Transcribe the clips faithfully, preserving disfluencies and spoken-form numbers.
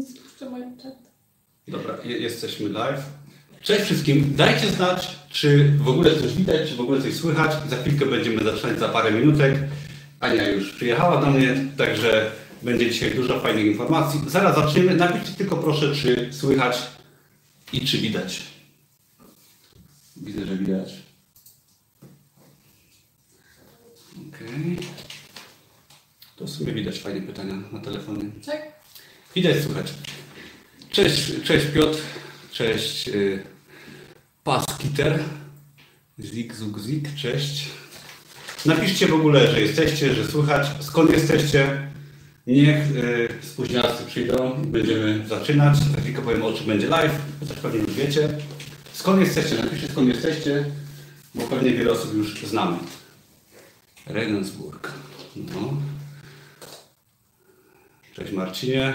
Spuszczę moją czat. Dobra, jesteśmy live. Cześć wszystkim. Dajcie znać, czy w ogóle coś widać, czy w ogóle coś słychać. Za chwilkę będziemy zaczynać, za parę minutek. Ania już przyjechała do mnie, także będzie dzisiaj dużo fajnych informacji. Zaraz zaczniemy. Napiszcie tylko proszę, czy słychać i czy widać. Widzę, że widać. Okej. Okay. To w sumie widać fajne pytania na telefonie. Tak? Widać, słuchajcie. Cześć, cześć Piotr. Cześć yy, Paskiter. Zig, zug, zig. Cześć. Napiszcie w ogóle, że jesteście, że słychać. Skąd jesteście? Niech yy, spóźniarcy przyjdą. Będziemy zaczynać. Za chwilkę powiem, o czym będzie live. Też pewnie już wiecie. Skąd jesteście? Napiszcie, skąd jesteście, bo pewnie wiele osób już znamy. Regensburg. No. Cześć Marcinie.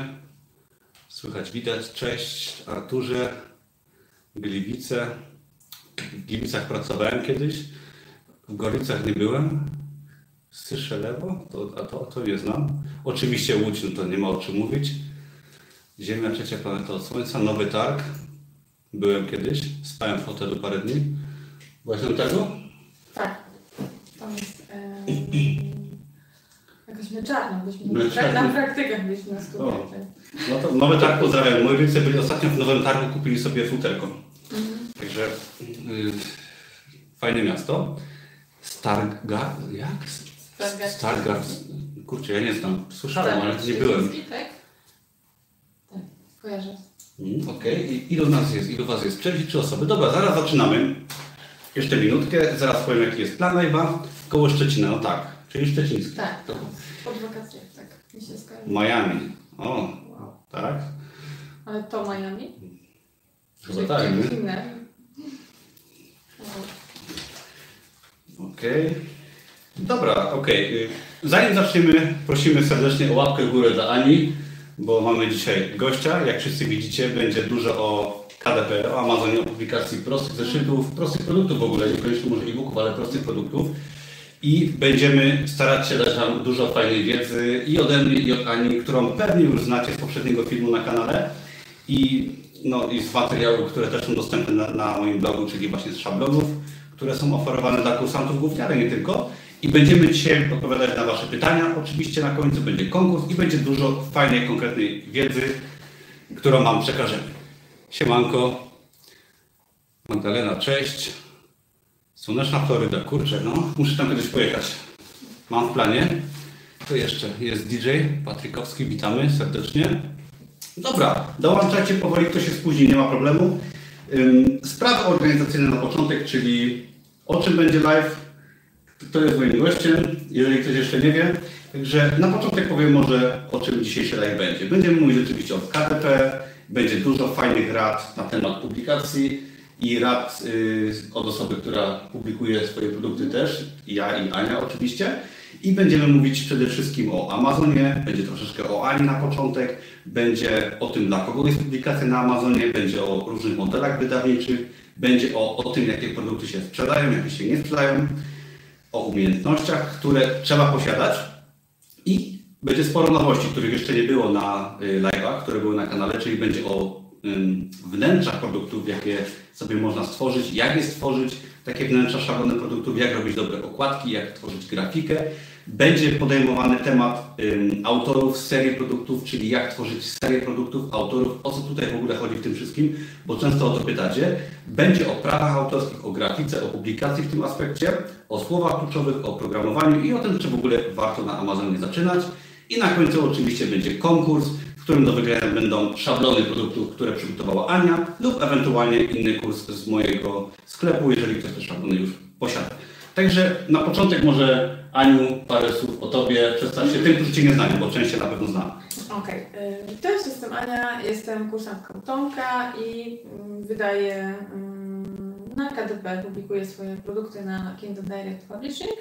Słychać, widać. Cześć Arturze. Gliwice. W Gliwicach pracowałem kiedyś. W Goricach nie byłem. Syszelewo? To, a to, to nie znam. Oczywiście Łódź, no to nie ma o czym mówić. Ziemia trzecia planeta od Słońca. Nowy Targ. Byłem kiedyś. Spałem w hotelu parę dni. Byłaś tam tego? Tak. Tam jest... Yy... Jakaś mleczarnia, na praktykach byliśmy na studiach. No to Nowy Targ pozdrawiam. Moi rodzice byli ostatnio w Nowym Targu, kupili sobie futerko. Mhm. Także yy, fajne miasto. Stargard, jak? Stargard. Stargard. Kurczę, ja nie znam. Słyszałem, ale nie byłem. Tak? Tak, kojarzę. Mm, Okej, okay. Ilu nas jest, ilu was jest? cztery, trzy osoby. Dobra, zaraz zaczynamy. Jeszcze minutkę, zaraz powiem jaki jest plan live'a. Koło Szczecina, no tak. Czyli szczeciński. Tak, to... pod wakacjach, tak. Mi się skończy. Miami. O, wow. Tak. Ale to Miami? Chyba tak, nie? Inne. Okej. Okay. Dobra, okej. Okay. Zanim zaczniemy, prosimy serdecznie o łapkę w górę dla Ani, bo mamy dzisiaj gościa. Jak wszyscy widzicie, będzie dużo o K D P, o Amazonie, o publikacji prostych zeszytów, prostych produktów w ogóle, niekoniecznie może e-booków, ale prostych produktów. I będziemy starać się dać wam dużo fajnej wiedzy i ode mnie, i od Ani, którą pewnie już znacie z poprzedniego filmu na kanale i, no, i z materiałów, które też są dostępne na, na moim blogu, czyli właśnie z szablonów, które są oferowane dla kursantów głównie, ale nie tylko. I będziemy dzisiaj odpowiadać na wasze pytania. Oczywiście na końcu będzie konkurs i będzie dużo fajnej, konkretnej wiedzy, którą wam przekażemy. Siemanko. Magdalena, cześć. Słoneczna Floryda, kurczę, no, muszę tam kiedyś pojechać. Mam w planie. To jeszcze jest D J Patrykowski, witamy serdecznie. Dobra, dołączajcie powoli, kto się spóźni, nie ma problemu. Sprawy organizacyjne na początek, czyli o czym będzie live, kto jest moim gościem, jeżeli ktoś jeszcze nie wie. Także na początek powiem może, o czym dzisiejszy live będzie. Będziemy mówić oczywiście o K D P, będzie dużo fajnych rad na temat publikacji i rad y, od osoby, która publikuje swoje produkty też, ja i Ania oczywiście. I będziemy mówić przede wszystkim o Amazonie, będzie troszeczkę o Ani na początek, będzie o tym, dla kogo jest publikacja na Amazonie, będzie o różnych modelach wydawniczych, będzie o, o tym, jakie produkty się sprzedają, jakie się nie sprzedają, o umiejętnościach, które trzeba posiadać. I będzie sporo nowości, których jeszcze nie było na y, live'ach, które były na kanale, czyli będzie o wnętrzach produktów, jakie sobie można stworzyć, jak je stworzyć, takie wnętrza, szablony produktów, jak robić dobre okładki, jak tworzyć grafikę. Będzie podejmowany temat um, autorów serii produktów, czyli jak tworzyć serię produktów, autorów, o co tutaj w ogóle chodzi w tym wszystkim, bo często o to pytacie. Będzie o prawach autorskich, o grafice, o publikacji w tym aspekcie, o słowach kluczowych, o programowaniu i o tym, czy w ogóle warto na Amazonie zaczynać. I na końcu oczywiście będzie konkurs, w którym do wygrania będą szablony produktów, które przygotowała Ania lub ewentualnie inny kurs z mojego sklepu, jeżeli ktoś te szablony już posiada. Także na początek może Aniu, parę słów o Tobie, przedstaw się tym, którzy Cię nie znają, bo część się na pewno zna. Okej, okay. Cześć, jestem Ania, jestem kursantką Tomka i wydaję na K D P, publikuję swoje produkty na Kindle Direct Publishing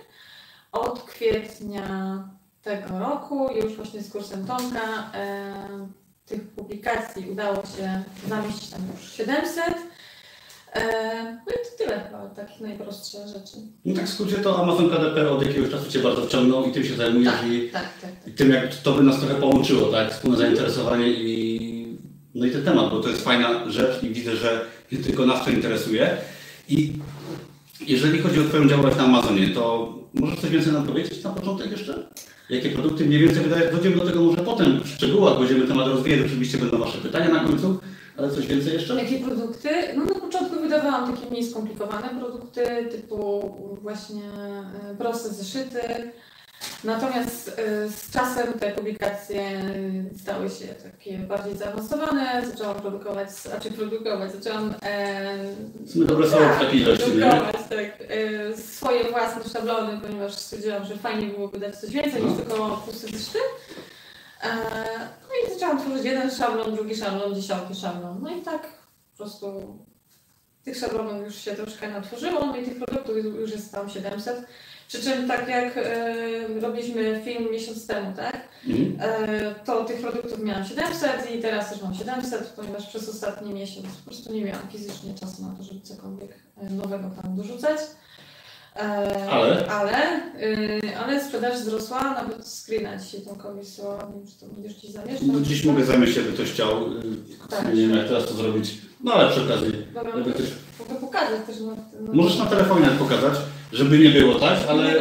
od kwietnia tego roku, już właśnie z kursem Tomka. E, tych publikacji udało się zamieścić tam już siedemset. E, no i to tyle chyba od takich najprostszych rzeczy. No tak w skrócie to Amazon K D P od jakiegoś czasu Cię bardzo wciągnął i tym się zajmujesz, tak, i, tak, tak, tak. I tym, jak to by nas trochę połączyło, tak? Wspólne zainteresowanie i no i ten temat, bo to jest fajna rzecz i widzę, że tylko nas to interesuje. I jeżeli chodzi o Twoją działalność na Amazonie, to możesz coś więcej nam powiedzieć na początek jeszcze? Jakie produkty mniej więcej wydajesz? Dojdziemy do tego może potem w szczegółach, będziemy temat rozwijać, oczywiście będą Wasze pytania na końcu, ale coś więcej jeszcze? Jakie produkty? No na początku wydawałam takie mniej skomplikowane produkty, typu właśnie proste zeszyty. Natomiast z czasem te publikacje stały się takie bardziej zaawansowane, zaczęłam produkować, a czy produkować, zaczęłam e, dobre słowo w takiej rzeczy, produkować, tak, e, swoje własne szablony, ponieważ stwierdziłam, że fajnie byłoby dać coś więcej no. niż tylko pusty zeszyty. E, no i zaczęłam tworzyć jeden szablon, drugi szablon, dziesiąty szablon. No i tak po prostu tych szablonów już się troszkę natworzyło, no i tych produktów już jest tam siedemset. Przy czym tak jak y, robiliśmy film miesiąc temu, tak? Mm. Y, to tych produktów miałam siedemset i teraz też mam siedemset, ponieważ przez ostatni miesiąc po prostu nie miałam fizycznie czasu na to, żeby cokolwiek nowego tam dorzucać. Y, ale? Ale, y, ale sprzedaż wzrosła, nawet screena dzisiaj tą komisję, nie wiem, czy to będziesz gdzieś zamieszczał. No dziś mogę zamieszczać, jakby ktoś chciał, tak. Nie wiem jak teraz to zrobić, no ale przy okazji. Mogę ktoś... pokazać też. Na, na... Możesz na telefonie pokazać. Żeby nie było, tak? Ale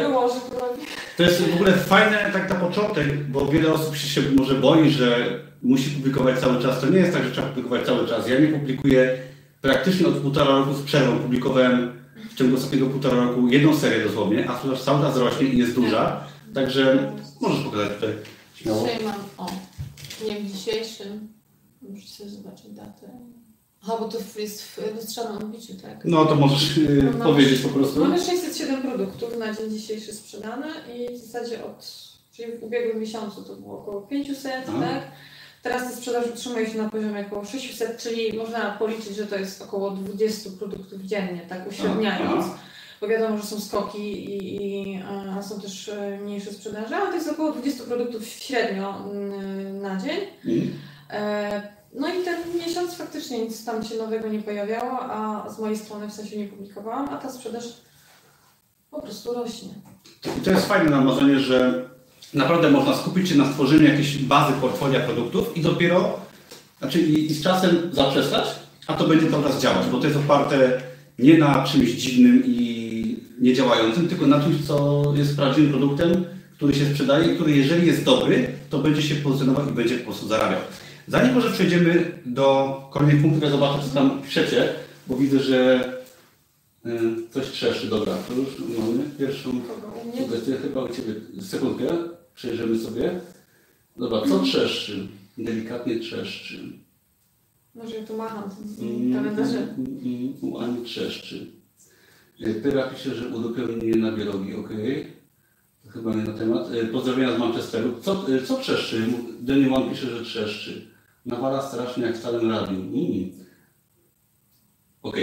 to jest w ogóle fajne tak na początek, bo wiele osób się może boi, że musi publikować cały czas. To nie jest tak, że trzeba publikować cały czas. Ja nie publikuję praktycznie od półtora roku z przerwą. Publikowałem w ciągu ostatniego półtora roku jedną serię dosłownie, a sprzedaż cały czas rośnie i jest duża. Także możesz pokazać tutaj śmiało. Dzisiaj mam, o, nie w dzisiejszym, muszę sobie zobaczyć datę. Aha, bo to jest w lustrzanym odbiciu, tak? No to możesz yy, no, powiedzieć po prostu. Mamy sześćset siedem produktów na dzień dzisiejszy sprzedane i w zasadzie od, czyli w ubiegłym miesiącu to było około pięćset, a. tak? Teraz ta sprzedaż utrzymuje się na poziomie około sześćset, czyli można policzyć, że to jest około dwadzieścia produktów dziennie, tak uśredniając. A. A. Bo wiadomo, że są skoki i, i a są też mniejsze sprzedaże, ale to jest około dwadzieścia produktów średnio na dzień. Mm. E, No i ten miesiąc faktycznie nic tam się nowego nie pojawiało, a z mojej strony w sensie nie publikowałam, a ta sprzedaż po prostu rośnie. I to jest fajne na Amazonie, że naprawdę można skupić się na stworzeniu jakiejś bazy portfolia produktów i dopiero, znaczy i, i z czasem zaprzestać, a to będzie cały czas działać, bo to jest oparte nie na czymś dziwnym i niedziałającym, tylko na czymś, co jest prawdziwym produktem, który się sprzedaje, który jeżeli jest dobry, to będzie się pozycjonował i będzie po prostu zarabiał. Zanim może przejdziemy do kolejnych punktów, ja zobaczę, co tam piszecie, bo widzę, że coś trzeszy. Dobra, to już mamy pierwszą sugestię, chyba u Ciebie. Sekundkę, przejrzymy sobie. Dobra, co trzeszczy? Delikatnie trzeszczy. Może ja tu macham ten kalendarze. U Ani trzeszczy. Pyra pisze, że uzupełnienie na biologii, okej. Okay. Chyba nie na temat. Pozdrowienia z Manchesteru. Co, co trzeszczy? Danny One pisze, że trzeszczy. Nawala strasznie jak w starym radiu. Mm. Okej,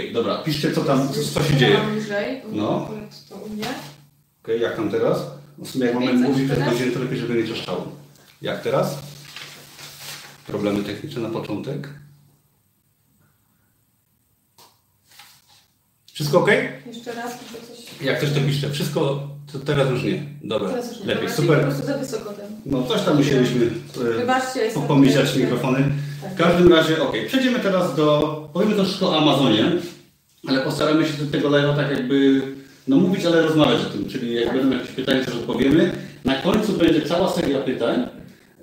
okay, dobra. Piszcie, co tam, co, co się dzieje. No. Okej, okay, jak tam teraz? W sumie jak mamy mówić przez godzinę, to lepiej, żeby nie trzeszczało. Jak teraz? Problemy techniczne na początek. Wszystko ok? Jeszcze raz, proszę coś. Jak coś to piszcie. Wszystko. To teraz już nie. Dobra, teraz już nie. Lepiej, dobra, super. Po prostu za wysoko ten. No coś tam musieliśmy e, pomijać mikrofony. Tak. W każdym razie, okej, okay. Przejdziemy teraz do, powiemy troszkę o Amazonie, ale postaramy się do tego live'a tak jakby, no mówić, ale rozmawiać o tym, czyli jak tak. Będą jakieś pytania, też odpowiemy. Na końcu będzie cała seria pytań,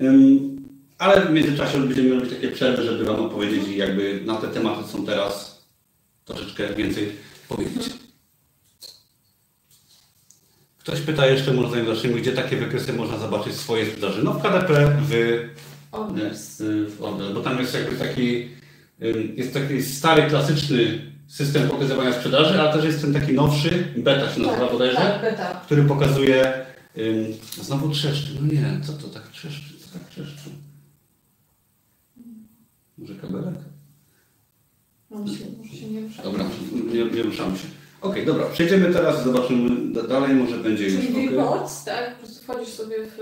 um, ale w międzyczasie będziemy robić takie przerwy, żeby Wam opowiedzieć i jakby na te tematy są teraz troszeczkę więcej powiedzieć. Ktoś pyta jeszcze, może zanim zaczniemy, gdzie takie wykresy można zobaczyć w swojej sprzedaży? No w K D P, w Orders, bo tam jest jakby taki, jest taki stary, klasyczny system pokazywania sprzedaży, ale też jest ten taki nowszy, beta się nazywa bodajże, tak, beta. Który pokazuje, um, znowu trzeszczy, no nie, co to tak trzeszczy, co tak trzeszczy? Może kabelek? No się, może się nie ruszamy. Dobra, nie, nie ruszamy się. Okej, okay, dobra, przejdziemy teraz, zobaczymy dalej, może będzie już. Czyli reports, okay. Tak? Po prostu wchodzisz sobie w,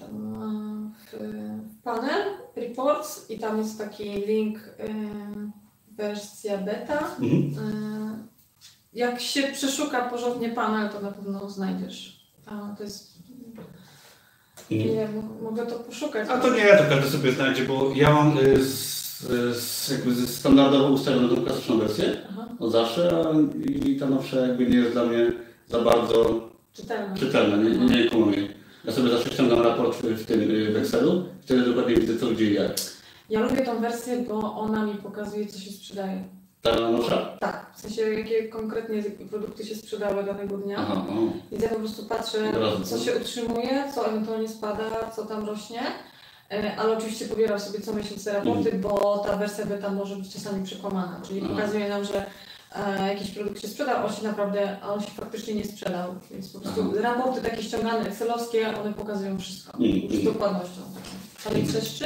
tam, w panel reports i tam jest taki link y, wersja beta. Mm-hmm. y, jak się przeszuka porządnie panel, to na pewno znajdziesz. A, to jest... Mm. Nie, mogę to poszukać. A to nie, to każdy sobie znajdzie, bo ja mam y, z z, jakby ze standardowo ustawioną tą klasyczną wersję. Aha. Od zawsze, a i ta nowsza jakby nie jest dla mnie za bardzo czytelna, czytelna nie, nie kumuje. Ja sobie zawsze ściągam raport w tym w Excelu, wtedy dokładnie widzę co, gdzie i jak. Ja lubię tą wersję, bo ona mi pokazuje, co się sprzedaje. Ta nowsza? Tak, w sensie jakie konkretnie produkty się sprzedały danego dnia. Aha, o. I ja po prostu patrzę, co się utrzymuje, co ewentualnie spada, co tam rośnie. Ale oczywiście pobieram sobie co miesiąc te raporty, mm. bo ta wersja beta może być czasami przekłamana. Czyli Aha. pokazuje nam, że e, jakiś produkt się sprzedał, on się naprawdę, a on się faktycznie nie sprzedał. Więc po prostu Aha. raporty takie ściągane, excelowskie, one pokazują wszystko. Mm. Z dokładnością. A nie trzeszczy?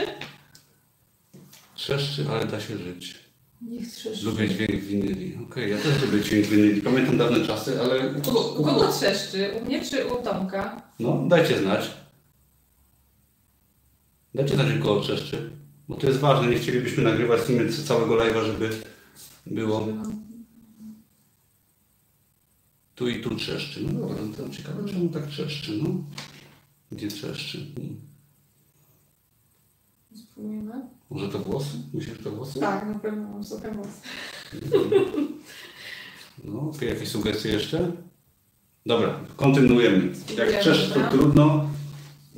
Trzeszczy, ale da się żyć. Niech trzeszczy. Lubię dźwięk winyli. Okej, okay, ja też lubię dźwięk winyli. Pamiętam dawne czasy, ale... U kogo, u kogo trzeszczy? U mnie czy u Tomka? No, dajcie znać. Dajcie znać, koło trzeszczy, bo to jest ważne, nie chcielibyśmy nagrywać z nimi całego live'a, żeby było tu i tu trzeszczy. No dobra, to ciekawe, czemu tak trzeszczy, no. Gdzie trzeszczy? Spróbujemy. Może to włosy? Myślisz, że to włosy? Tak, na pewno mam sobie włosy. No, okej, okay, jakieś sugestie jeszcze? Dobra, kontynuujemy. Jak trzeszczy, to trudno.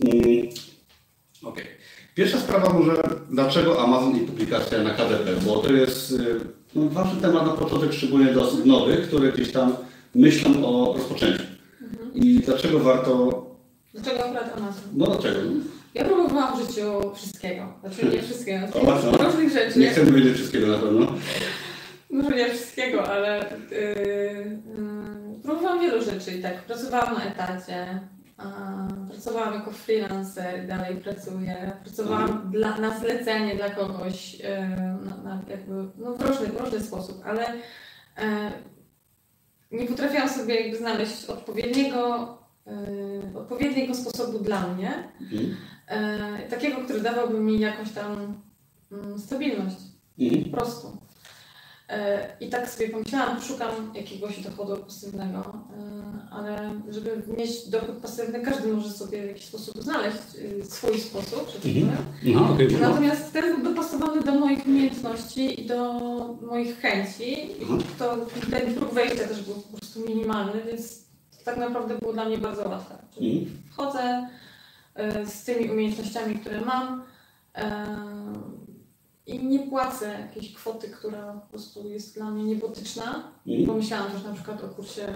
Okej. Okay. Pierwsza sprawa może, dlaczego Amazon i publikacja na K D P, bo to jest no, ważny temat na początek, szczególnie dla osób nowych, które gdzieś tam myślą o rozpoczęciu. Mhm. I dlaczego warto... Dlaczego akurat Amazon? No dlaczego? Ja próbowałam w życiu wszystkiego, znaczy nie wszystkiego, o, różnych rzeczy. Nie chcę powiedzieć wszystkiego na pewno. Może nie wszystkiego, ale yy, yy, próbowałam wielu rzeczy i tak, pracowałam na etacie. A, pracowałam jako freelancer i dalej pracuję. Pracowałam mhm. dla, na zlecenie dla kogoś yy, na, na, jakby, no w różny, w różny sposób, ale yy, nie potrafiłam sobie jakby znaleźć odpowiedniego, yy, odpowiedniego sposobu dla mnie, mhm. yy, takiego, który dawałby mi jakąś tam yy, stabilność, mhm. po prostu. I tak sobie pomyślałam, szukam jakiegoś dochodu pasywnego, ale żeby mieć dochód pasywny, każdy może sobie w jakiś sposób znaleźć swój sposób, no, okay, natomiast ten był dopasowany do moich umiejętności i do moich chęci. To ten próg wejścia też był po prostu minimalny, więc to tak naprawdę było dla mnie bardzo łatwe. Czyli wchodzę z tymi umiejętnościami, które mam, i nie płacę jakiejś kwoty, która po prostu jest dla mnie niebotyczna. Mm. Pomyślałam też na przykład o kursie,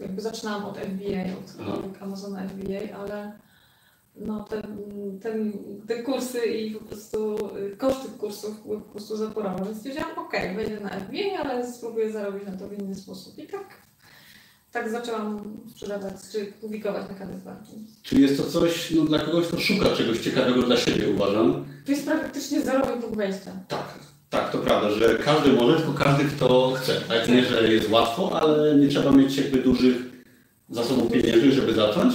jakby zaczynałam od F B A, od Amazona F B A, ale no ten, ten, te kursy i po prostu koszty kursów były po prostu zaporowe, więc stwierdziłam, okej, okay, wejdę na F B A, ale spróbuję zarobić na to w inny sposób. I tak, tak zaczęłam sprzedawać, czy publikować na K D P. Czyli jest to coś, no, dla kogoś, kto szuka czegoś ciekawego dla siebie, uważam. To jest praktycznie zarobek punkt wejścia. Tak, tak, to prawda, że każdy może, tylko każdy, kto chce. Tak, nie, że jest łatwo, ale nie trzeba mieć jakby dużych zasobów pieniężnych, żeby zacząć.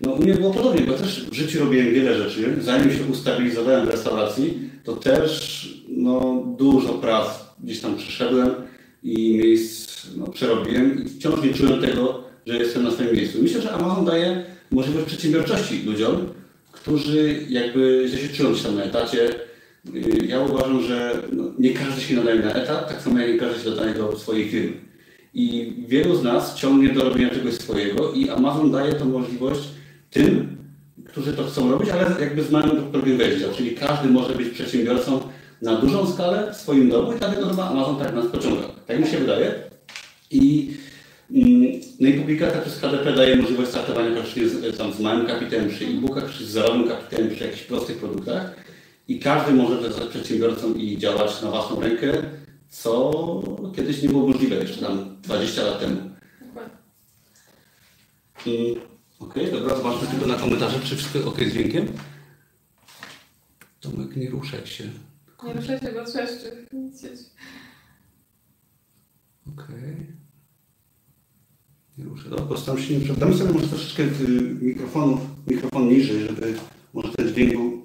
No u mnie było podobnie, bo też w życiu robiłem wiele rzeczy. Zanim się ustabilizowałem w restauracji, to też no, dużo prac gdzieś tam przeszedłem i miejsc no, przerobiłem i wciąż nie czułem tego, że jestem na swoim miejscu. Myślę, że Amazon daje możliwość przedsiębiorczości ludziom, którzy jakby się czują się tam na etacie. Ja uważam, że no, nie każdy się nadaje na etat, tak samo jak nie każdy się nadaje do swojej firmy. I wielu z nas ciągnie do robienia czegoś swojego i Amazon daje tą możliwość tym, którzy to chcą robić, ale jakby z małym prógiem wejścia. Czyli każdy może być przedsiębiorcą na dużą skalę w swoim domu i dlatego chyba Amazon tak nas pociąga. Tak mi się wydaje. I, no i publikacja przez K D P daje możliwość startowania praktycznie z, tam z małym kapitałem przy e-bookach, czy z zerowym kapitałem przy jakichś prostych produktach. I każdy może zostać przedsiębiorcą i działać na własną rękę, co kiedyś nie było możliwe, jeszcze tam dwadzieścia lat temu. Okej, okay, dobra, zobaczmy tylko na komentarze, czy wszystko jest ok z dźwiękiem. Tomek, nie ruszaj się. Nie ruszaj się, bo trzeszczy. Okej. Okay. Nie ruszę. Dobra, postaram się nie przed... Damy sobie może troszeczkę mikrofonu, mikrofon niżej, żeby może ten dźwięk był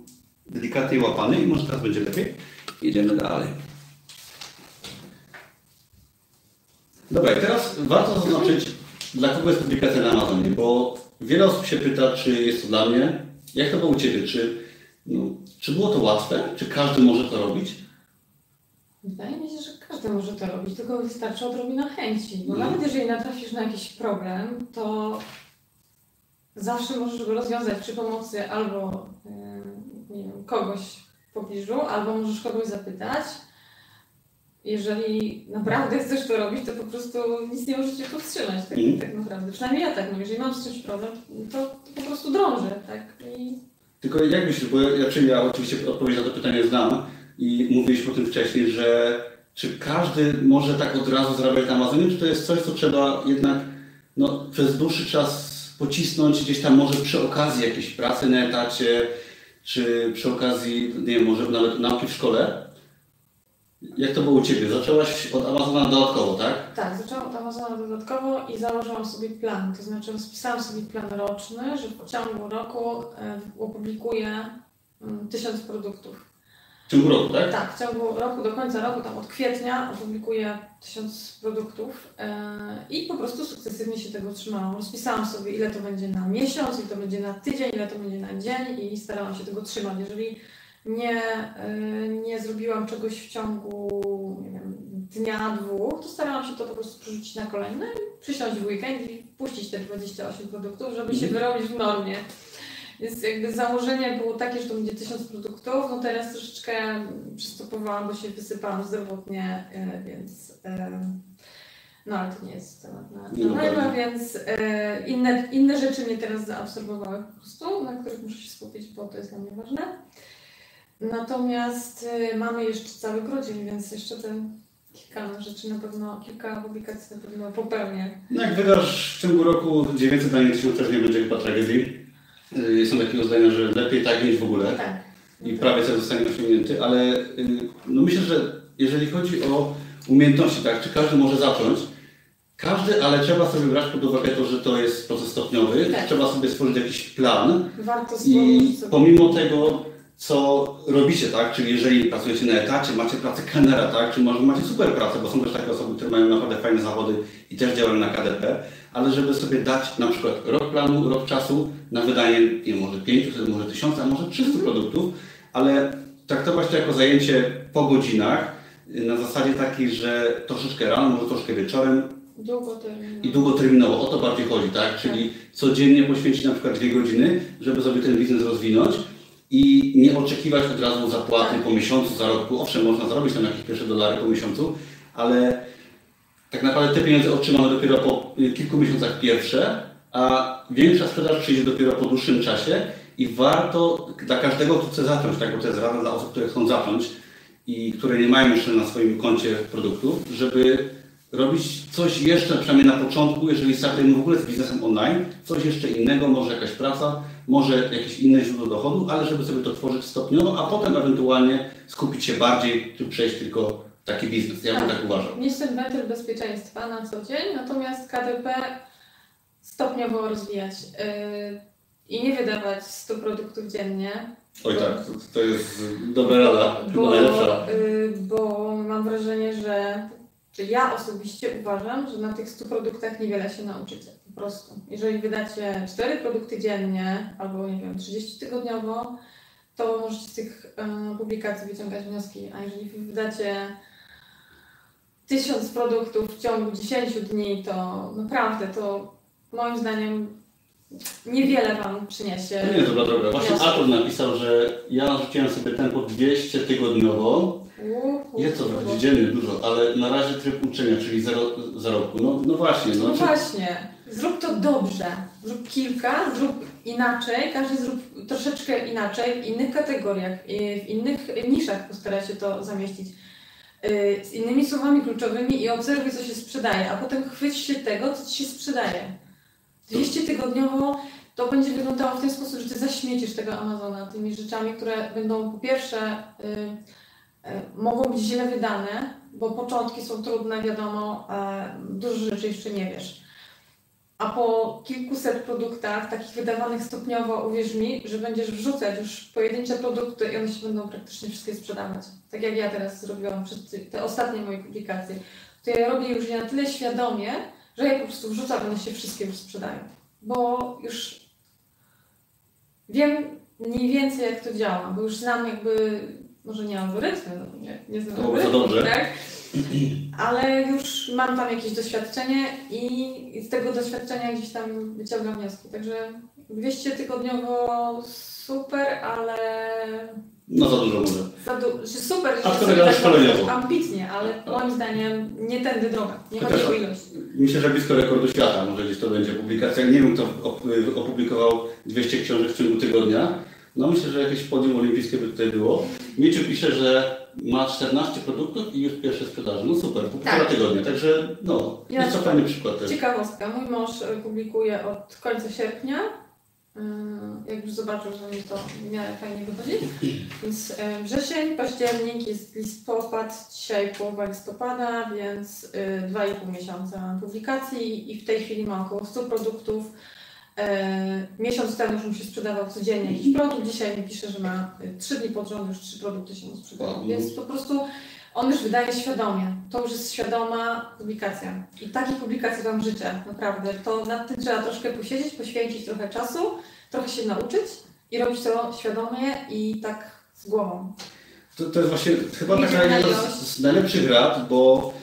delikatnie łapany i może teraz będzie lepiej. Idziemy dalej. Dobra, i teraz warto zaznaczyć, dla kogo jest publikacja na Amazonie, bo wiele osób się pyta, czy jest to dla mnie, jak to było u Ciebie, czy, no, czy było to łatwe, czy każdy może to robić. Wydaje mi się, że każdy może to robić, tylko wystarczy odrobina chęci. Bo nawet jeżeli natrafisz na jakiś problem, to zawsze możesz go rozwiązać przy pomocy albo nie wiem, kogoś w pobliżu, albo możesz kogoś zapytać. Jeżeli naprawdę chcesz to robić, to po prostu nic nie możesz się powstrzymać tak, mm. tak naprawdę. Przynajmniej ja tak mówię, jeżeli mam z czymś problem, to, to po prostu drążę, tak? I... Tylko jak myślisz, bo ja, czy ja oczywiście odpowiedź na to pytanie znam i mówiliśmy o tym wcześniej, że czy każdy może tak od razu zarabiać na Amazonie, czy to jest coś, co trzeba jednak no, przez dłuższy czas pocisnąć gdzieś tam może przy okazji jakiejś pracy na etacie, czy przy okazji, nie wiem, może nawet nauki w szkole? Jak to było u Ciebie? Zaczęłaś od Amazona dodatkowo, tak? Tak, zaczęłam od Amazona dodatkowo i założyłam sobie plan. To znaczy rozpisałam sobie plan roczny, że w ciągu roku opublikuję tysiąc produktów. W ciągu roku, tak? Tak, w ciągu roku, do końca roku, tam od kwietnia opublikuję tysiąc produktów i po prostu sukcesywnie się tego trzymałam. Rozpisałam sobie, ile to będzie na miesiąc, ile to będzie na tydzień, ile to będzie na dzień i starałam się tego trzymać. Jeżeli Nie, nie zrobiłam czegoś w ciągu nie wiem, dnia, dwóch, to starałam się to po prostu przerzucić na kolejne, przysiąść w weekend i puścić te dwadzieścia osiem produktów, żeby się wyrobić w normie. Więc jakby założenie było takie, że to będzie tysiąc produktów, no teraz troszeczkę przystopowałam, bo się wysypałam zdrowotnie, więc no ale to nie jest temat na live, więc inne, inne rzeczy mnie teraz zaabsorbowały po prostu, na których muszę się skupić, bo to jest dla mnie ważne. Natomiast mamy jeszcze cały grudzień, więc jeszcze te kilka rzeczy na pewno, kilka publikacji na pewno popełnię. No jak wydasz w ciągu roku dziewięćset danych, to też nie będzie chyba tragedii. Są takiego zdania, że lepiej tak niż w ogóle. Tak. I prawie cel zostanie osiągnięty, ale no myślę, że jeżeli chodzi o umiejętności, tak, czy każdy może zacząć? Każdy, ale trzeba sobie brać pod uwagę to, że to jest proces stopniowy. Tak. Trzeba sobie stworzyć jakiś plan. Warto i sobie. Pomimo tego, co robicie, tak? Czyli jeżeli pracujecie na etacie, macie pracę kelnera, tak? Czy może macie super pracę, bo są też takie osoby, które mają naprawdę fajne zawody i też działają na K D P, ale żeby sobie dać na przykład rok planu, rok czasu na wydanie, nie może pięciuset, może tysiąca, może trzystu produktów, ale traktować to jako zajęcie po godzinach na zasadzie takiej, że troszeczkę rano, może troszkę wieczorem długoterminowo. I długoterminowo. O to bardziej chodzi, tak? Czyli codziennie poświęcić na przykład dwie godziny, żeby sobie ten biznes rozwinąć. I nie oczekiwać od razu zapłaty po miesiącu, zarobku. Owszem, można zarobić tam jakieś pierwsze dolary po miesiącu, ale tak naprawdę te pieniądze otrzymamy dopiero po kilku miesiącach pierwsze, a większa sprzedaż przyjdzie dopiero po dłuższym czasie i warto dla każdego, kto chce zacząć, tak? Bo to jest rada dla osób, które chcą zacząć i które nie mają jeszcze na swoim koncie produktów, żeby robić coś jeszcze, przynajmniej na początku, jeżeli startujemy w ogóle z biznesem online, coś jeszcze innego, może jakaś praca, może jakieś inne źródło dochodu, ale żeby sobie to tworzyć stopniowo, a potem ewentualnie skupić się bardziej, czy przejść tylko w taki biznes. Ja tak, bym tak uważał. Nie jestem wentyl bezpieczeństwa na co dzień, natomiast K D P stopniowo rozwijać yy, i nie wydawać stu produktów dziennie. Oj bo, tak, to, to jest dobra rada, bo, yy, bo mam wrażenie, że ja osobiście uważam, że na tych stu produktach niewiele się nauczycie, po prostu. Jeżeli wydacie cztery produkty dziennie, albo nie wiem, trzydzieści tygodniowo, to możecie z tych y, publikacji wyciągać wnioski, a jeżeli wydacie tysiąc produktów w ciągu dziesięciu dni, to naprawdę, to moim zdaniem niewiele Wam przyniesie. To nie jest dobra droga. Właśnie autor napisał, że ja narzuciłem sobie tempo dwieście tygodniowo. Jest to wprawdzie dziennie dużo, ale na razie tryb uczenia, czyli zarobku. No, no właśnie. No, no czy... właśnie. Zrób to dobrze. Zrób kilka, zrób inaczej. Każdy zrób troszeczkę inaczej, w innych kategoriach, w innych niszach postara się to zamieścić. Z innymi słowami kluczowymi i obserwuj, co się sprzedaje, a potem chwyć się tego, co Ci się sprzedaje. dwieście tygodniowo to będzie wyglądało w ten sposób, że Ty zaśmiecisz tego Amazona tymi rzeczami, które będą po pierwsze yy, mogą być źle wydane, bo początki są trudne, wiadomo, dużo rzeczy jeszcze nie wiesz. A po kilkuset produktach, takich wydawanych stopniowo, uwierz mi, że będziesz wrzucać już pojedyncze produkty i one się będą praktycznie wszystkie sprzedawać. Tak jak ja teraz zrobiłam przez te ostatnie moje publikacje. To ja robię już na tyle świadomie, że ja po prostu wrzucam, one się wszystkie już sprzedają. Bo już wiem mniej więcej, jak to działa, bo już znam jakby może nie algorytmy, no nie, nie znam algorytmów, tak? Ale już mam tam jakieś doświadczenie i z tego doświadczenia gdzieś tam wyciągam wnioski. Także dwieście tygodniowo super, ale... No za dużo może. Za du... Super, a że sobie tak ambitnie, ale moim zdaniem nie tędy droga, nie chodzi o ilość. Myślę, że blisko rekordu świata, może gdzieś to będzie publikacja. Nie wiem, kto opublikował dwieście książek w ciągu tygodnia. No myślę, że jakieś podium olimpijskie by tutaj było. Mieciu pisze, że ma czternaście produktów i już pierwsze sprzedaże. No super, po półtora tak. tygodnia, także no, ja jest to fajny przykład też. Ciekawostka, mój mąż publikuje od końca sierpnia. Jak już zobaczył, że mi to w miarę fajnie wychodzi. Więc wrzesień, październik, jest listopad, dzisiaj połowa listopada, więc dwa i pół miesiąca publikacji i w tej chwili ma około sto produktów. Miesiąc temu już mu się sprzedawał codziennie jakiś produkt, dzisiaj mi pisze, że ma trzy dni pod rząd, już trzy produkty się mu sprzedają. Więc po prostu on już wydaje świadomie, to już jest świadoma publikacja. I takich publikacji Wam życzę, naprawdę. To nad tym trzeba troszkę posiedzieć, poświęcić trochę czasu, trochę się nauczyć i robić to świadomie i tak z głową. To, to jest właśnie chyba taka jedna z najlepszych rad, bo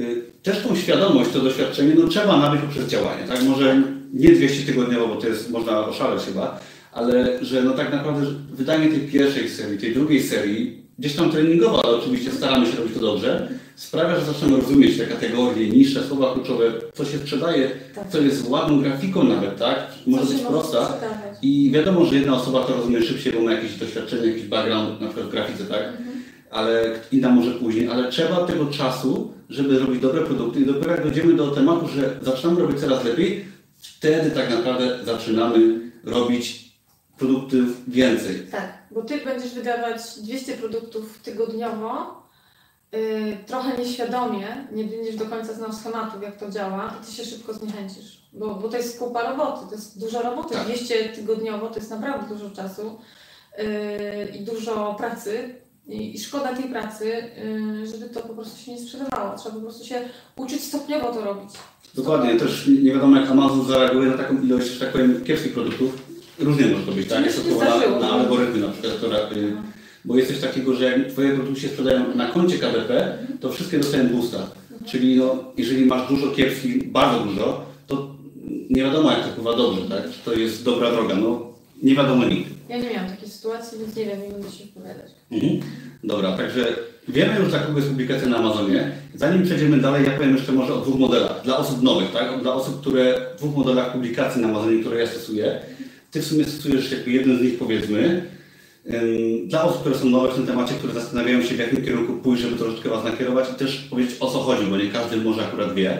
y, też tą świadomość, to doświadczenie no, trzeba nabyć poprzez działanie. Tak? Może nie dwieście tygodniowo, bo to jest, można oszaleć chyba, ale że no, tak naprawdę wydanie tej pierwszej serii, tej drugiej serii, gdzieś tam treningowo, ale oczywiście staramy się robić to dobrze, sprawia, że zaczynamy rozumieć te kategorie, niższe, słowa kluczowe, co się sprzedaje, tak. co jest ładną grafiką nawet, tak? Może być prosta i wiadomo, że jedna osoba to rozumie szybciej, bo ma jakieś doświadczenie, jakiś background, na przykład w grafice, tak? Mhm. Ale inna może później, ale trzeba tego czasu, żeby robić dobre produkty i dopiero jak dojdziemy do tematu, że zaczynamy robić coraz lepiej, wtedy tak naprawdę zaczynamy robić produktów więcej. Tak, bo Ty będziesz wydawać dwieście produktów tygodniowo, yy, trochę nieświadomie, nie będziesz do końca znał schematów, jak to działa i Ty się szybko zniechęcisz, bo, bo to jest kupa roboty, to jest dużo roboty, tak. dwieście tygodniowo to jest naprawdę dużo czasu yy, i dużo pracy i, i szkoda tej pracy, yy, żeby to po prostu się nie sprzedawało, trzeba po prostu się uczyć stopniowo to robić. Dokładnie, też nie wiadomo jak Amazon zareaguje na taką ilość, że tak powiem, kiepskich produktów. Różnie może to być, tak? Jest to na, na algorytmy na przykład, która, bo jest coś takiego, że jak Twoje produkty się sprzedają na koncie K D P, to wszystkie dostają boosta. Mhm. Czyli no, jeżeli masz dużo kiepskich, bardzo dużo, to nie wiadomo jak to wpływa dobrze, tak? Czy to jest dobra droga, no nie wiadomo nigdy. Ja nie miałam takiej sytuacji, więc nie wiem, nie będę się wypowiadać. Mhm. Dobra, także wiemy już, za kogo jest publikacja na Amazonie. Zanim przejdziemy dalej, ja powiem jeszcze może o dwóch modelach. Dla osób nowych, tak? Dla osób, które w dwóch modelach publikacji na Amazonie, które ja stosuję. Ty w sumie stosujesz jako jeden z nich, powiedzmy, dla osób, które są nowe w tym temacie, które zastanawiają się, w jakim kierunku pójść, żeby troszeczkę Was nakierować i też powiedzieć, o co chodzi, bo nie każdy może akurat wie.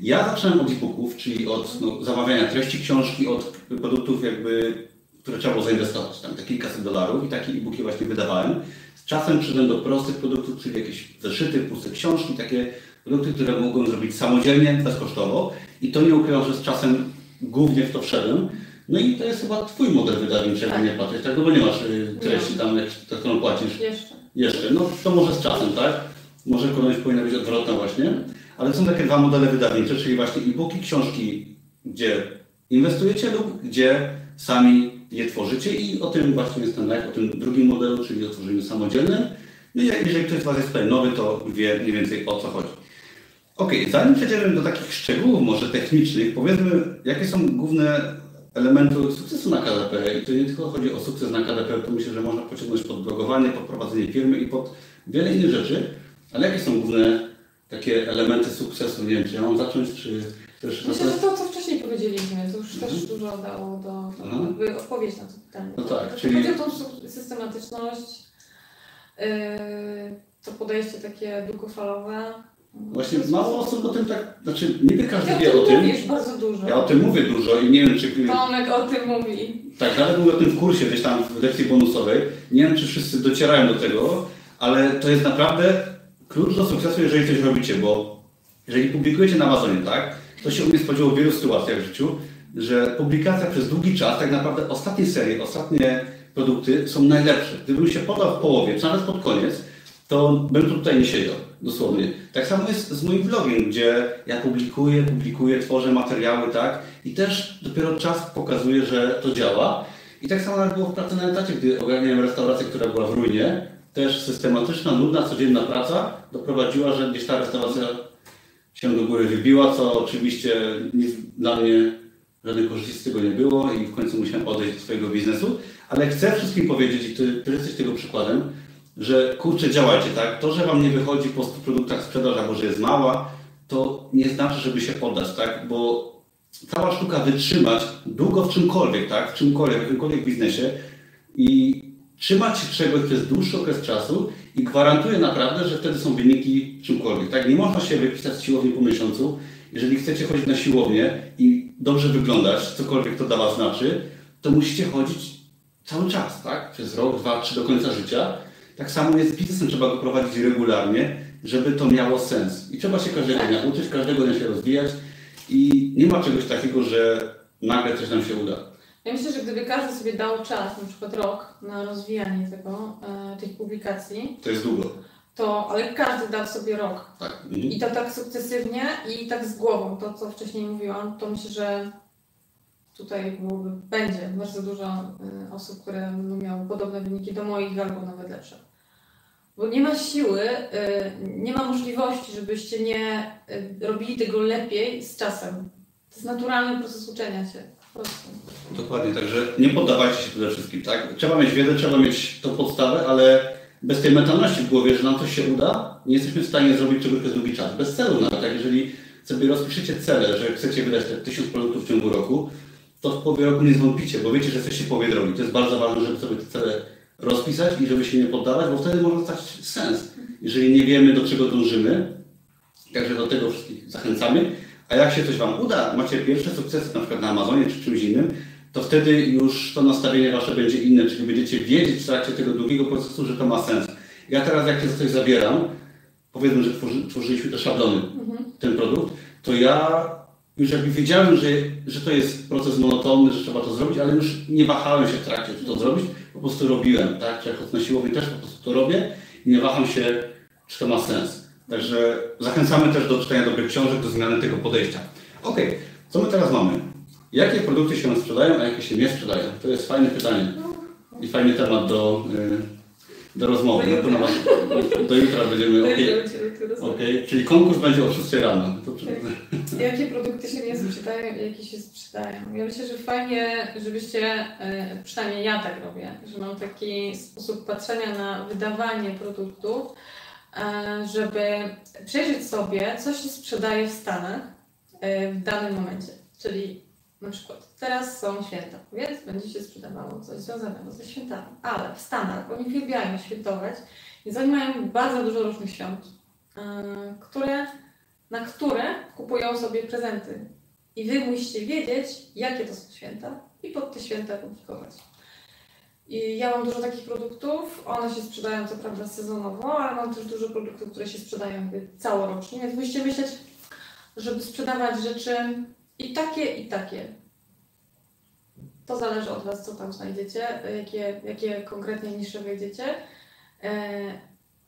Ja zaczynam od e-booków, czyli od no, zamawiania treści książki, od produktów, jakby, które trzeba było zainwestować, tam te kilkaset dolarów i takie e-booki właśnie wydawałem. Z czasem przyszedłem do prostych produktów, czyli jakieś zeszyty, puste książki, takie produkty, które mogłem zrobić samodzielnie, bezkosztowo i to nie ukrywam, że z czasem głównie w to wszedłem. No i to jest chyba Twój model wydawniczy, tak. Jak nie patrzeć, tak? No bo nie masz treści tam, za którą płacisz. Jeszcze. Jeszcze. No to może z czasem, tak? Może kolejność powinna być odwrotna właśnie. Ale są takie dwa modele wydawnicze, czyli właśnie e-booki, książki, gdzie inwestujecie lub gdzie sami je tworzycie i o tym właśnie jest ten live, o tym drugim modelu, czyli o tworzeniu samodzielnym. No i jeżeli ktoś z Was jest tutaj nowy, to wie mniej więcej o co chodzi. Okej, okay, zanim przejdziemy do takich szczegółów może technicznych, powiedzmy, jakie są główne elementu sukcesu na K D P i to nie tylko chodzi o sukces na K D P, to myślę, że można pociągnąć pod blogowanie, pod prowadzenie firmy i pod wiele innych rzeczy, ale jakie są główne takie elementy sukcesu? Nie wiem, czy ja mam zacząć, czy też... Myślę, że to, co wcześniej powiedzieliśmy, to już mhm. też dużo dało do, do jakby odpowiedź na to pytanie. No tak, to, czyli... Chodzi o tą systematyczność, yy, to podejście takie długofalowe. Właśnie mało osób o tym tak, znaczy niby każdy ja wie o tym. Mówisz bardzo dużo. Ja o tym mówię dużo i nie wiem czy... Tomek o tym mówi. Tak, nawet mówię o tym w kursie, gdzieś tam w lekcji bonusowej. Nie wiem czy wszyscy docierają do tego, ale to jest naprawdę klucz do sukcesu, jeżeli coś robicie, bo jeżeli publikujecie na Amazonie, tak, to się u mnie spodziewało w wielu sytuacjach w życiu, że publikacja przez długi czas, tak naprawdę ostatnie serie, ostatnie produkty są najlepsze. Gdybym się podał w połowie, czy nawet pod koniec, to bym tutaj nie siedział, dosłownie. Tak samo jest z moim vlogiem, gdzie ja publikuję, publikuję, tworzę materiały, tak? I też dopiero czas pokazuje, że to działa. I tak samo było w pracy na etacie, gdy ogarniałem restaurację, która była w ruinie. też systematyczna, nudna, codzienna praca doprowadziła, że gdzieś ta restauracja się do góry wybiła, co oczywiście nic dla mnie, żadnej korzyści z tego nie było i w końcu musiałem odejść do swojego biznesu. Ale chcę wszystkim powiedzieć, i ty, ty jesteś tego przykładem, że kurczę, działajcie, tak? To, że wam nie wychodzi po stu produktach sprzedaż, albo że jest mała, to nie znaczy, żeby się poddać, tak? Bo cała sztuka wytrzymać długo w czymkolwiek, tak? W czymkolwiek, w jakimkolwiek biznesie i trzymać się czegoś przez dłuższy okres czasu i gwarantuję naprawdę, że wtedy są wyniki czymkolwiek, tak? Nie można się wypisać z siłowni po miesiącu. Jeżeli chcecie chodzić na siłownię i dobrze wyglądać, cokolwiek to dla was znaczy, to musicie chodzić cały czas, tak? Przez rok, dwa, trzy, do końca życia. Tak samo jest z biznesem, trzeba go prowadzić regularnie, żeby to miało sens. I trzeba się każdego dnia uczyć, każdego dnia się rozwijać i nie ma czegoś takiego, że nagle coś nam się uda. Ja myślę, że gdyby każdy sobie dał czas, na przykład rok, na rozwijanie tego, e, tych publikacji... To jest długo. To, ale każdy dał sobie rok. Tak. Mhm. I to tak sukcesywnie i tak z głową. To, co wcześniej mówiłam, to myślę, że tutaj byłoby, będzie bardzo dużo osób, które będą miały podobne wyniki do moich albo nawet lepsze. Bo nie ma siły, nie ma możliwości, żebyście nie robili tego lepiej z czasem. To jest naturalny proces uczenia się. Po prostu. Dokładnie, także nie poddawajcie się przede wszystkim, tak? Trzeba mieć wiedzę, trzeba mieć tą podstawę, ale bez tej mentalności w głowie, że nam coś się uda, nie jesteśmy w stanie zrobić czegoś przez długi czas. Bez celu nawet, tak? Jeżeli sobie rozpiszecie cele, że chcecie wydać te tysiąc produktów w ciągu roku, to w połowie roku nie zwątpicie, bo wiecie, że jesteście w połowie drogi. To jest bardzo ważne, żeby sobie te cele rozpisać i żeby się nie poddawać, bo wtedy może stać sens, jeżeli nie wiemy, do czego dążymy. Także do tego wszystkich zachęcamy. A jak się coś wam uda, macie pierwsze sukcesy, na przykład na Amazonie czy czymś innym, to wtedy już to nastawienie wasze będzie inne, czyli będziecie wiedzieć w trakcie tego długiego procesu, że to ma sens. Ja teraz, jak się coś zabieram, powiedzmy, że tworzy, tworzyliśmy te szablony, mhm. ten produkt, to ja już jakby wiedziałem, że, że to jest proces monotonny, że trzeba to zrobić, ale już nie wahałem się w trakcie, czy to zrobić, po prostu robiłem, tak? Czy jak chodzę na siłownię, też po prostu to robię i nie waham się, czy to ma sens. Także zachęcamy też do czytania dobrych książek, do zmiany tego podejścia. Okej, okay. Co my teraz mamy? Jakie produkty się sprzedają, a jakie się nie sprzedają? To jest fajne pytanie i fajny temat do, do rozmowy. Do jutra, do jutra będziemy, okej, okay. okay. Czyli konkurs będzie o szóstej rano. To... Jakie produkty się nie sprzedają, a jakie się sprzedają? Ja myślę, że fajnie, żebyście, przynajmniej ja tak robię, że mam taki sposób patrzenia na wydawanie produktów, żeby przejrzeć sobie, co się sprzedaje w Stanach w danym momencie, czyli na przykład teraz są święta, więc będzie się sprzedawało coś związanego ze świętami. Ale w Stanach oni uwielbiają świętować, więc oni mają bardzo dużo różnych świąt, które, na które kupują sobie prezenty. I wy musicie wiedzieć, jakie to są święta i pod te święta publikować. I ja mam dużo takich produktów, one się sprzedają co prawda sezonowo, ale mam też dużo produktów, które się sprzedają całorocznie, więc musicie myśleć, żeby sprzedawać rzeczy i takie, i takie. To zależy od was, co tam znajdziecie, jakie, jakie konkretnie nisze wejdziecie,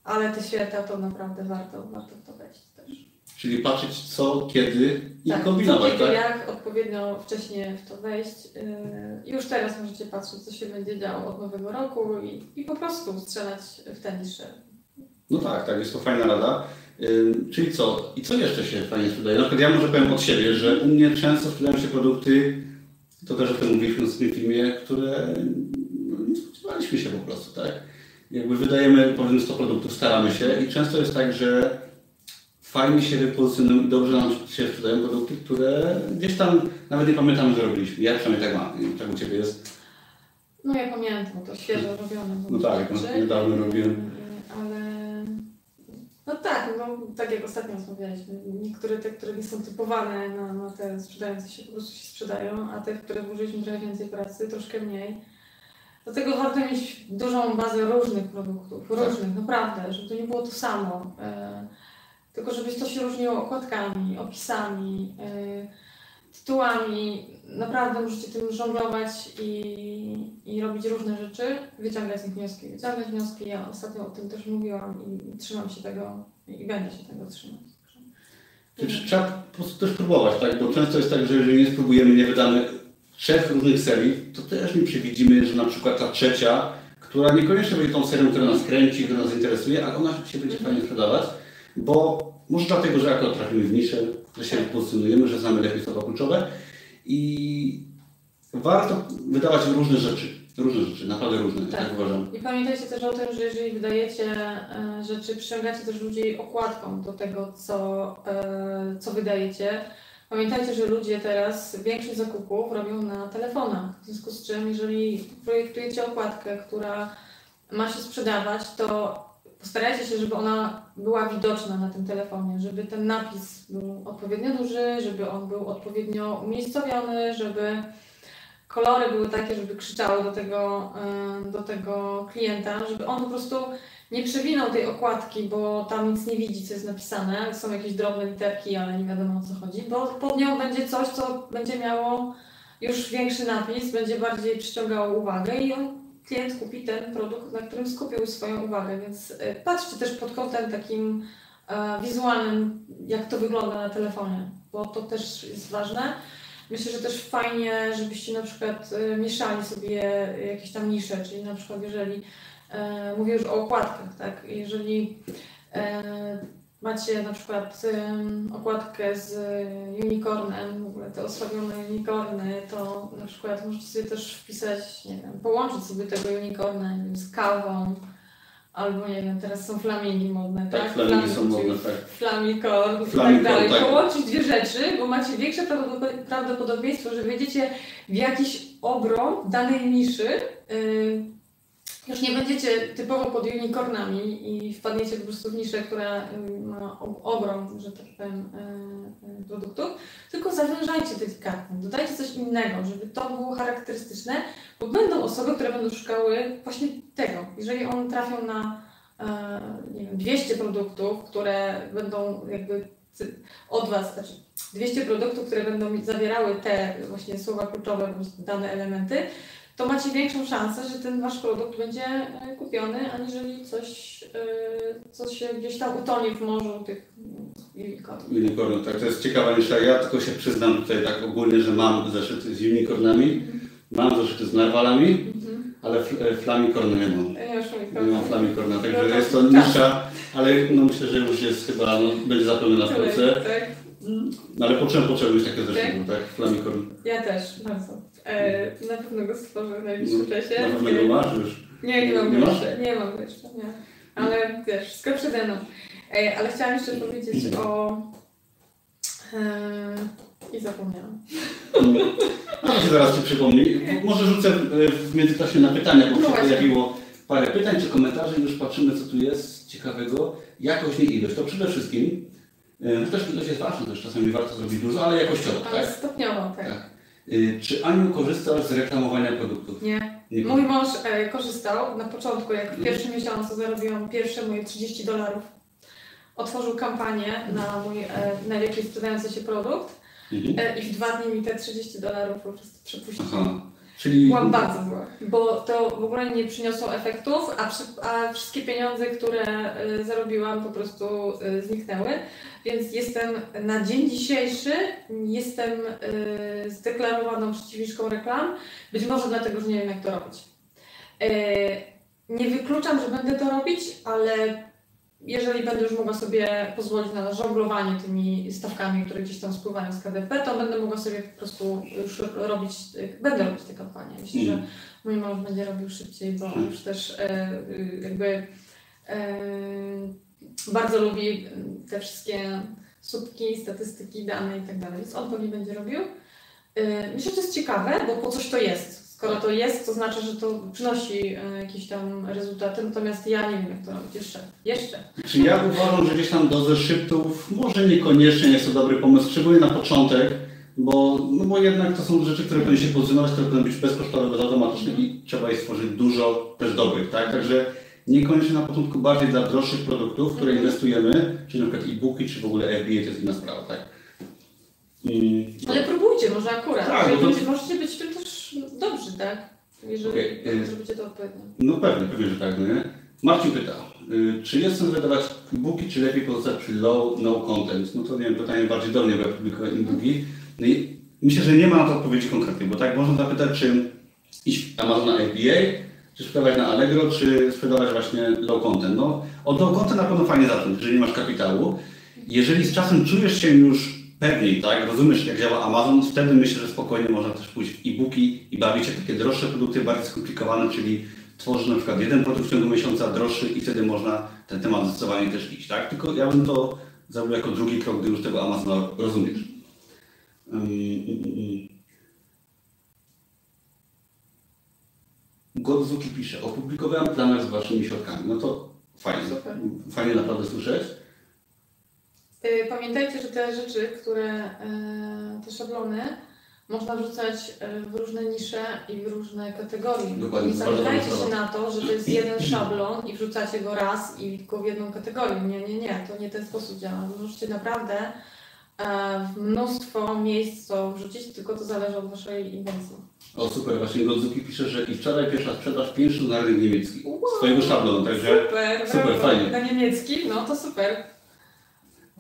ale te święta to naprawdę warto, warto w to wejść też. Czyli patrzeć co, kiedy i tak, kombinować, co, kiedy, tak? Jak odpowiednio wcześniej w to wejść. Już teraz możecie patrzeć, co się będzie działo od nowego roku i, i po prostu strzelać w te nisze. No tak, tak, jest to fajna rada. Czyli co? I co jeszcze się fajnie sprzedaje? Na przykład ja może powiem od siebie, że u mnie często sprzedają się produkty, to też o tym mówiliśmy w tym filmie, które nie spodziewaliśmy się po prostu, tak? Jakby wydajemy, powiedzmy, sto produktów, staramy się i często jest tak, że fajnie się wypozycjonują i dobrze nam się sprzedają produkty, które gdzieś tam nawet nie pamiętamy, że robiliśmy. Ja przynajmniej tak mam, tak u ciebie jest. No ja pamiętam, to świeżo robione. No tak, no, niedawno robiłem. Ale... No tak, no, tak jak ostatnio rozmawialiśmy, niektóre te, które nie są typowane na, na te sprzedające się, po prostu się sprzedają, a te, w które włożyliśmy trochę więcej pracy, troszkę mniej. Dlatego warto mieć dużą bazę różnych produktów, różnych, naprawdę, żeby to nie było to samo, e, tylko żebyś to się różniło okładkami, opisami, e, tytułami. Naprawdę możecie tym żonglować i, i robić różne rzeczy, wyciągać z nich wnioski, wyciągać wnioski. Ja ostatnio o tym też mówiłam i trzymam się tego i będę się tego trzymać. Przecież trzeba po prostu też próbować, tak? Bo często jest tak, że jeżeli nie spróbujemy, nie wydamy trzech różnych serii, to też nie przewidzimy, że na przykład ta trzecia, która niekoniecznie będzie tą serią, która nas kręci, która nas interesuje, ale ona się będzie fajnie sprzedawać, bo może dlatego, że akurat trafimy w niszę, że się pozycjonujemy, że znamy lepiej słowa kluczowe i warto wydawać różne rzeczy. Różne rzeczy, naprawdę różne, tak, tak uważam. I pamiętajcie też o tym, że jeżeli wydajecie rzeczy, przyciągacie też ludzi okładką do tego, co, co wydajecie. Pamiętajcie, że ludzie teraz większość zakupów robią na telefonach, w związku z czym jeżeli projektujecie okładkę, która ma się sprzedawać, to postarajcie się, żeby ona była widoczna na tym telefonie, żeby ten napis był odpowiednio duży, żeby on był odpowiednio umiejscowiony, żeby kolory były takie, żeby krzyczały do tego, do tego klienta, żeby on po prostu nie przewinął tej okładki, bo tam nic nie widzi, co jest napisane. Są jakieś drobne literki, ale nie wiadomo, o co chodzi, bo pod nią będzie coś, co będzie miało już większy napis, będzie bardziej przyciągało uwagę i on, klient kupi ten produkt, na którym skupił swoją uwagę. Więc patrzcie też pod kątem takim wizualnym, jak to wygląda na telefonie, bo to też jest ważne. Myślę, że też fajnie, żebyście na przykład mieszali sobie jakieś tam nisze, czyli na przykład jeżeli, e, mówię już o okładkach, tak, jeżeli e, macie na przykład e, okładkę z unicornem, w ogóle te osłabione unicorny, to na przykład możecie sobie też wpisać, nie wiem, połączyć sobie tego unicorna z kawą, albo nie wiem, teraz są flamingi modne, tak? tak? Flamingi są modne, tak. Flamikor i tak dalej. Tak. Połączyć dwie rzeczy, bo macie większe prawdopodobieństwo, że wejdziecie w jakiś obron danej niszy. Już nie będziecie typowo pod unicornami i wpadniecie po prostu w niszę, która ma ogrom, że tak powiem, produktów, tylko zawężajcie delikatnie, dodajcie coś innego, żeby to było charakterystyczne, bo będą osoby, które będą szukały właśnie tego. Jeżeli one trafią na, nie wiem, dwieście produktów, które będą jakby od Was, znaczy dwieście produktów, które będą zawierały te właśnie słowa kluczowe, dane elementy, to macie większą szansę, że ten Wasz produkt będzie kupiony, aniżeli coś, co się gdzieś tam utonie w morzu tych unicornów. Unicornów, tak, to jest ciekawa nisza. Ja tylko się przyznam tutaj tak ogólnie, że mam zeszyty z unicornami, mm. mam zeszyty z narwalami, mm-hmm. ale flamikornu nie mam. Ja już nie mam flamikorna, także no, tak, jest to nisza, ale no, myślę, że już jest chyba, no, będzie zapełniona w Polsce. Tak. No, ale po czym potrzebujesz takie zeszyty, tak? Flamikorn. Ja też, bardzo. E, na pewno go stworzę w najbliższym no, czasie. Na pewno go masz już. Nie, nie mam go jeszcze. Nie mam go jeszcze, nie. Ale wiesz, wszystko przede mną. E, ale chciałam jeszcze powiedzieć o... E, I zapomniałam. A to się zaraz Ci przypomni. Może rzucę w międzyczasie na pytania, bo no się pojawiło parę pytań czy komentarzy. Już patrzymy, co tu jest ciekawego. Jakość, nie ilość. To przede wszystkim, to też ilość jest ważna, też czasami warto zrobić dużo, ale jakościowo, tak? Ale stopniowo, tak. tak. Czy Aniu korzystasz z reklamowania produktów? Nie. nie. Mój mąż e, korzystał na początku, jak w pierwszym hmm. miesiącu zarobiłam pierwsze moje trzydzieści dolarów. Otworzył kampanię na mój e, najlepiej sprzedający się produkt hmm. e, i w dwa dni mi te trzydzieści dolarów po prostu przepuścił. Czyli... Byłam bardzo zła, bo to w ogóle nie przyniosło efektów, a, przy, a wszystkie pieniądze, które y, zarobiłam, po prostu y, zniknęły. Więc jestem na dzień dzisiejszy, jestem y, zdeklarowaną przeciwniczką reklam, być może dlatego, że nie wiem, jak to robić. Y, nie wykluczam, że będę to robić, ale jeżeli będę już mogła sobie pozwolić na żonglowanie tymi stawkami, które gdzieś tam spływają z K D P, to będę mogła sobie po prostu już robić, będę robić te kampanie. Myślę, mm. że mój mąż będzie robił szybciej, bo mm. już też e, jakby e, bardzo lubi te wszystkie słupki, statystyki, dane i tak dalej, więc on pewnie będzie robił. E, myślę, że to jest ciekawe, bo po coś to jest. Skoro to jest, to znaczy, że to przynosi jakieś tam rezultaty, natomiast ja nie wiem, jak to robić jeszcze. Jeszcze. Czy ja uważam, że gdzieś tam do zeszytów może niekoniecznie jest to dobry pomysł, szczególnie na początek, bo, no bo jednak to są rzeczy, które powinny się pozycjonować, które powinny być bezkosztowe, automatyczne i trzeba je stworzyć dużo też dobrych, tak? Także niekoniecznie na początku bardziej dla droższych produktów, w które inwestujemy, czyli na przykład e-booki, czy w ogóle F B A, to jest inna sprawa, tak? I... Ale próbujcie, może akurat, tak, bo to... możecie być w tym też dobrze, tak? Jeżeli okay. zrobicie to odpowiednio. No pewnie, pewnie, że tak, nie? Marcin pyta, czy jest sens wydawać e-booki, czy lepiej pozostać przy low, no content? No to nie wiem, pytanie bardziej do mnie, bo ja publikuję e-booki. No i myślę, że nie ma na to odpowiedzi konkretnej, bo tak można zapytać, czy iść w Amazona F B A, czy sprzedawać na Allegro, czy sprzedawać właśnie low content. No, od low content na pewno fajnie zacząć, jeżeli nie masz kapitału. Jeżeli z czasem czujesz się już pewniej, tak, rozumiesz jak działa Amazon, wtedy myślę, że spokojnie można też pójść w e-booki i bawić się w takie droższe produkty, bardziej skomplikowane, czyli tworzysz na przykład jeden produkt w ciągu miesiąca droższy i wtedy można ten temat zdecydowanie też iść, tak? Tylko ja bym to zrobił jako drugi krok, gdy już tego Amazona rozumiesz. Um, um, Godzuki pisze, opublikowałem planer z waszymi środkami. No to fajnie, fajnie naprawdę słyszeć. Pamiętajcie, że te rzeczy, które, te szablony, można wrzucać w różne nisze i w różne kategorie. Dokładnie. Nie zabierajcie się na to, że to jest jeden szablon i wrzucacie go raz i tylko w jedną kategorię. Nie, nie, nie. To nie ten sposób działa. Możecie naprawdę w mnóstwo miejsc to wrzucić, tylko to zależy od waszej intencji. O super, właśnie Godzuki pisze, że i wczoraj pierwsza sprzedaż pierwszy na rynek niemiecki. Wow, z twojego szablonu, także super, super fajnie. Na niemiecki, no to super.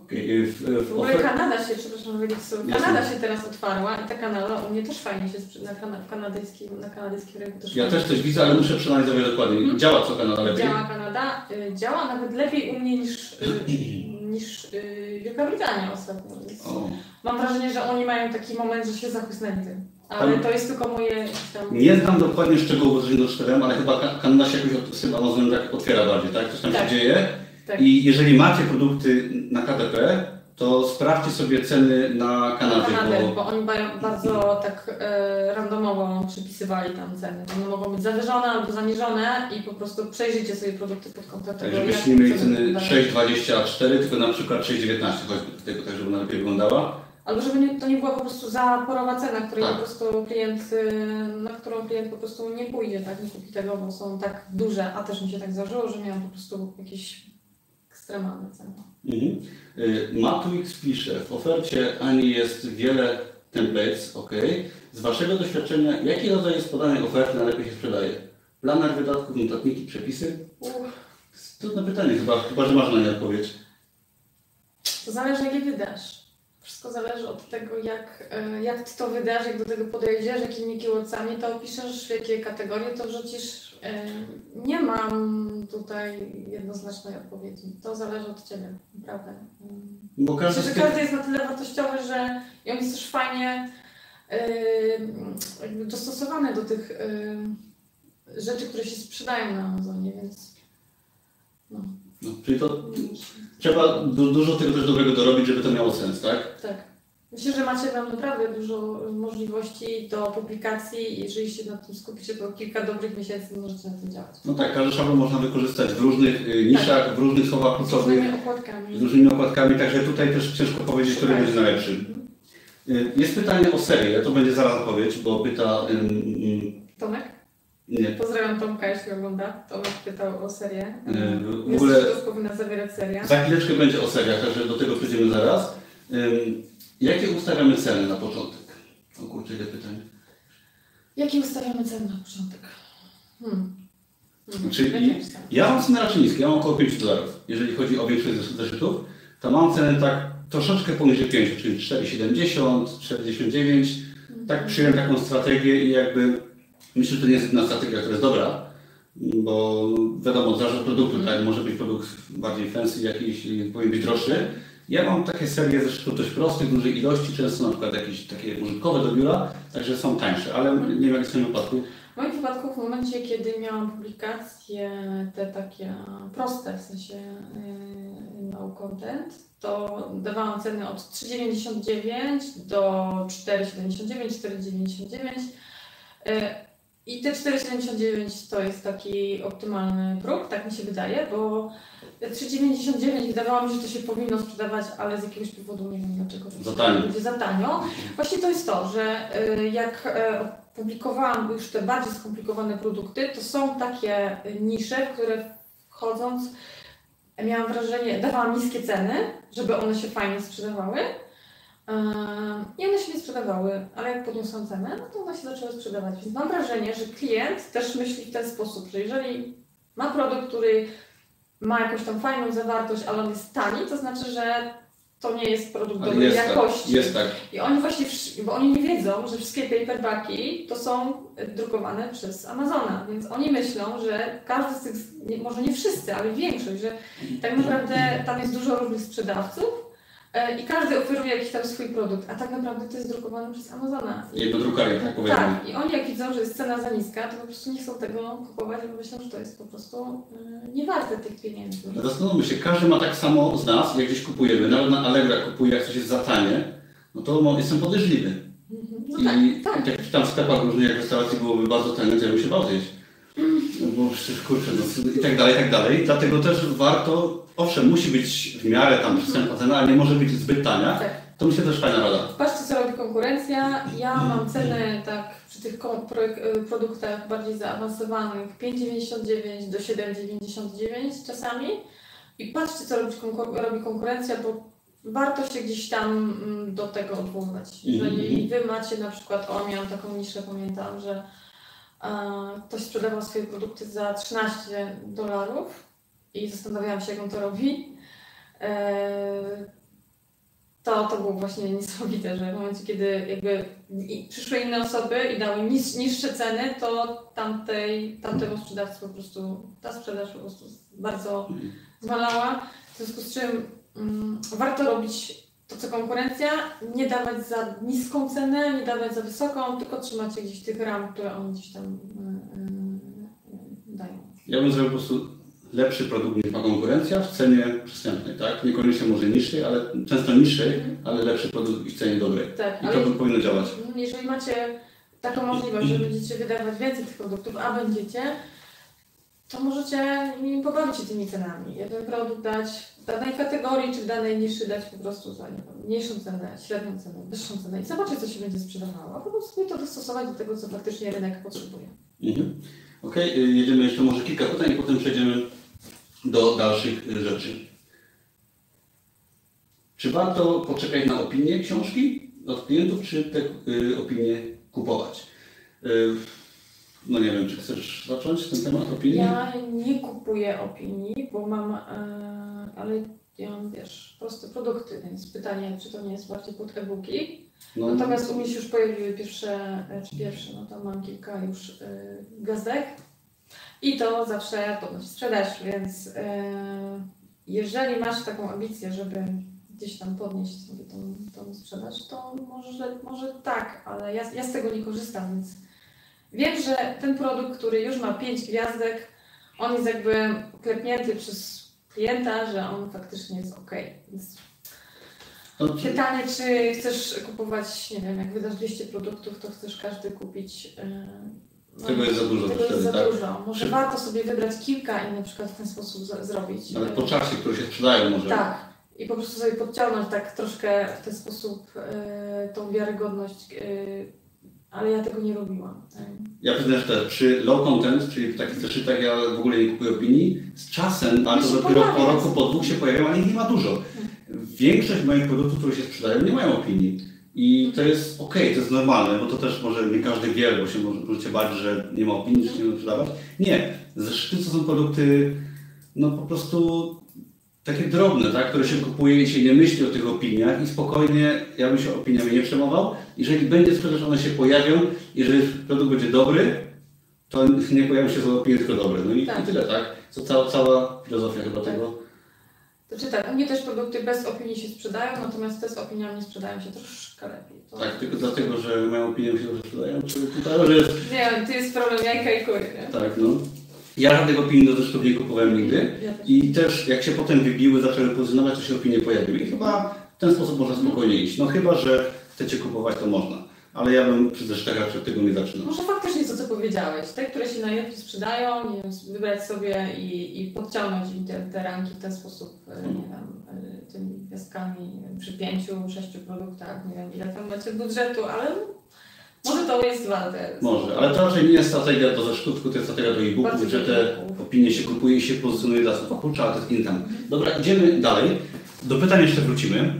Okay, w, w, w ogóle Kanada się, przepraszam, sobie, Kanada się teraz otwarła i ta Kanada u mnie też fajnie się na, kana, w kanadyjskim, na kanadyjskim rynku też. Ja też coś widzę, ale muszę przeanalizować dokładnie. Hmm. Działa co Kanada lepiej? Działa Kanada, y, działa nawet lepiej u mnie niż, y, niż y, Wielka Brytania ostatnio. O. Mam wrażenie, że oni mają taki moment, że się zachłysnęli tym. Ale tam, to jest tylko moje... Tam... Nie znam dokładnie szczegółów, że nie doszedłem, ale chyba Kanada się jakoś z Amazonem tak otwiera bardziej, tak? Coś tam tak się dzieje. Tak. I jeżeli macie produkty na K D P, to sprawdźcie sobie ceny na Kanadzie. Na Kanadę, bo... bo oni bardzo tak e, randomowo przypisywali tam ceny. One mogą być zawyżone albo zaniżone i po prostu przejrzyjcie sobie produkty pod kątem tego. Tak, żebyście nie mieli ceny sześć dwadzieścia cztery, tylko na przykład sześć dziewiętnaście, choćby tak, żeby ona lepiej wyglądała. Albo żeby nie, to nie była po prostu zaporowa cena, której tak po prostu klient, na którą klient po prostu nie pójdzie, tak, nie kupi tego, bo są tak duże, a też mi się tak zdarzyło, że miałam po prostu jakieś ekstremalne ceny. Mhm. Matuix pisze, w ofercie Ani jest wiele templates, ok. Z waszego doświadczenia, jaki rodzaj jest podanej oferty najlepiej się sprzedaje? Planar wydatków, notatniki, przepisy? Uff. Trudne pytanie, chyba, chyba że masz na nie odpowiedź. To zależy, jak je wydasz. Wszystko zależy od tego, jak, jak ty to wydasz, jak do tego podejdziesz, jakimi keywordsami to opiszesz, w jakie kategorie to wrzucisz. Nie mam tutaj jednoznacznej odpowiedzi. To zależy od ciebie, naprawdę. Bo każdy, Myślę, że każdy jest na tyle wartościowy, że on jest też fajnie jakby dostosowany do tych rzeczy, które się sprzedają na Amazonie, więc no. No, czyli to trzeba du dużo tego też dobrego dorobić, żeby to miało sens, tak? Tak. Myślę, że macie tam naprawdę dużo możliwości do publikacji i jeżeli się na tym skupicie, to kilka dobrych miesięcy możecie na tym działać. No tak, każdy szablon można wykorzystać w różnych niszach, tak, w różnych słowach kluczowych. Z różnymi okładkami. Z różnymi okładkami, także tutaj też ciężko powiedzieć, który będzie najlepszy. Jest pytanie o serię, to będzie zaraz odpowiedź, bo pyta... Ym, ym... Tomek? Nie. Pozdrawiam Tomka, jeśli ogląda. Tomek pytał o serię. Yy, w ogóle powinna zawierać seria. Za chwileczkę będzie o seriach, także do tego przejdziemy zaraz. Ym, jakie ustawiamy ceny na początek? O kurczę, ile pytań. Jakie ustawiamy ceny na początek? Hmm. Hmm. Czyli ja mam ceny raczej niskie, ja mam około pięć dolarów. Jeżeli chodzi o większość zeszytów, to mam cenę tak troszeczkę poniżej pięć, czyli cztery siedemdziesiąt, cztery dziewięćdziesiąt dziewięć. Hmm. Tak przyjąłem taką strategię i jakby... Myślę, że to nie jest jedna strategia, która jest dobra, bo wiadomo, zależy od produktu, mm. tak? Może być produkt bardziej fancy, jakiś powinien być droższy. Ja mam takie serie zresztą dość prostych, dużej ilości, często na przykład jakieś takie użytkowe do biura, także są tańsze, ale nie wiem jak jest w moim wypadku. W moim wypadku w momencie, kiedy miałam publikacje te takie proste, w sensie no content, to dawałam ceny od trzy dziewięćdziesiąt dziewięć do cztery siedemdziesiąt dziewięć, cztery dziewięćdziesiąt dziewięć. I te cztery siedemdziesiąt dziewięć to jest taki optymalny próg, tak mi się wydaje, bo trzy dziewięćdziesiąt dziewięć wydawało mi się, że to się powinno sprzedawać, ale z jakiegoś powodu nie wiem dlaczego to się będzie za tanio. Właśnie to jest to, że jak publikowałam już te bardziej skomplikowane produkty, to są takie nisze, w które wchodząc miałam wrażenie, dawałam niskie ceny, żeby one się fajnie sprzedawały. I one się nie sprzedawały, ale jak podniosą cenę, no to one się zaczęły sprzedawać. Więc mam wrażenie, że klient też myśli w ten sposób, że jeżeli ma produkt, który ma jakąś tam fajną zawartość, ale on jest tani, to znaczy, że to nie jest produkt ale dobrej jest jakości. Tak, jest tak. I oni właśnie, bo oni nie wiedzą, że wszystkie paperbacki to są drukowane przez Amazona, więc oni myślą, że każdy z tych, może nie wszyscy, ale większość, że tak naprawdę tam jest dużo różnych sprzedawców i każdy oferuje jakiś tam swój produkt, a tak naprawdę to jest drukowane przez Amazona. I do drukarek, tak powiem. Tak, i oni jak widzą, że jest cena za niska, to po prostu nie chcą tego kupować, bo myślą, że to jest po prostu niewarte tych pieniędzy. Zastanówmy się, każdy ma tak samo z nas, jak gdzieś kupujemy, nawet na Allegro kupuję, jak coś jest za tanie, no to jestem podejrzliwy. No I tak, tak. Jak tam w sklepach różnych, jak restauracji byłoby bardzo tanie, to ja bym się bał zjeść. No bo przecież kurczę, no, i tak dalej, i tak dalej. Dlatego też warto, owszem, musi być w miarę tam przystępna cena, ale nie może być zbyt tania. Tak. To myślę też fajna rada. Patrzcie, co robi konkurencja. Ja mam cenę tak przy tych produktach bardziej zaawansowanych pięć dziewięćdziesiąt dziewięć do siedem dziewięćdziesiąt dziewięć czasami. I patrzcie, co robi konkurencja, bo warto się gdzieś tam do tego odwoływać. Jeżeli wy macie na przykład, o, miałam taką niszę, pamiętam, że ktoś sprzedawał swoje produkty za trzynaście dolarów i zastanawiałam się, jak on to robi. To, to było właśnie niesamowite, że w momencie, kiedy jakby przyszły inne osoby i dały niż, niższe ceny, to tamtej, tamtego sprzedawcy po prostu, ta sprzedaż po prostu bardzo zwalała. W związku z czym um, warto robić to, co konkurencja, nie dawać za niską cenę, nie dawać za wysoką, tylko trzymać się gdzieś tych ram, które oni gdzieś tam yy, yy, dają. Ja bym zrobił po prostu lepszy produkt niż ma konkurencja w cenie przystępnej, tak? Niekoniecznie może niższej, ale często niższej, mm. ale lepszy produkt i w cenie dobrej. Tak, i to by powinno działać. Jeżeli macie taką możliwość, że będziecie wydawać więcej tych produktów, a będziecie, to możecie pobawić się tymi cenami. Jeden produkt dać w danej kategorii, czy w danej niszy dać po prostu za mniejszą cenę, średnią cenę, wyższą cenę i zobaczyć, co się będzie sprzedawało, a po prostu sobie to dostosować do tego, co faktycznie rynek potrzebuje. Mhm. Okej, okay, jedziemy jeszcze może kilka pytań i potem przejdziemy do dalszych rzeczy. Czy warto poczekać na opinię książki od klientów, czy te opinie kupować? No nie wiem, czy chcesz zacząć ten temat opinii? Ja nie kupuję opinii, bo mam, ale ja mam, wiesz, proste produkty, więc pytanie, czy to nie jest bardziej pod e-booki. No. Natomiast u mnie się już pojawiły pierwsze, czy pierwsze, no to mam kilka już gazet i to zawsze ponoć sprzedaż, więc jeżeli masz taką ambicję, żeby gdzieś tam podnieść sobie tą, tą sprzedaż, to może, może tak, ale ja, ja z tego nie korzystam, więc wiem, że ten produkt, który już ma pięć gwiazdek, on jest jakby klepnięty przez klienta, że on faktycznie jest ok. Więc pytanie, czy chcesz kupować, nie wiem, jak wydasz dwieście produktów, to chcesz każdy kupić. No, tego jest za dużo. Tego jest za tak? dużo. Może czy... warto sobie wybrać kilka i na przykład w ten sposób z- zrobić. Nawet po czasie, które się sprzedają może. Tak. I po prostu sobie podciągnąć tak troszkę w ten sposób y- tą wiarygodność. Y- Ale ja tego nie robiłam. Ja przyznam, że też przy low content, czyli w takich zeszytach ja w ogóle nie kupuję opinii, z czasem, ale to dopiero po roku, po dwóch się pojawiają, ale ich nie ma dużo. Większość moich produktów, które się sprzedają, nie mają opinii. I to jest okej, okay, to jest normalne, bo to też może nie każdy wie, bo się może, możecie bać, że nie ma opinii, że nie będą sprzedawać. Nie, zeszyty to są produkty, no po prostu takie drobne, tak, które się kupuje i się nie myśli o tych opiniach i spokojnie, ja bym się opiniami nie przejmował. Jeżeli będzie sprzedaż, one się pojawią, jeżeli produkt będzie dobry, to nie pojawią się złe opinie, tylko dobre. No i, tak. i tyle, tak? To cała, cała filozofia chyba tak. tego. Znaczy tak, u mnie też produkty bez opinii się sprzedają, natomiast te z opiniami sprzedają się troszkę lepiej. To... Tak, tylko dlatego, że mają opinię się dobrze sprzedają, czy tutaj, że jest... Nie, to jest problem jajka i kury, nie? Tak, no. Ja żadnych opinii do zresztą nie kupowałem nigdy i też jak się potem wybiły, zaczęły pozycjonować, to się opinie pojawiły i chyba w ten sposób można spokojnie iść. No chyba, że chcecie kupować, to można, ale ja bym przy zeszczekach od tego nie zaczynał. Może faktycznie to, co powiedziałeś, te, które się najlepiej sprzedają, nie wiem, wybrać sobie i, i podciągnąć im te, te ranki w ten sposób, nie wiem, tymi gwiazdkami przy pięciu, sześciu produktach, nie wiem ile tam macie budżetu, ale... Może to jest warte. Może, ale to raczej nie jest strategia do zeszkutku, to jest strategia do e-booku, że te opinie się kupuje i się pozycjonuje dla słów, kurczę, ale to jest inny tam. Dobra, idziemy dalej. Do pytań jeszcze wrócimy.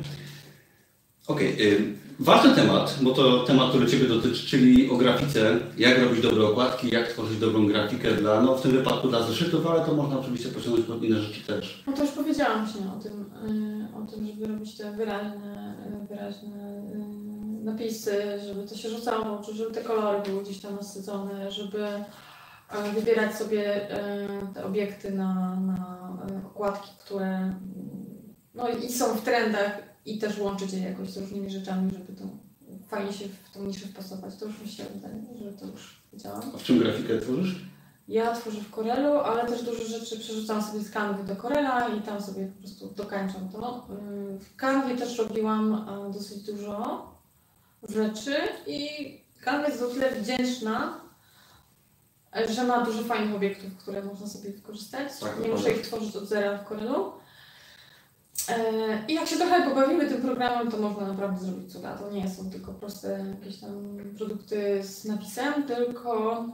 Okej, okay, Ważny temat, bo to temat, który Ciebie dotyczy, czyli o grafice, jak robić dobre okładki, jak tworzyć dobrą grafikę dla, no w tym wypadku dla zeszytów, ale to można oczywiście pociągnąć pod inne rzeczy też. No to już powiedziałam Ci o tym, o tym, żeby robić te wyraźne, wyraźne napisy, żeby to się rzucało w oczy, żeby te kolory były gdzieś tam nasycone, żeby wybierać sobie te obiekty na, na okładki, które no i są w trendach. I też łączyć je jakoś z różnymi rzeczami, żeby to fajnie się w tą niszę wpasować. To już mi się wydaje, że to już widziałam. A w czym grafikę tworzysz? Ja tworzę w Corelu, ale też dużo rzeczy przerzucam sobie z Canvy do Corela i tam sobie po prostu dokańczam to. W Canvie też robiłam dosyć dużo rzeczy i Canva jest o tyle wdzięczna, że ma dużo fajnych obiektów, które można sobie wykorzystać. Tak, nie muszę ich tworzyć od zera w Corelu. I jak się trochę pobawimy tym programem, to można naprawdę zrobić cuda. To nie są tylko proste jakieś tam produkty z napisem, tylko,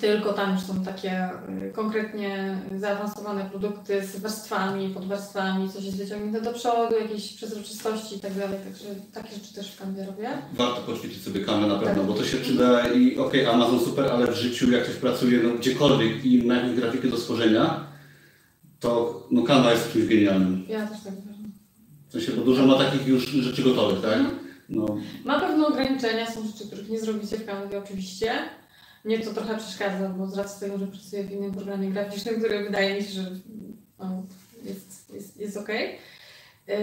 tylko tam już są takie konkretnie zaawansowane produkty z warstwami, podwarstwami, coś jest wyciągnięte do przodu, jakieś przezroczystości i tak dalej. Także takie rzeczy też w Canvie robię. Warto poświęcić sobie Canvę na pewno, tak, bo to się przyda i okej, okay, Amazon super, ale w życiu jak ktoś pracuje, no gdziekolwiek i ma jakąś grafikę do stworzenia, to no, Canva jest czymś genialnym. Ja też tak uważam. W sensie, bo dużo ma takich już rzeczy gotowych, tak? Mm. No. Ma pewne ograniczenia, są rzeczy, których nie zrobicie w Canvie oczywiście. Mnie to trochę przeszkadza, bo z racji tego, że pracuję w innym programie graficznym, który wydaje mi się, że no, jest, jest, jest okej. Yy,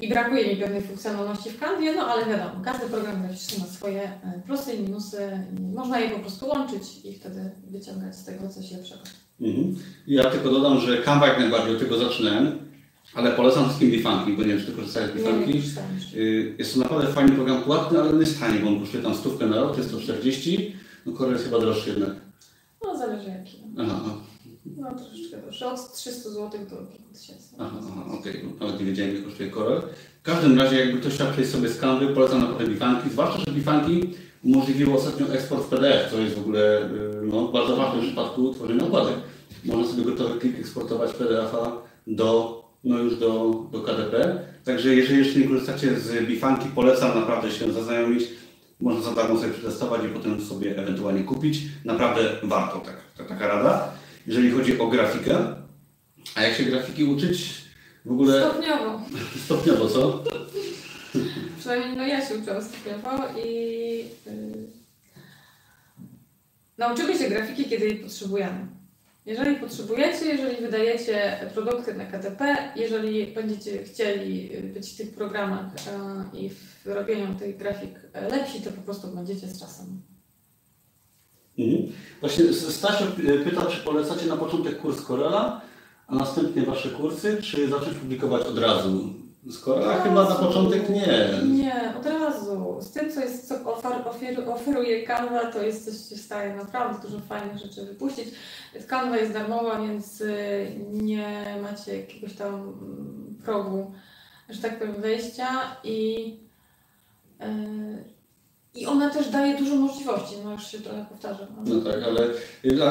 I brakuje mi pewnej funkcjonalności w Canvie, no ale wiadomo, każdy program graficzny ma swoje plusy i minusy. Można je po prostu łączyć i wtedy wyciągać z tego coś lepszego. Mhm. Ja tylko dodam, że Canva jak najbardziej od tego zaczynałem, ale polecam wszystkim Bifanki, bo nie wiem, czy ty korzystałeś z Bifanki. Jest to naprawdę fajny program płatny, ale nie jest tani, bo on kosztuje tam stówkę na rok, to jest to czterdzieści, no Corel jest chyba droższy jednak. No zależy jaki. Aha. No troszeczkę droższy, od trzystu złotych do kilku tysięcy. Aha, aha okej, okay. Nawet nie wiedziałem, ile kosztuje Corel. W każdym razie, jakby ktoś chciał przejść sobie z Canvy, polecam naprawdę Bifanki, zwłaszcza, że Bifanki umożliwiło ostatnio eksport w P D F, co jest w ogóle no, bardzo ważne w przypadku tworzenia okładek. Można sobie gotowy klik eksportować P D F-a do, no już do, do K D P. Także jeżeli jeszcze nie korzystacie z Bifanki, polecam naprawdę się zaznajomić. Można za darmo sobie przetestować i potem sobie ewentualnie kupić. Naprawdę warto, tak, tak, taka rada. Jeżeli chodzi o grafikę, a jak się grafiki uczyć w ogóle... Stopniowo. Stopniowo, co? Przynajmniej no ja się uczyłam stopniowo i yy... nauczymy się grafiki, kiedy jej potrzebujemy. Jeżeli potrzebujecie, jeżeli wydajecie produkty na K D P, jeżeli będziecie chcieli być w tych programach yy, i w robieniu tych grafik lepsi, to po prostu będziecie z czasem. Mhm. Właśnie Stasia pyta, czy polecacie na początek kurs Corela, a następnie Wasze kursy, czy zacząć publikować od razu? Skoro a chyba na początek nie. Nie, od razu. Z tym, co, jest, co ofar, ofer, oferuje Canva, to jesteście w stanie naprawdę dużo fajnych rzeczy wypuścić. Canva jest darmowa, więc nie macie jakiegoś tam progu, że tak powiem, wejścia i, yy, i ona też daje dużo możliwości. No już się trochę powtarzam. Ale... No tak, ale,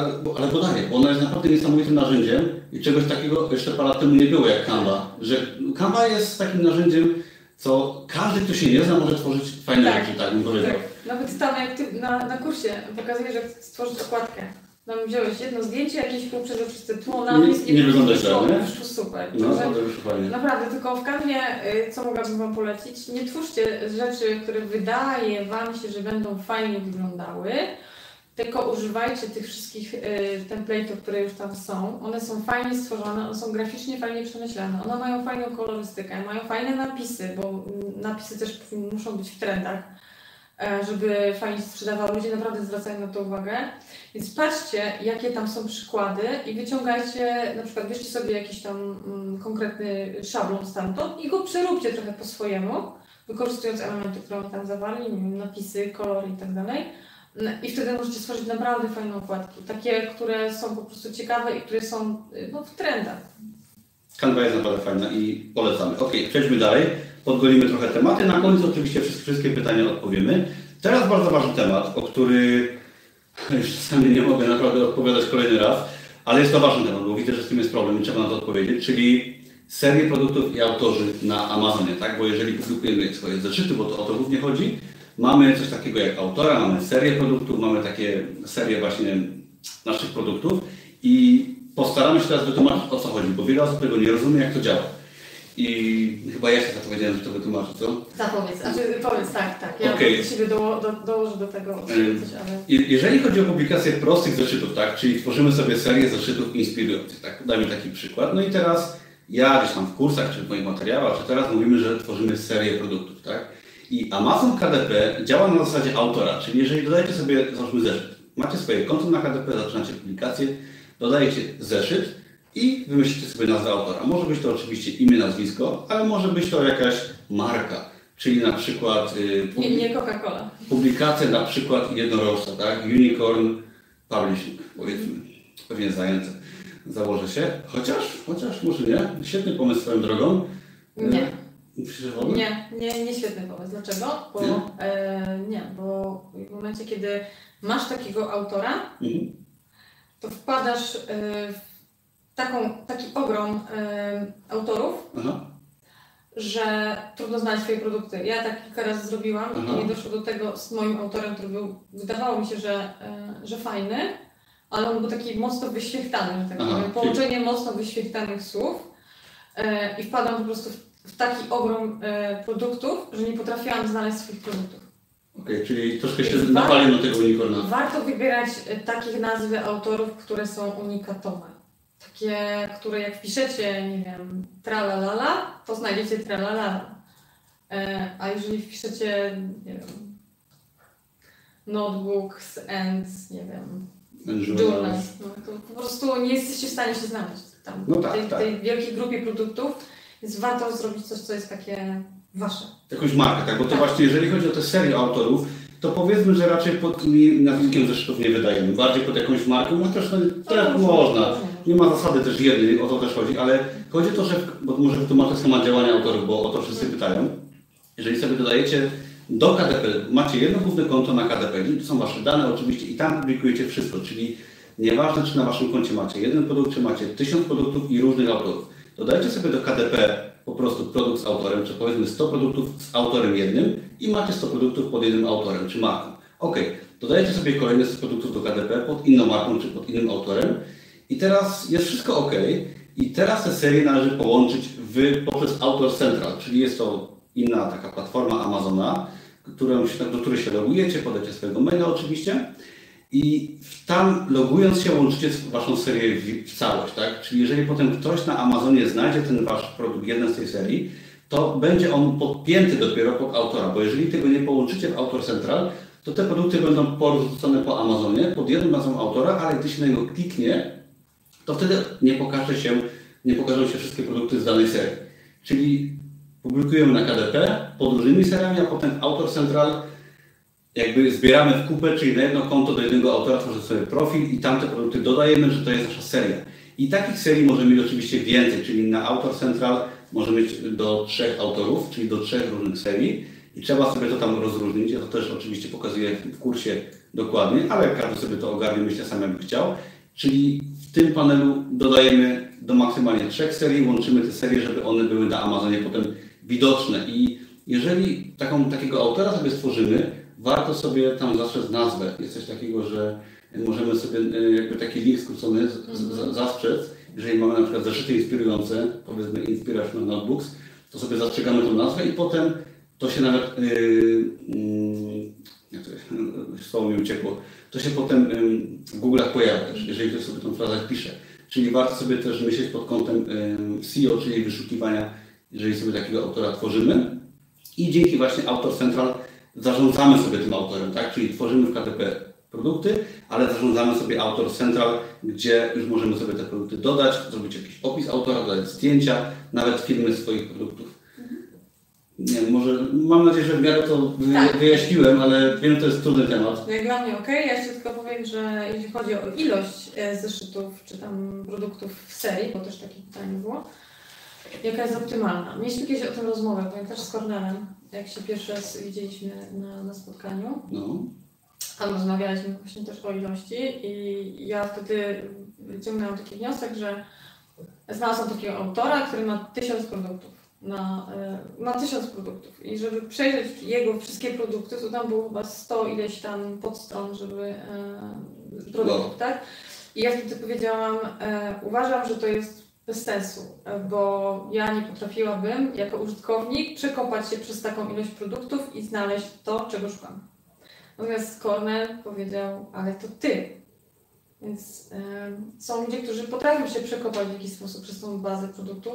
ale bo daje, bo ona jest naprawdę niesamowitym narzędziem i czegoś takiego jeszcze parę lat temu nie było jak Canva, że Canva jest takim narzędziem, co każdy, kto się nie zna, może tworzyć fajne rzeczy, tak bym powiedział. Tak. Nawet tam, jak ty na, na kursie pokazujesz, jak stworzyć okładkę. Tam wziąłeś jedno zdjęcie, jakieś półprzezroczyste tło, napis nie, nie wygląda źle, nie? To już super. No, no, to już fajnie. Naprawdę, tylko w Canvie, co mogłabym Wam polecić, nie twórzcie rzeczy, które wydaje Wam się, że będą fajnie wyglądały, tylko używajcie tych wszystkich y, template'ów, które już tam są. One są fajnie stworzone, one są graficznie fajnie przemyślane, one mają fajną kolorystykę, mają fajne napisy, bo napisy też muszą być w trendach, y, żeby fajnie sprzedawały. Ludzie naprawdę zwracają na to uwagę. Więc patrzcie, jakie tam są przykłady i wyciągajcie, na przykład bierzcie sobie jakiś tam mm, konkretny szablon stamtąd i go przeróbcie trochę po swojemu, wykorzystując elementy, które tam zawarli, napisy, kolory itd. I wtedy możecie stworzyć naprawdę fajne okładki, takie, które są po prostu ciekawe i które są no, w trendach. Canva jest naprawdę fajna i polecamy. Ok, przejdźmy dalej, podgolimy trochę tematy, na koniec oczywiście wszystkie pytania odpowiemy. Teraz bardzo ważny temat, o który już czasami nie mogę naprawdę odpowiadać kolejny raz, ale jest to ważny temat, bo widzę, że z tym jest problem i trzeba na to odpowiedzieć, czyli serię produktów i autorzy na Amazonie, tak? Bo jeżeli publikujemy swoje zeszyty, bo to o to głównie chodzi, mamy coś takiego jak autora, mamy serię produktów, mamy takie serię właśnie naszych produktów i postaramy się teraz wytłumaczyć, o co chodzi, bo wiele osób tego nie rozumie, jak to działa. I chyba ja się zapowiedziałem, że to wytłumaczę, co? Zapowiedz, znaczy powiedz, tak, tak. Ja okay. Właściwie do, do, dołożę do tego coś, ale... Jeżeli chodzi o publikację prostych zeszytów, tak, czyli tworzymy sobie serię zeszytów inspirujących, tak, dajmy taki przykład. No i teraz ja gdzieś tam w kursach, czy w moich materiałach, czy teraz mówimy, że tworzymy serię produktów, tak. I Amazon K D P działa na zasadzie autora, czyli jeżeli dodajecie sobie, załóżmy zeszyt, macie swoje konto na K D P, zaczynacie publikację, dodajecie zeszyt, i wymyślicie sobie nazwę autora. Może być to oczywiście imię, nazwisko, ale może być to jakaś marka, czyli na przykład publik- nie Coca-Cola. Publikacja na przykład jednorożca, tak? Unicorn Publishing, powiedzmy. Pewnie zajęte. Założę się. Chociaż, chociaż może nie. Świetny pomysł swoją drogą. Nie. E, nie, nie, nie świetny pomysł. Dlaczego? Bo nie, e, nie, bo w momencie, kiedy masz takiego autora, mhm. to wpadasz e, w Taką, taki ogrom y, autorów, aha. że trudno znaleźć swoje produkty. Ja tak kilka razy zrobiłam aha. i doszło do tego z moim autorem, który był, wydawało mi się, że, y, że fajny, ale on był taki mocno wyświechtany, że tak aha. powiem, połączenie czyli... mocno wyświechtanych słów y, i wpadłam po prostu w, w taki ogrom y, produktów, że nie potrafiłam znaleźć swoich produktów. Okej, okay, czyli troszkę się napaliłem do tego unikorna. Warto wybierać y, takich nazwy autorów, które są unikatowe. Takie, które jak wpiszecie, nie wiem, tralalala, to znajdziecie tralalala. E, a jeżeli wpiszecie, nie wiem, notebooks and, nie wiem, journals, no, to po prostu nie jesteście w stanie się znaleźć tam. No tak, w tej, tak. tej wielkiej grupie produktów, więc warto zrobić coś, co jest takie wasze. Jakąś markę, tak? Bo to tak. właśnie, jeżeli chodzi o tę serię autorów, to powiedzmy, że raczej pod nazwiskiem zeszytów nie wydajemy, bardziej pod jakąś marką, no też tak można. Nie ma zasady też jednej, o to też chodzi, ale chodzi o to, że, bo może wytłumaczę schemat działania autorów, bo o to wszyscy pytają. Jeżeli sobie dodajecie do K D P, macie jedno główne konto na K D P, to są wasze dane oczywiście i tam publikujecie wszystko, czyli nieważne, czy na waszym koncie macie jeden produkt, czy macie tysiąc produktów i różnych autorów. Dodajcie sobie do K D P po prostu produkt z autorem, czy powiedzmy sto produktów z autorem jednym i macie sto produktów pod jednym autorem, czy marką. Ok, dodajecie sobie kolejne sto produktów do K D P pod inną marką, czy pod innym autorem i teraz jest wszystko ok. I teraz te serie należy połączyć w, poprzez Autor Central, czyli jest to inna taka platforma Amazona, którą się, do której się logujecie, podajecie swojego maila oczywiście i tam logując się łączycie waszą serię w całość, tak? Czyli jeżeli potem ktoś na Amazonie znajdzie ten wasz produkt, jeden z tej serii, to będzie on podpięty dopiero pod autora, bo jeżeli tego nie połączycie w Autor Central, to te produkty będą porzucone po Amazonie pod jednym nazwą autora, ale gdy się na niego kliknie, to wtedy nie pokaże się, nie pokażą się wszystkie produkty z danej serii. Czyli publikujemy na K D P pod różnymi seriami, a potem Autor Central jakby zbieramy w kupę, czyli na jedno konto do jednego autora tworzymy sobie profil i tamte produkty dodajemy, że to jest nasza seria. I takich serii możemy mieć oczywiście więcej, czyli na Autor Central możemy mieć do trzech autorów, czyli do trzech różnych serii i trzeba sobie to tam rozróżnić. Ja to też oczywiście pokazuję w kursie dokładnie, ale każdy sobie to ogarnie, myślę, sam jakby chciał. Czyli w tym panelu dodajemy do maksymalnie trzech serii, łączymy te serie, żeby one były na Amazonie potem widoczne. I jeżeli taką, takiego autora sobie stworzymy, warto sobie tam zastrzec nazwę. Jest coś takiego, że możemy sobie jakby taki link skrócony zastrzec. Jeżeli mamy na przykład zeszyty inspirujące, powiedzmy Inspirational Notebooks, to sobie zastrzegamy tą nazwę i potem to się nawet, yy, yy, słowo mi uciekło, to się potem yy, w Google'ach pojawia też, jeżeli ktoś sobie tą frazę pisze. Czyli warto sobie też myśleć pod kątem yy, S E O, czyli wyszukiwania, jeżeli sobie takiego autora tworzymy. I dzięki właśnie Autor Central zarządzamy sobie tym autorem, tak? Czyli tworzymy w K D P produkty, ale zarządzamy sobie Autor Central, gdzie już możemy sobie te produkty dodać, zrobić jakiś opis autora, dodać zdjęcia, nawet filmy swoich produktów. Mhm. Nie, może mam nadzieję, że w miarę to tak. wyjaśniłem, ale wiem, że to jest trudny temat. Jak dla mnie okej, ja jeszcze tylko powiem, że jeśli chodzi o ilość zeszytów czy tam produktów w serii, bo też takie pytanie było, jaka jest optymalna? Mieliśmy kiedyś o tym rozmowę, pamiętasz, z Cornelem, jak się pierwszy raz widzieliśmy na, na spotkaniu. No. Tam rozmawialiśmy właśnie też o ilości i ja wtedy wyciągnęłam taki wniosek, że Znalazłam takiego autora, który ma tysiąc produktów. Na, na tysiąc produktów i żeby przejrzeć jego wszystkie produkty, to tam było chyba sto ileś tam podstron, żeby e, produktów, tak? I ja wtedy powiedziałam, e, uważam, że to jest bez sensu, bo ja nie potrafiłabym jako użytkownik przekopać się przez taką ilość produktów i znaleźć to, czego szukam. Natomiast Cornell powiedział, ale to ty. Więc y, są ludzie, którzy potrafią się przekopać w jakiś sposób przez tą bazę produktów,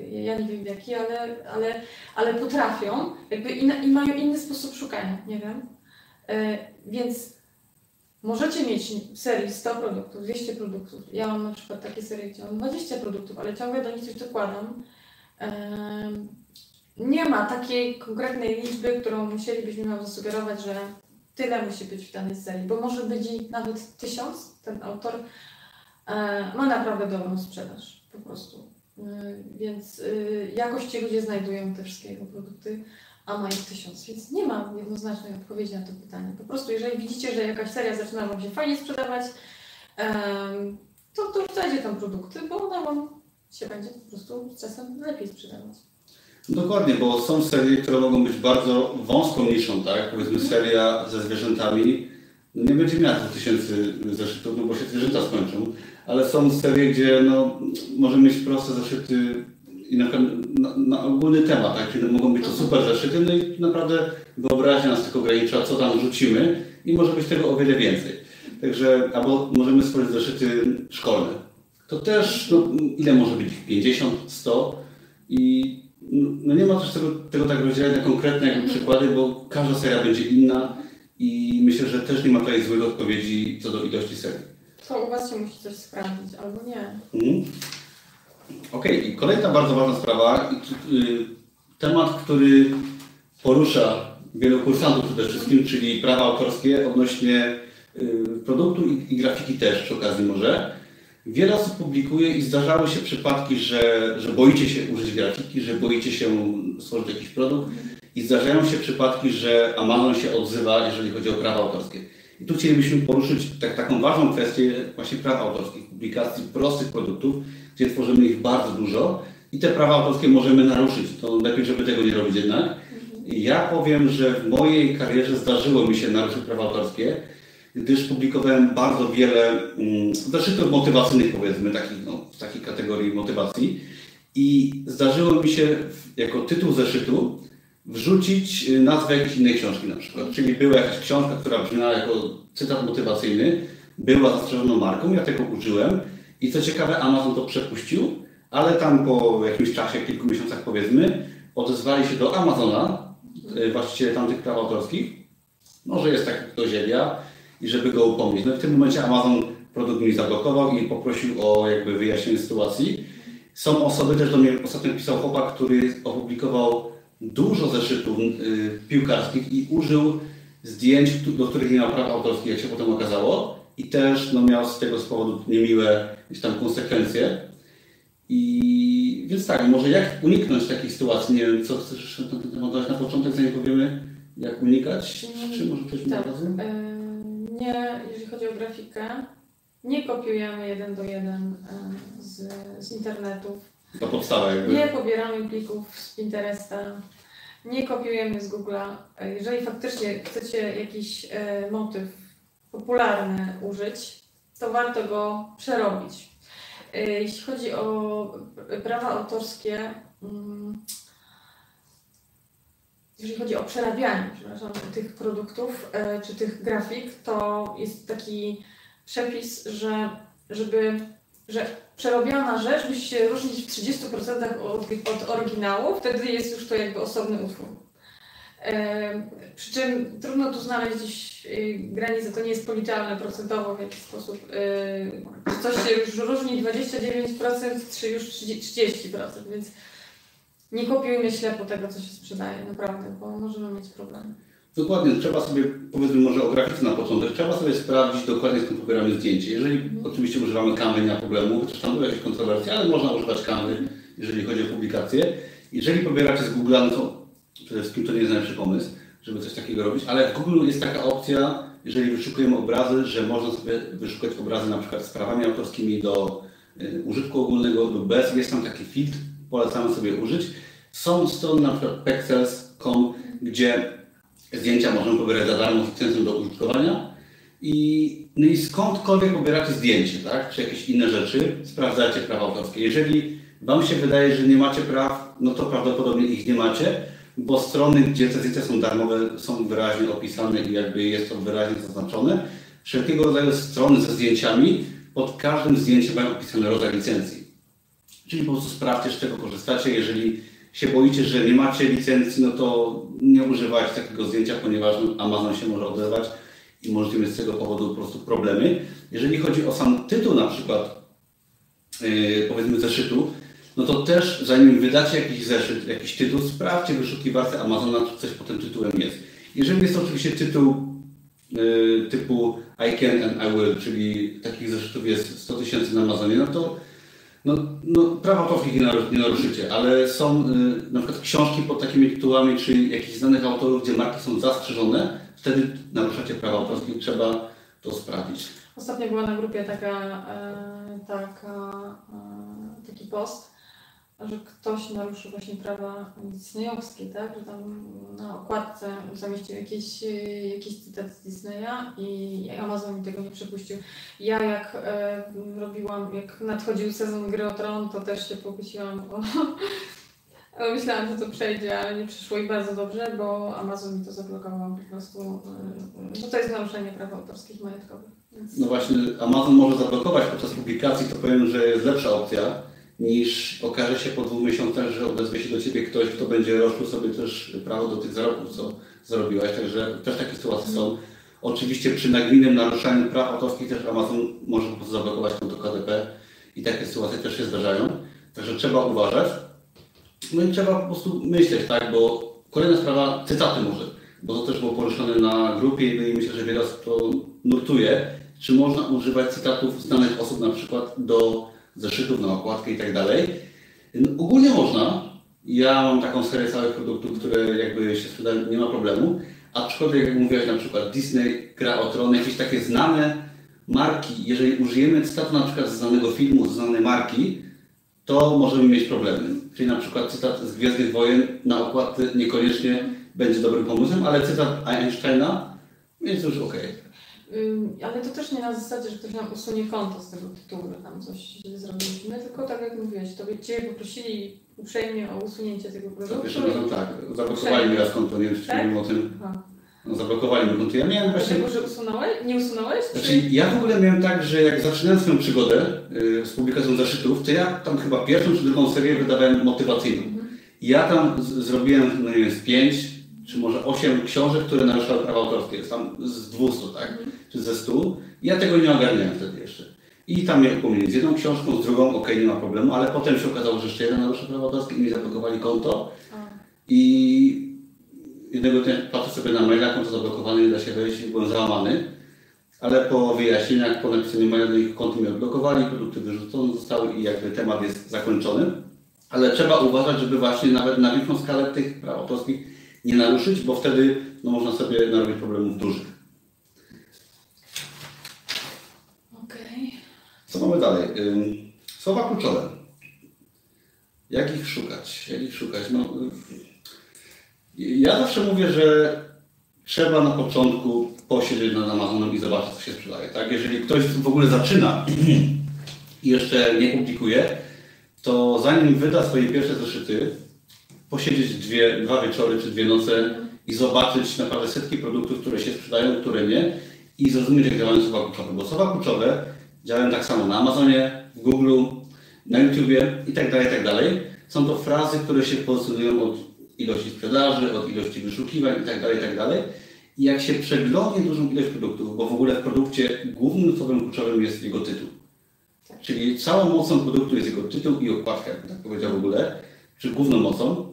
y, ja nie wiem jaki, ale, ale, ale potrafią jakby in, i mają inny sposób szukania, nie wiem. Y, więc możecie mieć w serii sto produktów, dwieście produktów. Ja mam na przykład takie serie, gdzie mam dwadzieścia produktów, ale ciągle do nich coś dokładam. Y, nie ma takiej konkretnej liczby, którą musielibyśmy nam zasugerować, że tyle musi być w danej serii, bo może być ich nawet tysiąc. Ten autor e, ma naprawdę dobrą sprzedaż, po prostu. E, więc e, jakoś ci ludzie znajdują te wszystkie jego produkty, a ma ich tysiąc. Więc nie ma jednoznacznej odpowiedzi na to pytanie. Po prostu jeżeli widzicie, że jakaś seria zaczyna wam się fajnie sprzedawać, e, to wrzucajcie tam produkty, bo ona wam się będzie po prostu z czasem lepiej sprzedawać. Dokładnie, bo są serie, które mogą być bardzo wąską niszą, tak? Powiedzmy seria ze zwierzętami nie będzie miała tysięcy zeszytów, no bo się zwierzęta skończą, ale są serie, gdzie no, możemy mieć proste zeszyty i na, na, na ogólny temat, tak? Czyli mogą być to super zeszyty, no i naprawdę wyobraźnia nas tylko ogranicza, co tam rzucimy i może być tego o wiele więcej. Także, albo możemy stworzyć zeszyty szkolne. To też, no, ile może być? pięćdziesiąt, sto i no nie ma też tego, tego tak rozdzielenia na konkretne jakby przykłady, bo każda seria będzie inna i myślę, że też nie ma tutaj złej odpowiedzi co do ilości serii. To u was się musi coś sprawdzić, albo nie. Mhm. Okej, okay. I kolejna bardzo ważna sprawa, temat, który porusza wielu kursantów przede wszystkim, czyli prawa autorskie odnośnie produktu i grafiki też przy okazji może. Wiele osób publikuje i zdarzały się przypadki, że, że boicie się użyć grafiki, że boicie się stworzyć jakiś produkt i zdarzają się przypadki, że Amazon się odzywa, jeżeli chodzi o prawa autorskie. I tu chcielibyśmy poruszyć tak, taką ważną kwestię właśnie praw autorskich, publikacji prostych produktów, gdzie tworzymy ich bardzo dużo i te prawa autorskie możemy naruszyć. To lepiej, żeby tego nie robić jednak. Ja powiem, że w mojej karierze zdarzyło mi się naruszyć prawa autorskie, gdyż publikowałem bardzo wiele zeszytów motywacyjnych, powiedzmy, takich, no, w takiej kategorii motywacji i zdarzyło mi się jako tytuł zeszytu wrzucić nazwę jakiejś innej książki na przykład. Czyli była jakaś książka, która brzmiała jako cytat motywacyjny, była zastrzeżoną marką, ja tego użyłem i co ciekawe Amazon to przepuścił, ale tam po jakimś czasie, kilku miesiącach powiedzmy, odezwali się do Amazona, właściciela tamtych praw autorskich, może no, jest taki kto zielja, i żeby go upomnieć. No w tym momencie Amazon produkt mi zablokował i poprosił o jakby wyjaśnienie sytuacji. Są osoby, też do mnie ostatnio pisał chłopak, który opublikował dużo zeszytów y, piłkarskich i użył zdjęć, do których nie miał praw autorskich, jak się potem okazało. I też no, miał z tego z powodu niemiłe jakieś tam konsekwencje. I więc tak, może jak uniknąć takiej sytuacji? Nie wiem, co chcesz na ten temat dać na początek, zanim powiemy, jak unikać? Czy może coś tak. razem? Nie, jeżeli chodzi o grafikę, nie kopiujemy jeden do jeden z, z internetów. To podstawa jakby. Nie pobieramy plików z Pinteresta, nie kopiujemy z Google'a. Jeżeli faktycznie chcecie jakiś e, motyw popularny użyć, to warto go przerobić. E, jeśli chodzi o prawa autorskie, mm, jeżeli chodzi o przerabianie przepraszam, tych produktów e, czy tych grafik, to jest taki przepis, że, żeby, że przerobiona rzecz musi się różnić w trzydziestu procentach od, od oryginału, wtedy jest już to jakby osobny utwór. E, przy czym trudno tu znaleźć e, granice, to nie jest policzalne procentowo w jakiś sposób. E, coś się już różni dwadzieścia dziewięć procent czy już trzydzieści procent, więc nie kopiujmy ślepo tego, co się sprzedaje, naprawdę, bo możemy mieć problemy. Dokładnie, trzeba sobie, powiedzmy może o grafice na początek, trzeba sobie sprawdzić dokładnie, skąd pobieramy zdjęcie. Jeżeli mm. oczywiście używamy Canvy, nie ma problemu, chociaż tam były jakieś kontrowersje, ale można używać Canvy, jeżeli chodzi o publikację. Jeżeli pobieracie z Google, no to przede wszystkim to nie jest najlepszy pomysł, żeby coś takiego robić, ale w Google jest taka opcja, jeżeli wyszukujemy obrazy, że można sobie wyszukać obrazy na przykład z prawami autorskimi do użytku ogólnego lub bez. Jest tam taki filtr, polecamy sobie użyć. Są strony na przykład pexels kropka com, gdzie zdjęcia można pobierać za darmo z licencją do użytkowania. I, no i skądkolwiek pobieracie zdjęcie, tak? Czy jakieś inne rzeczy, sprawdzacie prawa autorskie. Jeżeli Wam się wydaje, że nie macie praw, no to prawdopodobnie ich nie macie, bo strony, gdzie te zdjęcia są darmowe, są wyraźnie opisane i jakby jest to wyraźnie zaznaczone. Wszelkiego rodzaju strony ze zdjęciami, pod każdym zdjęciem mają opisany rodzaj licencji. Czyli po prostu sprawdźcie, z czego korzystacie. Jeżeli się boicie, że nie macie licencji, no to nie używajcie takiego zdjęcia, ponieważ Amazon się może odezwać i możecie mieć z tego powodu po prostu problemy. Jeżeli chodzi o sam tytuł na przykład, yy, powiedzmy zeszytu, no to też zanim wydacie jakiś zeszyt, jakiś tytuł, sprawdźcie w wyszukiwarce Amazona, czy coś pod tym tytułem jest. Jeżeli jest to oczywiście tytuł yy, typu I can and I will, czyli takich zeszytów jest sto tysięcy na Amazonie, no to no, no, praw autorskich nie naruszycie, ale są yy, na przykład książki pod takimi tytułami, czy jakichś znanych autorów, gdzie marki są zastrzeżone, wtedy naruszacie prawa autorskie i trzeba to sprawdzić. Ostatnio była na grupie taka, yy, taka, yy, taki post, że ktoś naruszył właśnie prawa disneyowskie, tak? Że tam na okładce zamieścił jakiś, jakiś cytat z Disneya i Amazon mi tego nie przepuścił. Ja jak e, robiłam, jak nadchodził sezon Gry o Tron, to też się pokusiłam, bo myślałam, że to przejdzie, ale nie przyszło i bardzo dobrze, bo Amazon mi to zablokował po prostu, bo to jest naruszenie praw autorskich majątkowych. Więc... No właśnie, Amazon może zablokować podczas publikacji, to powiem, że jest lepsza opcja, niż okaże się po dwóch miesiącach, że odezwie się do Ciebie ktoś, kto będzie roszczył sobie też prawo do tych zarobków, co zarobiłaś. Także też takie sytuacje są. Oczywiście przy nagminnym naruszaniu praw autorskich też Amazon może po prostu zablokować konto K D P i takie sytuacje też się zdarzają. Także trzeba uważać. No i trzeba po prostu myśleć, tak, bo kolejna sprawa, cytaty może, bo to też było poruszone na grupie i myślę, że wiele osób to nurtuje. Czy można używać cytatów znanych osób na przykład do zeszytów na okładkę i tak dalej. No, ogólnie można. Ja mam taką serię całych produktów, które jakby się sprzedają, nie ma problemu. Aczkolwiek, jak mówiłaś, na przykład Disney, Gra o Tron, jakieś takie znane marki. Jeżeli użyjemy cytatu na przykład z znanego filmu, z znanej marki, to możemy mieć problemy. Czyli na przykład cytat z Gwiezdnych Wojen na okładce niekoniecznie będzie dobrym pomysłem, ale cytat Einsteina jest już okej. Okay. Ale to też nie na zasadzie, że ktoś nam usunie konto z tego tytułu, że tam coś zrobiliśmy, tylko tak jak mówiłeś, to Cię poprosili uprzejmie o usunięcie tego produktu. Za pierwszym razem tak, zablokowali mi raz konto, nie wiem czy tak? o tym. No, zablokowali mi konto. Ja miałem właśnie... Dlatego, że usunąłeś? Nie usunąłeś? Znaczy, ja w ogóle miałem tak, że jak zaczynałem swoją przygodę yy, z publikacją zeszytów, to ja tam chyba pierwszą czy drugą serię wydawałem motywacyjną. Mhm. Ja tam z zrobiłem, no nie wiem, z pięć, czy może osiem książek, które naruszały prawa autorskie. Jest tam z dwustu, tak? Mhm. Czy ze stu. Ja tego nie ogarniałem wtedy jeszcze. I tam mnie upomnieli z jedną książką, z drugą, okej, nie ma problemu, ale potem się okazało, że jeszcze jeden narusza prawa autorskie i mi zablokowali konto. Mhm. I jednego dnia patrzę sobie na maila, konto zablokowane, nie da się wejść i byłem załamany. Ale po wyjaśnieniach, po napisaniu maila, ich konto mnie odblokowali, produkty wyrzucone zostały i jakby temat jest zakończony. Ale trzeba uważać, żeby właśnie nawet na większą skalę tych praw autorskich nie naruszyć, bo wtedy no, można sobie narobić problemów dużych. Okej. Co mamy dalej? Słowa kluczowe. Jak ich szukać? Jak ich szukać? No, ja zawsze mówię, że trzeba na początku posiedzieć nad Amazonem i zobaczyć, co się sprzedaje. Tak? Jeżeli ktoś w ogóle zaczyna i jeszcze nie publikuje, to zanim wyda swoje pierwsze zeszyty, posiedzieć dwie, dwa wieczory czy dwie noce i zobaczyć naprawdę setki produktów, które się sprzedają, które nie i zrozumieć, jak działają słowa kluczowe, bo słowa kluczowe działają tak samo na Amazonie, w Google, na YouTubie i tak dalej, i tak dalej. Są to frazy, które się pozycjonują od ilości sprzedaży, od ilości wyszukiwań i tak dalej, i tak dalej. I jak się przeglądnie dużą ilość produktów, bo w ogóle w produkcie głównym słowem kluczowym jest jego tytuł. Czyli całą mocą produktu jest jego tytuł i okładka, jak tak powiedział w ogóle, czy główną mocą.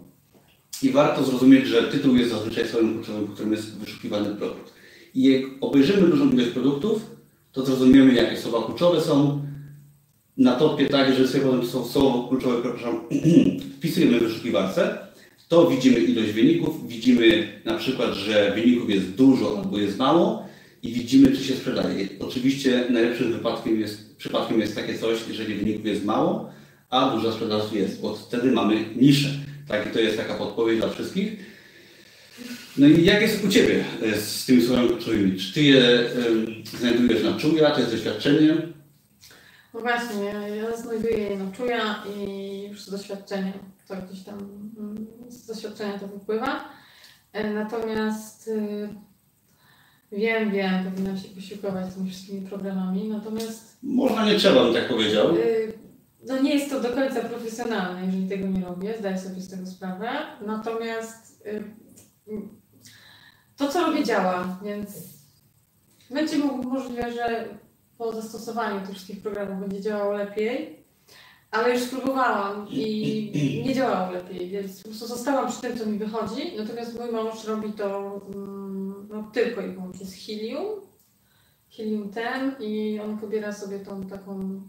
I warto zrozumieć, że tytuł jest zazwyczaj słowem kluczowym, po którym jest wyszukiwany produkt. I jak obejrzymy dużą ilość produktów, to zrozumiemy, jakie słowa kluczowe są na topie, tak, że sobie potem są słowo kluczowe, przepraszam, wpisujemy w wyszukiwarce, to widzimy ilość wyników, widzimy na przykład, że wyników jest dużo albo jest mało i widzimy, czy się sprzedaje. Oczywiście najlepszym wypadkiem jest, przypadkiem jest takie coś, jeżeli wyników jest mało, a duża sprzedaż jest, bo wtedy mamy niszę. Tak, to jest taka podpowiedź dla wszystkich. No i jak jest u Ciebie z tymi słowami kluczowymi? Czy Ty je znajdujesz na czuja, to jest doświadczenie? No właśnie, ja znajduję je na czuja i już z doświadczenia. To gdzieś tam z doświadczenia to wypływa. Natomiast wiem, wiem, powinnam się posiłkować z tymi wszystkimi problemami, natomiast... Można, nie trzeba, bym tak powiedział. No nie jest to do końca profesjonalne, jeżeli tego nie robię, zdaję sobie z tego sprawę. Natomiast to, co robię, działa, więc będzie możliwe, że po zastosowaniu tych wszystkich programów będzie działało lepiej, ale już spróbowałam i nie działało lepiej, więc po prostu zostałam przy tym, co mi wychodzi. Natomiast mój mąż robi to no, tylko i wyłącznie z Helium, Helium ten, i on pobiera sobie tą taką,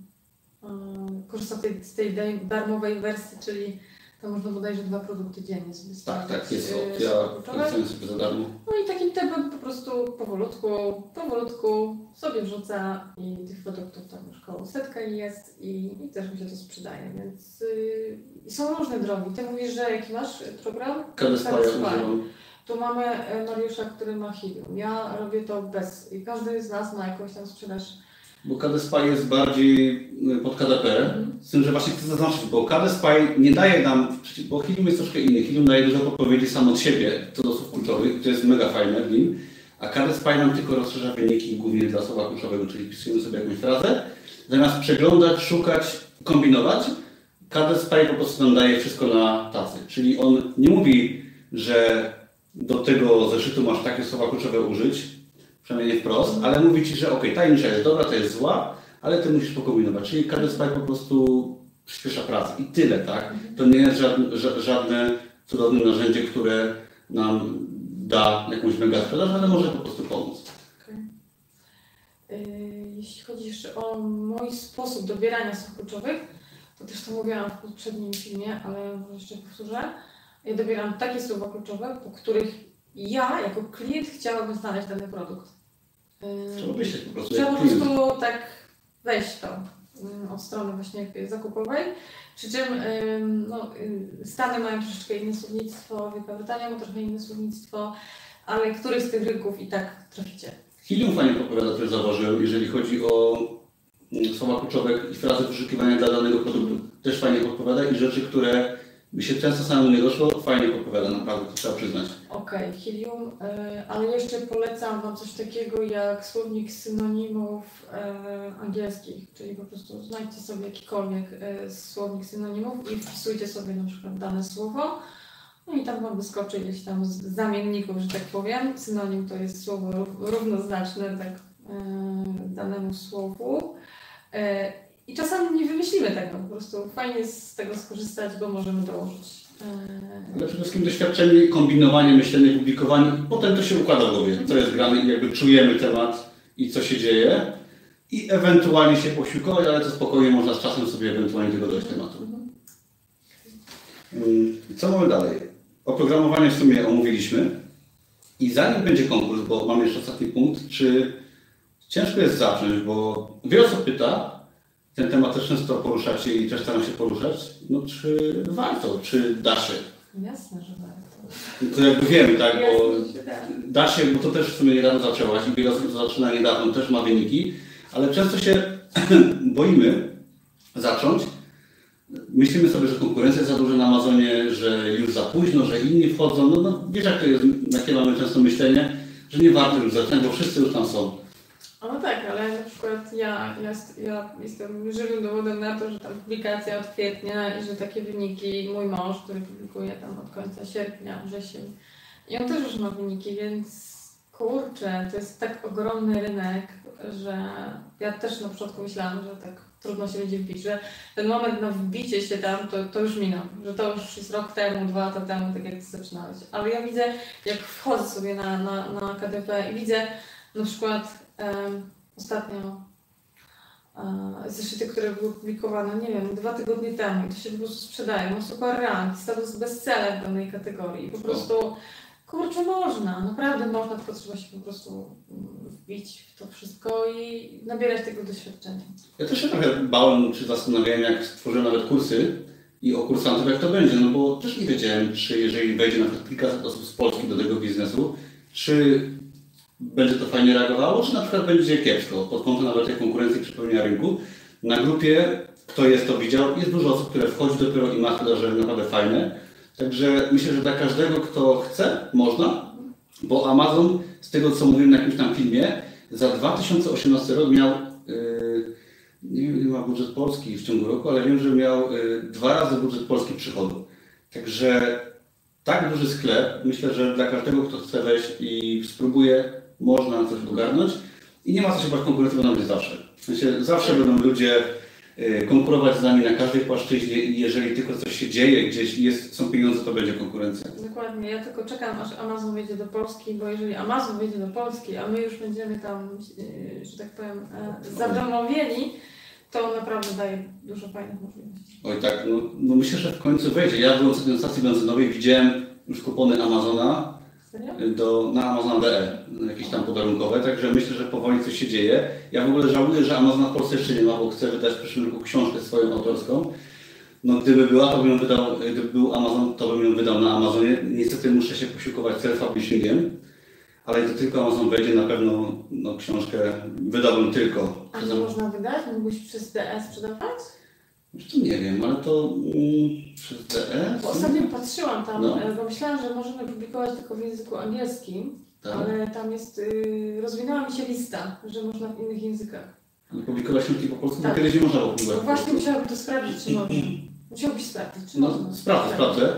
korzysta z tej darmowej wersji, czyli to można bodajże dwa produkty dziennie sobie stawiać. Tak, tak, jest opcja, korzystamy sobie za darmo. No i takim tempem po prostu powolutku, powolutku sobie wrzuca i tych produktów tam już koło setka jest i, i też mi się to sprzedaje, więc yy, są różne drogi. Ty mówisz, że jaki masz program? K D Spy. Tu mamy Mariusza, który ma Helium. Ja robię to bez i każdy z nas ma jakąś tam sprzedaż. Bo K D Spy jest bardziej pod K D P, z tym, że właśnie chcę zaznaczyć, bo K D Spy nie daje nam, bo Helium jest troszkę inny, Helium daje dużo podpowiedzi sam od siebie, co do słów kluczowych, to jest mega fajne w nim, a K D Spy nam tylko rozszerza wyniki głównie dla słowa kluczowego, czyli pisujemy sobie jakąś frazę, zamiast przeglądać, szukać, kombinować, K D Spy po prostu nam daje wszystko na tacy, czyli on nie mówi, że do tego zeszytu masz takie słowa kluczowe użyć, przynajmniej nie wprost, mm. ale mówi Ci, że okej, okay, ta nisza jest dobra, to jest zła, ale Ty musisz pokombinować. Czyli K D Spy po prostu przyspiesza pracę i tyle, tak? Mm. To nie jest żadne, żadne cudowne narzędzie, które nam da jakąś mega sprzedaż, ale może po prostu pomóc. Okay. Yy, jeśli chodzi jeszcze o mój sposób dobierania słów kluczowych, to też to mówiłam w poprzednim filmie, ale jeszcze powtórzę. Ja dobieram takie słowa kluczowe, po których ja jako klient chciałabym znaleźć dany produkt. Trzeba się po prostu, Trzeba po prostu tak wejść to od strony właśnie zakupowej. Przy czym no, Stany mają troszeczkę inne słownictwo, Wielka Brytania ma trochę inne słownictwo, ale których z tych rynków i tak traficie. Helium fajnie podpowiada, też zauważyłem, jeżeli chodzi o słowa kluczowe i frazy wyszukiwania dla danego produktu. Też fajnie podpowiada i rzeczy, które mi się często samo nie doszło, fajnie podpowiada, naprawdę, to trzeba przyznać. Okej, okay, Helium, ale jeszcze polecam Wam coś takiego jak słownik synonimów angielskich, czyli po prostu znajdźcie sobie jakikolwiek słownik synonimów i wpisujcie sobie na przykład dane słowo, no i tam Wam wyskoczy gdzieś tam z zamienników, że tak powiem. Synonim to jest słowo równoznaczne tak danemu słowu. I czasami nie wymyślimy tego, po prostu fajnie jest z tego skorzystać, bo możemy dołożyć. Ale przede wszystkim doświadczenie, kombinowanie, myślenie, publikowanie, i potem to się układa w głowie, co jest grane i jakby czujemy temat i co się dzieje i ewentualnie się posiłkować, ale to spokojnie można z czasem sobie ewentualnie tego dojść tematu. Co mamy dalej? Oprogramowanie w sumie omówiliśmy i zanim będzie konkurs, bo mam jeszcze ostatni punkt, czy ciężko jest zacząć, bo wiele osób pyta, ten temat też często poruszacie i też staram się poruszać, no czy warto, czy da się? Jasne, że warto. To jakby wiemy, tak, bo da się, bo to też w sumie niedawno zaczęłaś i wiele osób to zaczyna niedawno, też ma wyniki, ale często się boimy zacząć. Myślimy sobie, że konkurencja jest za duża na Amazonie, że już za późno, że inni wchodzą, no, no wiesz jak to jest, jakie mamy często myślenie, że nie warto już zacząć, bo wszyscy już tam są. No tak, ale na przykład ja, ja, ja jestem żywym dowodem na to, że tam publikacja od kwietnia i że takie wyniki, mój mąż, który publikuje tam od końca sierpnia, wrzesień, i on też już ma wyniki, więc kurczę, to jest tak ogromny rynek, że ja też na początku myślałam, że tak trudno się będzie wbić, że ten moment na wbicie się tam, to, to już minął, że to już jest rok temu, dwa lata temu, tak jak ty zaczynałeś, ale ja widzę, jak wchodzę sobie na, na, na K D P i widzę na przykład Um, ostatnio um, zeszyty, które były publikowane, nie wiem, dwa tygodnie temu, to się po prostu sprzedaje, ma super rank, status bestseller w danej kategorii, po prostu Kurczę, można, naprawdę można, tylko trzeba się po prostu wbić w to wszystko i nabierać tego doświadczenia. Ja też się trochę bałem, czy zastanawiałem, jak stworzyłem nawet kursy i o kursantów, jak to będzie, no bo też nie wiedziałem, czy jeżeli wejdzie na przykład kilkaset osób z Polski do tego biznesu, czy będzie to fajnie reagowało, czy na przykład będzie kiepsko, pod kątem nawet tej konkurencji przy pełni rynku. Na grupie, kto jest to widział, jest dużo osób, które wchodzi dopiero i ma sprzedaże naprawdę fajne. Także myślę, że dla każdego, kto chce, można, bo Amazon, z tego co mówiłem na jakimś tam filmie, za dwa tysiące osiemnasty rok miał, yy, nie wiem, ile ma budżet Polski w ciągu roku, ale wiem, że miał yy, dwa razy budżet Polski przychodu. Także tak duży sklep, myślę, że dla każdego, kto chce wejść i spróbuje, można coś ogarnąć i nie ma co się bać, konkurencji będą być zawsze. W sensie zawsze będą ludzie konkurować z nami na każdej płaszczyźnie i jeżeli tylko coś się dzieje gdzieś i jest, są pieniądze, to będzie konkurencja. Dokładnie, ja tylko czekam, aż Amazon wejdzie do Polski, bo jeżeli Amazon wejdzie do Polski, a my już będziemy tam, że tak powiem, zadomowieni, to naprawdę daje dużo fajnych możliwości. Oj tak, no, no myślę, że w końcu wejdzie. Ja byłem w stacji benzynowej, widziałem już kupony Amazona do, na Amazon kropka de e, jakieś tam podarunkowe, także myślę, że powoli coś się dzieje. Ja w ogóle żałuję, że Amazona w Polsce jeszcze nie ma, bo chcę wydać w przyszłym roku książkę swoją autorską. No gdyby była, to bym ją wydał, gdyby był Amazon, to bym ją wydał na Amazonie. Niestety muszę się posiłkować self-publishingiem, ale to tylko Amazon wejdzie, na pewno no, książkę wydałbym tylko. A to można wydać? Mógłbyś przez de e sprzedawać? To nie wiem, ale to przez de e... Bo ostatnio patrzyłam tam, no. Bo myślałam, że możemy publikować tylko w języku angielskim, tak. Ale tam jest... Yy, rozwinęła mi się lista, że można w innych językach. Ale publikować książki po polsku, tak. Kiedyś nie można publikować. No właśnie musiałabym to sprawdzić, czy można. Musiałbyś sprawdzić, czy no, można. Sprawdzę, sprawdzę.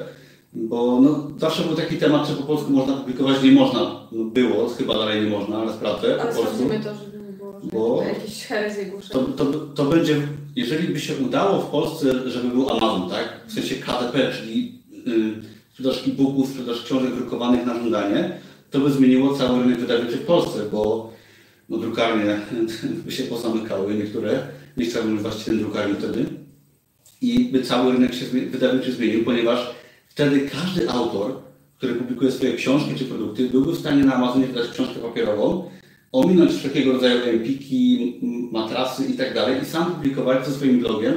Bo no, zawsze był taki temat, czy po polsku można publikować, nie można. No, było, chyba dalej nie można, ale sprawdzę. Ale sprawdzimy to, żeby nie było, że bo jakieś herezje głusze. To, to, to będzie... Jeżeli by się udało w Polsce, żeby był Amazon, tak? W sensie ka de pe, czyli yy, sprzedaż e-booków, sprzedaż książek drukowanych na żądanie, to by zmieniło cały rynek wydawniczy w Polsce, bo no, drukarnie by się posamykały niektóre, nie chciałbym już właściwie drukarni wtedy, i by cały rynek się wydawniczy zmienił, ponieważ wtedy każdy autor, który publikuje swoje książki czy produkty, byłby w stanie na Amazonie wydać książkę papierową, ominąć wszelkiego rodzaju empiki, matrasy i tak dalej i sam publikować ze swoim blogiem,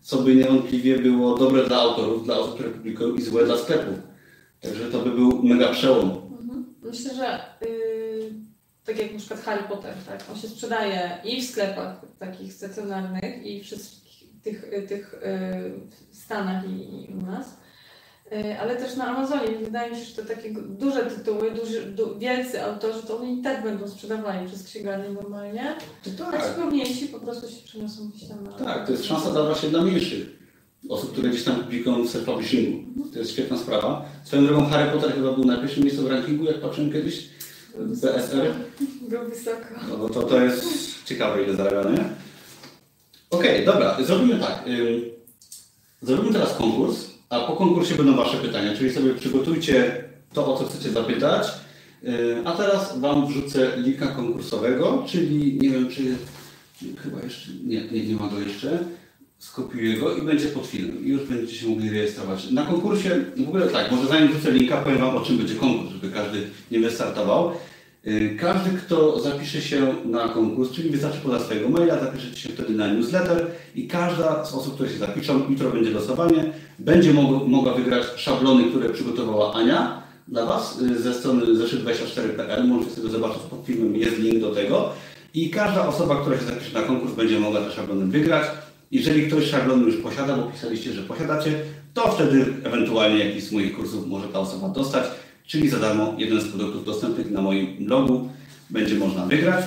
co by niewątpliwie było dobre dla autorów, dla osób, które publikują i złe dla sklepów. Także to by był mega przełom. Mhm. Myślę, że yy, tak jak na przykład Harry Potter, tak? On się sprzedaje i w sklepach takich stacjonarnych i w wszystkich tych, tych yy, Stanach i, i u nas. Ale też na Amazonie. Wydaje mi się, że te takie duże tytuły, duży, du, wielcy autorzy, to oni i tak będą sprzedawani przez księgarnię normalnie, tak. A ci mniejsi po prostu się przeniosą gdzieś tam na... Tak, to jest szansa dla właśnie dla mniejszych osób, które gdzieś tam publikują w self-publishingu. Mhm. To jest świetna sprawa. Swoją drogą Harry Potter chyba był na pierwszym miejscu w rankingu, jak patrzyłem kiedyś w be es er. Był wysoko. No bo to, to jest ciekawe, ile zarabia, nie? Okej, okay, dobra, zrobimy tak. Zrobimy teraz konkurs. A po konkursie będą Wasze pytania, czyli sobie przygotujcie to, o co chcecie zapytać. A teraz Wam wrzucę linka konkursowego, czyli nie wiem, czy chyba jeszcze, nie, nie, nie ma go jeszcze. Skopiuję go i będzie pod filmem i już będziecie się mogli rejestrować. Na konkursie, w ogóle tak, może zanim wrzucę linka, powiem Wam, o czym będzie konkurs, żeby każdy nie wystartował. Każdy, kto zapisze się na konkurs, czyli wystarczy podać swojego maila, zapiszecie się wtedy na newsletter i każda z osób, które się zapiszą, jutro będzie losowanie, będzie mogła wygrać szablony, które przygotowała Ania dla Was ze strony zeszyt dwadzieścia cztery kropka pe el. Możecie sobie zobaczyć pod filmem, jest link do tego. I każda osoba, która się zapisze na konkurs, będzie mogła te szablony wygrać. Jeżeli ktoś szablony już posiada, bo pisaliście, że posiadacie, to wtedy ewentualnie jakiś z moich kursów może ta osoba dostać. Czyli za darmo jeden z produktów dostępnych na moim blogu będzie można wygrać.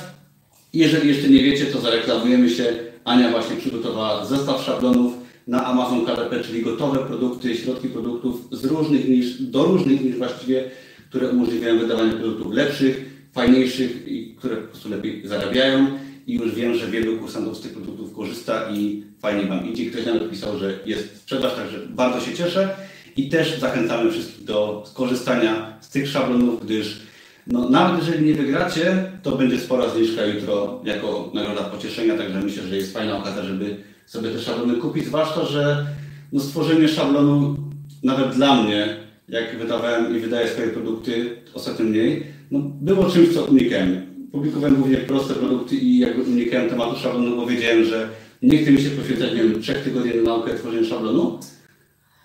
Jeżeli jeszcze nie wiecie, to zareklamujemy się. Ania właśnie przygotowała zestaw szablonów na Amazon ka de pe, czyli gotowe produkty, środki produktów z różnych niż, do różnych niż właściwie, które umożliwiają wydawanie produktów lepszych, fajniejszych i które po prostu lepiej zarabiają. I już wiem, że wielu kursantów z tych produktów korzysta i fajnie Wam idzie. Ktoś nawet pisał, że jest sprzedaż, także bardzo się cieszę. I też zachęcamy wszystkich do skorzystania z tych szablonów, gdyż no, nawet jeżeli nie wygracie, to będzie spora zniżka jutro jako nagroda pocieszenia, także myślę, że jest fajna okazja, żeby sobie te szablony kupić, zwłaszcza, że no, stworzenie szablonu nawet dla mnie jak wydawałem i wydaję swoje produkty, ostatnio mniej, no było czymś, co unikałem. Publikowałem głównie proste produkty i jak unikałem tematu szablonu, bo wiedziałem, że nie chce mi się poświęcać, nie wiem, trzech tygodni na naukę tworzenia szablonu.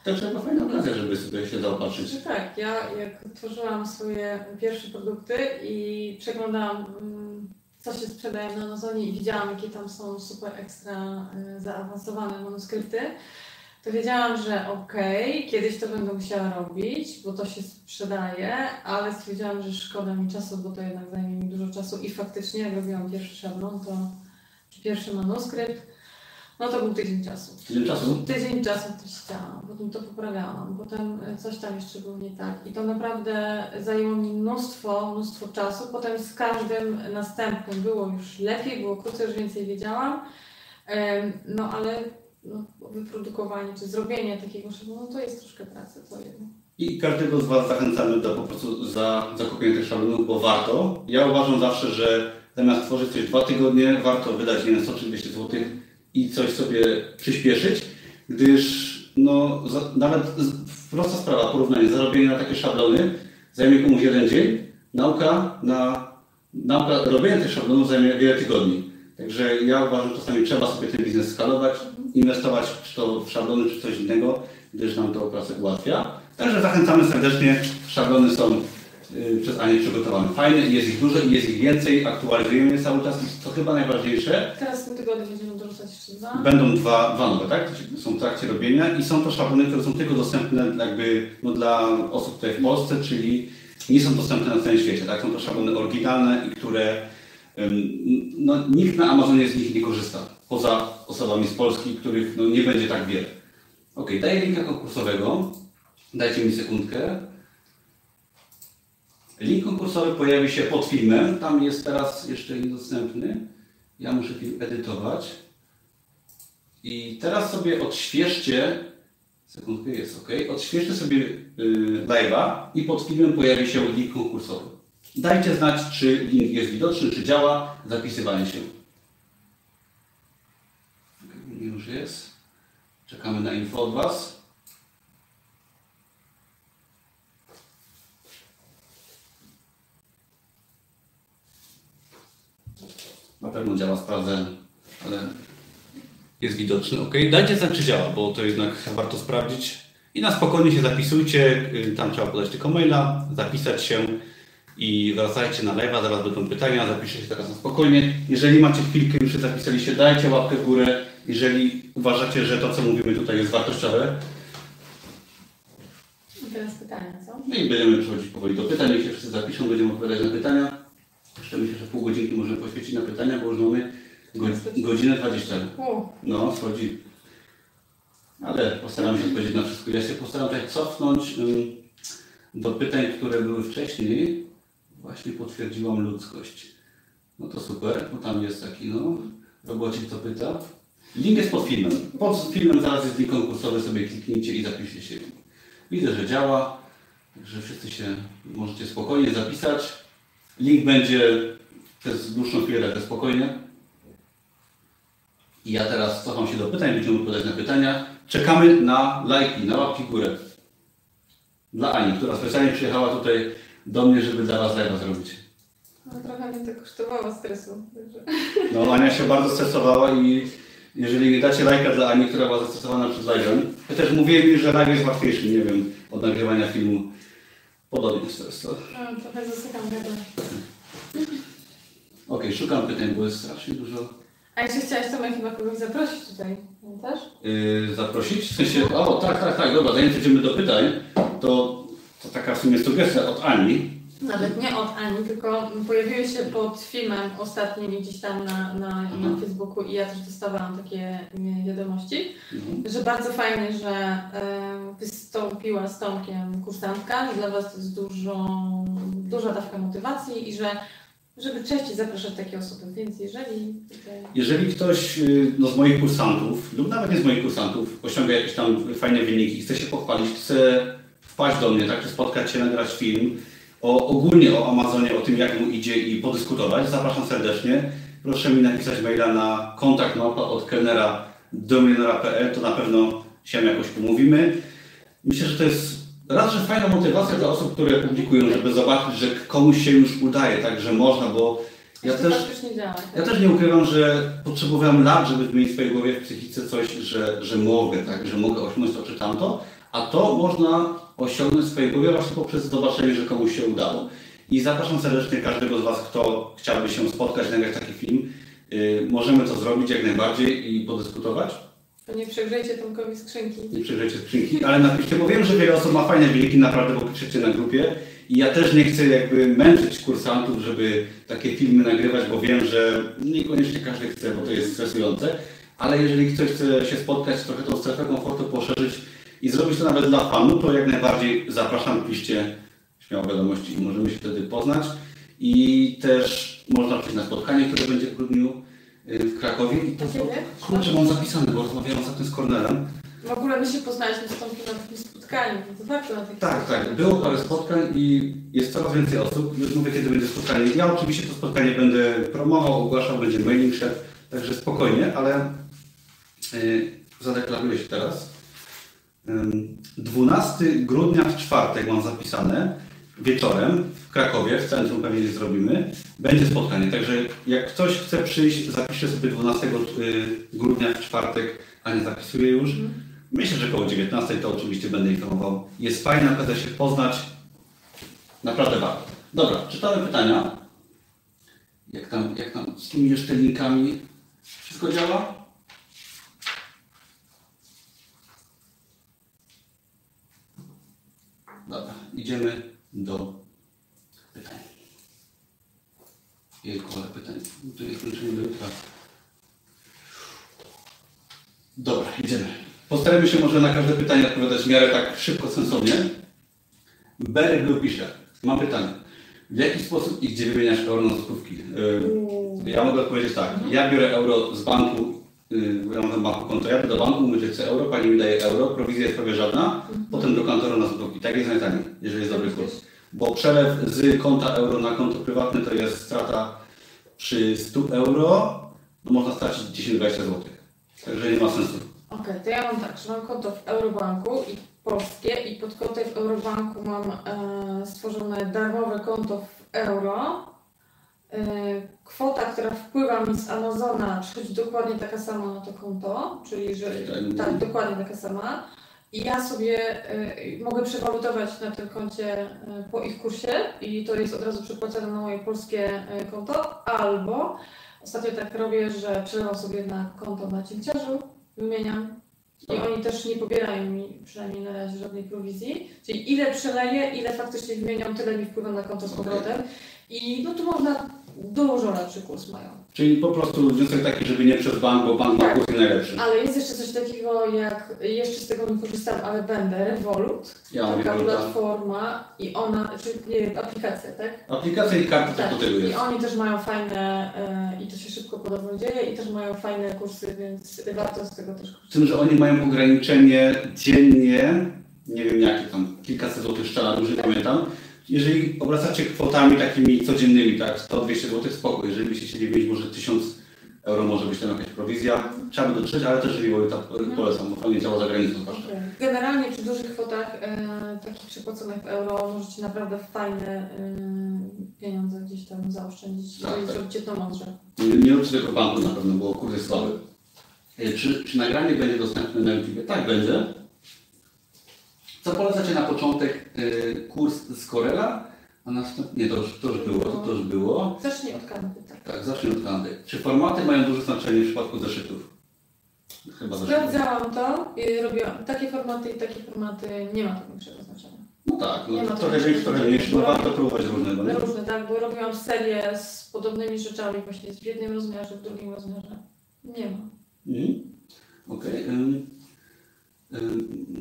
Także chyba fajna okazja, żeby sobie się zaopatrzyć. No tak, ja jak tworzyłam swoje pierwsze produkty i przeglądałam, co się sprzedaje na Amazonie i widziałam, jakie tam są super ekstra zaawansowane manuskrypty, to wiedziałam, że okej, okay, kiedyś to będę musiała robić, bo to się sprzedaje, ale stwierdziłam, że szkoda mi czasu, bo to jednak zajmie mi dużo czasu i faktycznie jak robiłam pierwszy szablon, to pierwszy manuskrypt, no to był tydzień czasu. Tydzień czasu? Tydzień czasu to chciałam, potem to poprawiałam, potem coś tam jeszcze było nie tak i to naprawdę zajęło mi mnóstwo, mnóstwo czasu, potem z każdym następnym było już lepiej, było krócej, już więcej wiedziałam, no ale no, wyprodukowanie czy zrobienie takiego szablonu, no to jest troszkę pracy, to jedno. I każdego z Was zachęcamy do po prostu za zakupienie tych szablonów, bo warto. Ja uważam zawsze, że zamiast tworzyć coś dwa tygodnie, warto wydać nie na sto czy dwieście złotych i coś sobie przyspieszyć, gdyż no, za, nawet prosta sprawa, porównanie, zarobienie na takie szablony zajmie komuś jeden dzień, nauka na nauka, robienie tych szablonów zajmie wiele tygodni. Także ja uważam, że czasami trzeba sobie ten biznes skalować, inwestować czy to w szablony, czy coś innego, gdyż nam to pracę ułatwia. Także zachęcamy serdecznie, szablony są przez Anię przygotowane. Fajne, jest ich dużo i jest ich więcej, aktualizujemy je cały czas, co chyba najważniejsze. Teraz w tym tygodniu będziemy dorzucać jeszcze dwa. Będą dwa, dwa nowe, tak? Są w trakcie robienia i są to szablony, które są tylko dostępne jakby, no, dla osób tutaj w Polsce, czyli nie są dostępne na całym świecie, tak? Są to szablony oryginalne i które no, nikt na Amazonie z nich nie korzysta, poza osobami z Polski, których no, nie będzie tak wiele. Ok, daję linka konkursowego, dajcie mi sekundkę. Link konkursowy pojawi się pod filmem, tam jest teraz jeszcze niedostępny. Ja muszę film edytować. I teraz sobie odświeżcie, sekundkę, jest ok, odświeżcie sobie live'a i pod filmem pojawi się link konkursowy. Dajcie znać, czy link jest widoczny, czy działa, zapisywanie się. Okay, już jest. Czekamy na info od Was. Na pewno działa, sprawdzę, ale jest widoczny. Ok, dajcie znać, czy działa, bo to jednak warto sprawdzić. I na spokojnie się zapisujcie, tam trzeba podać tylko maila, zapisać się i wracajcie na live'a, zaraz będą pytania, zapiszcie się teraz na spokojnie. Jeżeli macie chwilkę, już się zapisaliście, dajcie łapkę w górę, jeżeli uważacie, że to, co mówimy tutaj, jest wartościowe. I teraz pytania, co? No i będziemy przechodzić powoli do pytań, jak się wszyscy zapiszą, będziemy odpowiadać na pytania. Jeszcze myślę, że pół godzinki możemy poświęcić na pytania, bo już mamy godzinę dwadzieścia. No, schodzi. Ale postaram się odpowiedzieć na wszystko. Ja się postaram tutaj cofnąć do pytań, które były wcześniej. Właśnie potwierdziłam ludzkość. No to super, bo tam jest taki, no, robocik, co pyta. Link jest pod filmem. Pod filmem zaraz jest link konkursowy, sobie kliknijcie i zapiszcie się. Widzę, że działa, także wszyscy się możecie spokojnie zapisać. Link będzie przez dłuższą chwilę, spokojnie. I ja teraz cofam się do pytań, będziemy odpowiadać na pytania. Czekamy na lajki, na łapki w górę. Dla Ani, która specjalnie przyjechała tutaj do mnie, żeby dla Was live'a zrobić. No, trochę mnie to kosztowało stresu. No, Ania się bardzo stresowała i jeżeli dacie lajka dla Ani, która była zestresowana przed live'em, ja też mówiłem, że live jest łatwiejszy, nie wiem, od nagrywania filmu. Podobnie stres, to. No, trochę zasykam wiadomo. Okej, okay, szukam pytań, bo jest strasznie dużo. A jeszcze chciałaś Tomek chyba kogoś zaprosić tutaj, pamiętasz? Yy, zaprosić? W sensie, o tak, tak, tak, dobra, zanim przejdziemy do pytań, to, to taka w sumie sugestia od Ani. Nawet nie od Ani, tylko pojawiły się pod filmem ostatnim gdzieś tam na, na, na Facebooku i ja też dostawałam takie wiadomości, mhm. że bardzo fajnie, że y, wystąpiła z Tomkiem kursantka, że dla Was to jest dużo, duża dawka motywacji i że żeby częściej zapraszać takie osoby, więc jeżeli... Tutaj... Jeżeli ktoś no, z moich kursantów lub nawet nie z moich kursantów osiąga jakieś tam fajne wyniki, chce się pochwalić, chce wpaść do mnie, tak, czy spotkać się, nagrać film, O, ogólnie o Amazonie, o tym, jak mu idzie i podyskutować, zapraszam serdecznie. Proszę mi napisać maila na kontakt małpa od kelnera do milionera kropka p l, to na pewno się jakoś pomówimy. Myślę, że to jest To raz, że fajna motywacja dla osób, które publikują, żeby zobaczyć, że komuś się już udaje, tak, że można, bo ja też, ja też nie ukrywam, że potrzebowałem lat, żeby mieć w swojej głowie, w psychice coś, że, że mogę, tak, że mogę osiągnąć to czy tamto, a to można osiągnąć w swojej głowie właśnie poprzez zobaczenie, że komuś się udało. I zapraszam serdecznie każdego z Was, kto chciałby się spotkać, nagrać taki film. Yy, możemy to zrobić jak najbardziej i podyskutować. Nie przegrzejcie Tomkowi skrzynki. Nie przegrzejcie skrzynki, ale napiszcie, bo wiem, że wiele osób ma fajne wyniki, naprawdę, bo piszecie na grupie. I ja też nie chcę jakby męczyć kursantów, żeby takie filmy nagrywać, bo wiem, że niekoniecznie każdy chce, bo to jest stresujące. Ale jeżeli ktoś chce się spotkać, trochę tą strefę komfortu poszerzyć i zrobić to nawet dla fanów, to jak najbardziej zapraszam, piszcie śmiało wiadomości i możemy się wtedy poznać. I też można przyjść na spotkanie, które będzie w grudniu w Krakowie. I to, kurczę, mam zapisane, bo rozmawiałam z tym z Corelem. W ogóle my się poznaliśmy z Tomkiem na takim spotkaniu, to warto na takim Tak, spotkaniu. Tak, było parę spotkań i jest coraz więcej osób. Już mówię, kiedy będzie spotkanie. Ja oczywiście to spotkanie będę promował, ogłaszał, będzie mailing szedł, także spokojnie, ale yy, zadeklaruję się teraz. Yy, dwunastego grudnia w czwartek mam zapisane, wieczorem w Krakowie, w centrum pewnie nie zrobimy, będzie spotkanie. Także jak ktoś chce przyjść, zapiszę sobie dwunastego grudnia w czwartek, a nie zapisuję już. Myślę, że koło dziewiętnastej to oczywiście będę informował. Jest fajnie, naprawdę się poznać. Naprawdę warto. Dobra, czytamy pytania. Jak tam, jak tam z tymi jeszcze linkami? Wszystko działa? Dobra, idziemy do pytań. Jest kole pytań. Tu jest kluczenie do jutra. Dobra, idziemy. Postaramy się może na każde pytanie odpowiadać w miarę tak szybko, sensownie. Berek pisze. Mam pytanie. W jaki sposób i gdzie wymieniasz euro na złotówki? Yy, ja mogę odpowiedzieć tak. Ja biorę euro z banku, yy, ja mam banku konto, ja do banku, mówię, że chcę euro, pani mi daje euro, prowizja jest prawie żadna, mhm. Potem do kantoru na złotówki. Tak jest najtaniej, jeżeli jest dobry kurs. Bo przelew z konta euro na konto prywatne to jest strata przy stu euro, no można stracić dziesięć do dwudziestu złotych. Także nie ma sensu. Okej, okay, to ja mam tak, że mam konto w Eurobanku i polskie i pod kontem w Eurobanku mam e, stworzone darmowe konto w euro. E, kwota, która wpływa mi z Amazona, przychodzi dokładnie taka sama na to konto, czyli że tak, dokładnie taka sama. I ja sobie e, mogę przewalutować na tym koncie e, po ich kursie i to jest od razu przepłacane na moje polskie e, konto, albo ostatnio tak robię, że przelewam sobie na konto na cięciarzu, wymieniam i oni też nie pobierają mi przynajmniej na razie żadnej prowizji. Czyli ile przeleję, ile faktycznie wymieniam, tyle mi wpływa na konto z powrotem. I no tu można dołożone przy kurs mają. Czyli po prostu wniosek taki, żeby nie przez bank, bo bank tak. Ma kurs najlepszy. Ale jest jeszcze coś takiego jak, jeszcze z tego nie korzystam, ale będę, Revolut. Ja taka platforma i ona, czy nie wiem, aplikacja, tak? Aplikacja i karty tak. Do tego jest. I oni też mają fajne, yy, i to się szybko podobno dzieje, i też mają fajne kursy, więc warto z tego też korzystać. Z tym, że oni mają ograniczenie dziennie, nie wiem jakie tam, kilkaset złotych szczela, już nie pamiętam. Jeżeli obracacie kwotami takimi codziennymi, tak, sto do dwustu złotych, spoko. Jeżeli myślicie, nie wiedzieć, może tysiąc euro może być tam jakaś prowizja. Trzeba by dotrzeć, ale też Revoluta polecam, bo fajnie działa za granicą. Okay. Generalnie przy dużych kwotach, e, takich przepłaconych w euro, możecie naprawdę fajne e, pieniądze gdzieś tam zaoszczędzić, tak, tak. Zrobicie to mądrze. Nie, nie róbcie tego banku na pewno, bo kurs jest słaby. E, czy, czy nagranie będzie dostępne na YouTube? Tak, będzie. Co polecacie na początek? Y, kurs z Corela, a następnie to, to już było, to, to już było. Zacznij od Canvy, tak. Tak, zacznij od Canvy. Czy formaty mają duże znaczenie w przypadku zeszytów? Chyba Sprawdzałam zeszytów. to i robiłam takie formaty i takie formaty, nie ma to większego znaczenia. No tak, no, to trochę większe, trochę mniejsze, no warto próbować różnego. No różne, tak, bo robiłam serię z podobnymi rzeczami, właśnie w jednym rozmiarze, w drugim rozmiarze. Nie ma. Mhm. Okej. Okay. Um, um,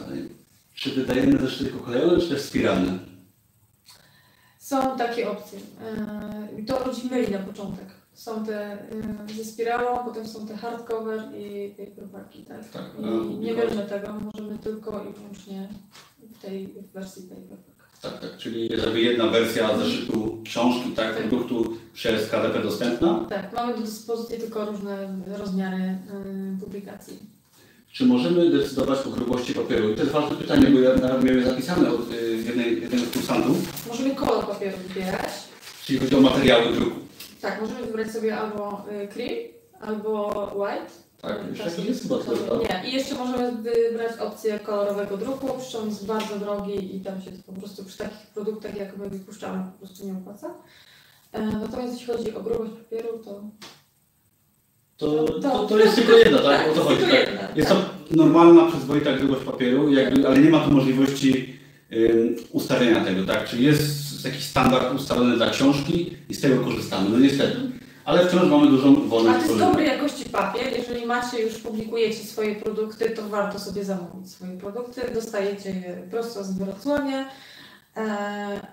Dalej. Czy wydajemy zeszyty kolejowe, czy też spiralne? Są takie opcje. To ludzi myli na początek. Są te ze spiralą, potem są te hardcover i paperback. Tak? Tak, I nie bierzemy tego, możemy tylko i wyłącznie w tej wersji paperback. Tak, tak, czyli żeby jedna wersja zeszytu książki, tak, tak. Produktu przez K D P dostępna? Tak, mamy do dyspozycji tylko różne rozmiary publikacji. Czy możemy decydować o grubości papieru? I to jest ważne pytanie, bo ja miałem zapisane od jednej, jednego z kursantów. Możemy kolor papieru wybierać. Czyli chodzi o materiały druku. Tak, możemy wybrać sobie albo cream, albo white. Tak, jeszcze tak, jest chyba tak? Nie, i jeszcze możemy wybrać opcję kolorowego druku, przy czym jest bardzo drogi i tam się po prostu przy takich produktach, jak my wypuszczamy, po prostu nie opłaca. Natomiast jeśli chodzi o grubość papieru, to... To, to, to jest tylko jedna, tak? O to chodzi. Tak. Jest to normalna, przyzwoita grubość papieru, jakby, ale nie ma tu możliwości um, ustawienia tego, tak? Czyli jest jakiś standard ustalony dla książki i z tego korzystamy, no niestety. Ale wciąż mamy dużą wolność. A to jest dobrej jakości papier. Jeżeli macie, już publikujecie swoje produkty, to warto sobie zamówić swoje produkty. Dostajecie je prosto z Wrocławia e,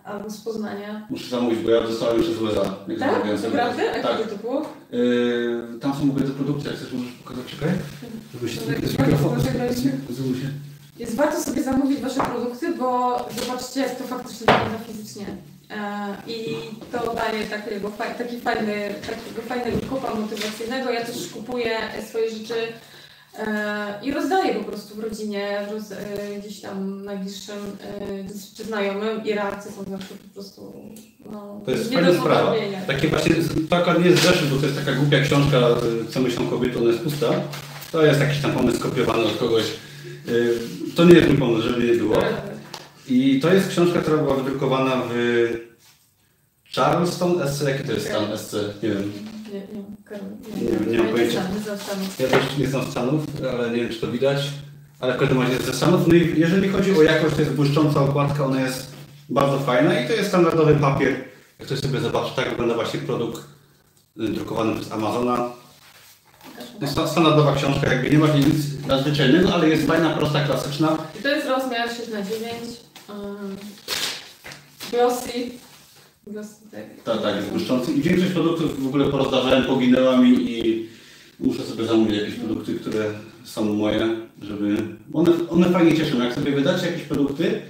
albo z Poznania. Muszę zamówić, bo ja dostałem jeszcze z U S A. Tak? Naprawdę? A tak. Kiedy to było? E, tam są w ogóle te produkty. Jak chcesz, możesz pokazać. Czekaj. Żeby się się. Jest warto sobie zamówić wasze produkty, bo zobaczcie, jak to faktycznie wygląda fizycznie. I to daje takiego, taki fajny, takiego fajnego kupa motywacyjnego. Ja też kupuję swoje rzeczy i rozdaję po prostu w rodzinie, roz, gdzieś tam najbliższym czy znajomym i reakcje są zawsze po prostu no, to jest fajna sprawa. Takie właśnie, taka nie jest zeszyt, bo to jest taka głupia książka, co myślą kobiety, ona jest pusta. To jest jakiś tam pomysł kopiowany od kogoś. To nie jest mój pomysł, żeby nie było. I to jest książka, która była wydrukowana w Charleston, S C, jaki to jest stan, S C, nie wiem. Nie, nie, nie, nie, nie mam pojęcia. Ja też nie znam Stanów, ale nie wiem, czy to widać. Ale w każdym razie jest ze Stanów. No i jeżeli chodzi o jakość, to jest błyszcząca okładka, ona jest bardzo fajna i to jest standardowy papier. Jak ktoś sobie zobaczy, tak wygląda właśnie produkt drukowany przez Amazona. Standardowa książka, jakby nie ma nic nadzwyczajnego, ale jest fajna, prosta, klasyczna. I to jest rozmiar sześć na dziewięć. Glossy. Glossy, tak. Tak, tak, jest błyszczący. I większość produktów w ogóle porozdawałem, poginęła mi i muszę sobie zamówić jakieś produkty, które są moje, żeby... One, one fajnie cieszą. Jak sobie wydacie jakieś produkty,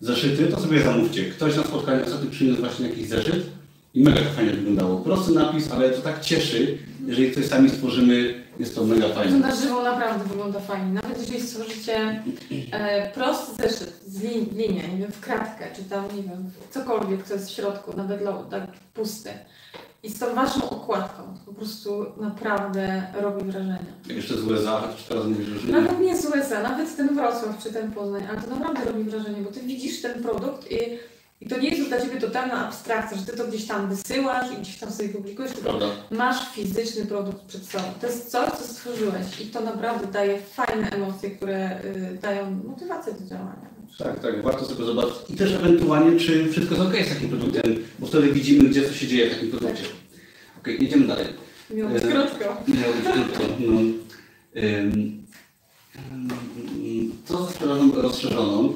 zeszyty, to sobie zamówcie. Ktoś na spotkaniu ostatnio przyniósł właśnie jakiś zeszyt i mega to fajnie wyglądało. Prosty napis, ale to tak cieszy. Jeżeli coś sami stworzymy, jest to mega fajne. To na żywo naprawdę wygląda fajnie. Nawet jeżeli stworzycie e, prosty zeszyt z lin, linię, nie wiem, w kratkę, czy tam, nie wiem, cokolwiek, co jest w środku, nawet low, tak pusty. I z tą waszą okładką po prostu naprawdę robi wrażenie. Jeszcze z U S A, czy teraz mówisz, że nie? Nawet nie z U S A, nawet ten Wrocław, czy ten Poznań, ale to naprawdę robi wrażenie, bo ty widzisz ten produkt i I to nie jest już dla ciebie totalna abstrakcja, że ty to gdzieś tam wysyłasz i gdzieś tam sobie publikujesz, tylko Prawda. masz fizyczny produkt przed sobą. To jest coś, co stworzyłeś i to naprawdę daje fajne emocje, które y, dają motywację do działania. Tak, tak, warto sobie zobaczyć. I też ewentualnie, czy wszystko jest okej z takim produktem, bo wtedy widzimy, gdzie co się dzieje w takim produkcie. Tak. Okej, okay, jedziemy dalej. Miało być krótko. Miało być krótko. No. Co ze sprzedażą rozszerzoną?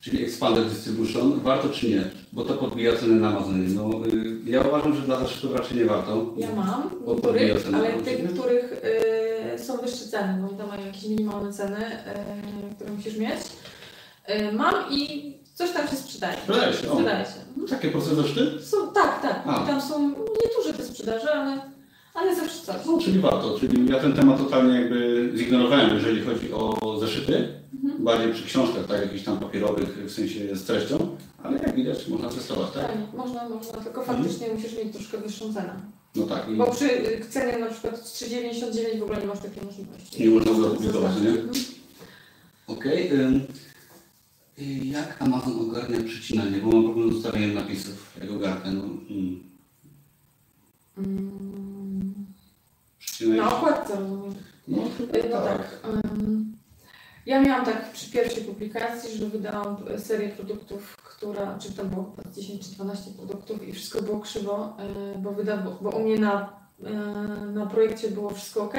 Czyli Expanded Distribution, warto czy nie? Bo to podbija cenę na Amazonie. No, ja uważam, że dla zeszytów raczej nie warto. Ja mam, niektórych, ale tych, których y, są wyższe ceny, bo tam mają jakieś minimalne ceny, y, które musisz mieć. Y, mam i coś tam się sprzedaje. Sprzedaje się, sprzedaje się. Mhm. Takie proste zeszyty? Są, tak, tak. A. Tam są nieduże te sprzedaże, ale, ale zawsze coś. No, czyli warto. Czyli ja ten temat totalnie jakby zignorowałem, jeżeli chodzi o zeszyty. Bardziej przy książkach, tak, jakichś tam papierowych, w sensie z treścią, ale jak widać, można testować, tak? Tak, można, można, tylko faktycznie mm. musisz mieć troszkę wyższą cenę. No tak. Bo przy cenie na przykład trzy dziewięćdziesiąt dziewięć w ogóle nie masz takiej możliwości. Nie można go opublikować, nie? Mm. Okej. Okay. Jak Amazon ogarnia przecinanie? Bo mam problem z ustawieniem napisów, jak ogarnia, no. Mm. Mm. Przecinanie? Na okładce, rozumiem. No, no tak. tak. Ja miałam tak przy pierwszej publikacji, że wydałam serię produktów, która, czy to było dziesięć czy dwanaście produktów i wszystko było krzywo, bo, wyda, bo, bo u mnie na, na projekcie było wszystko ok,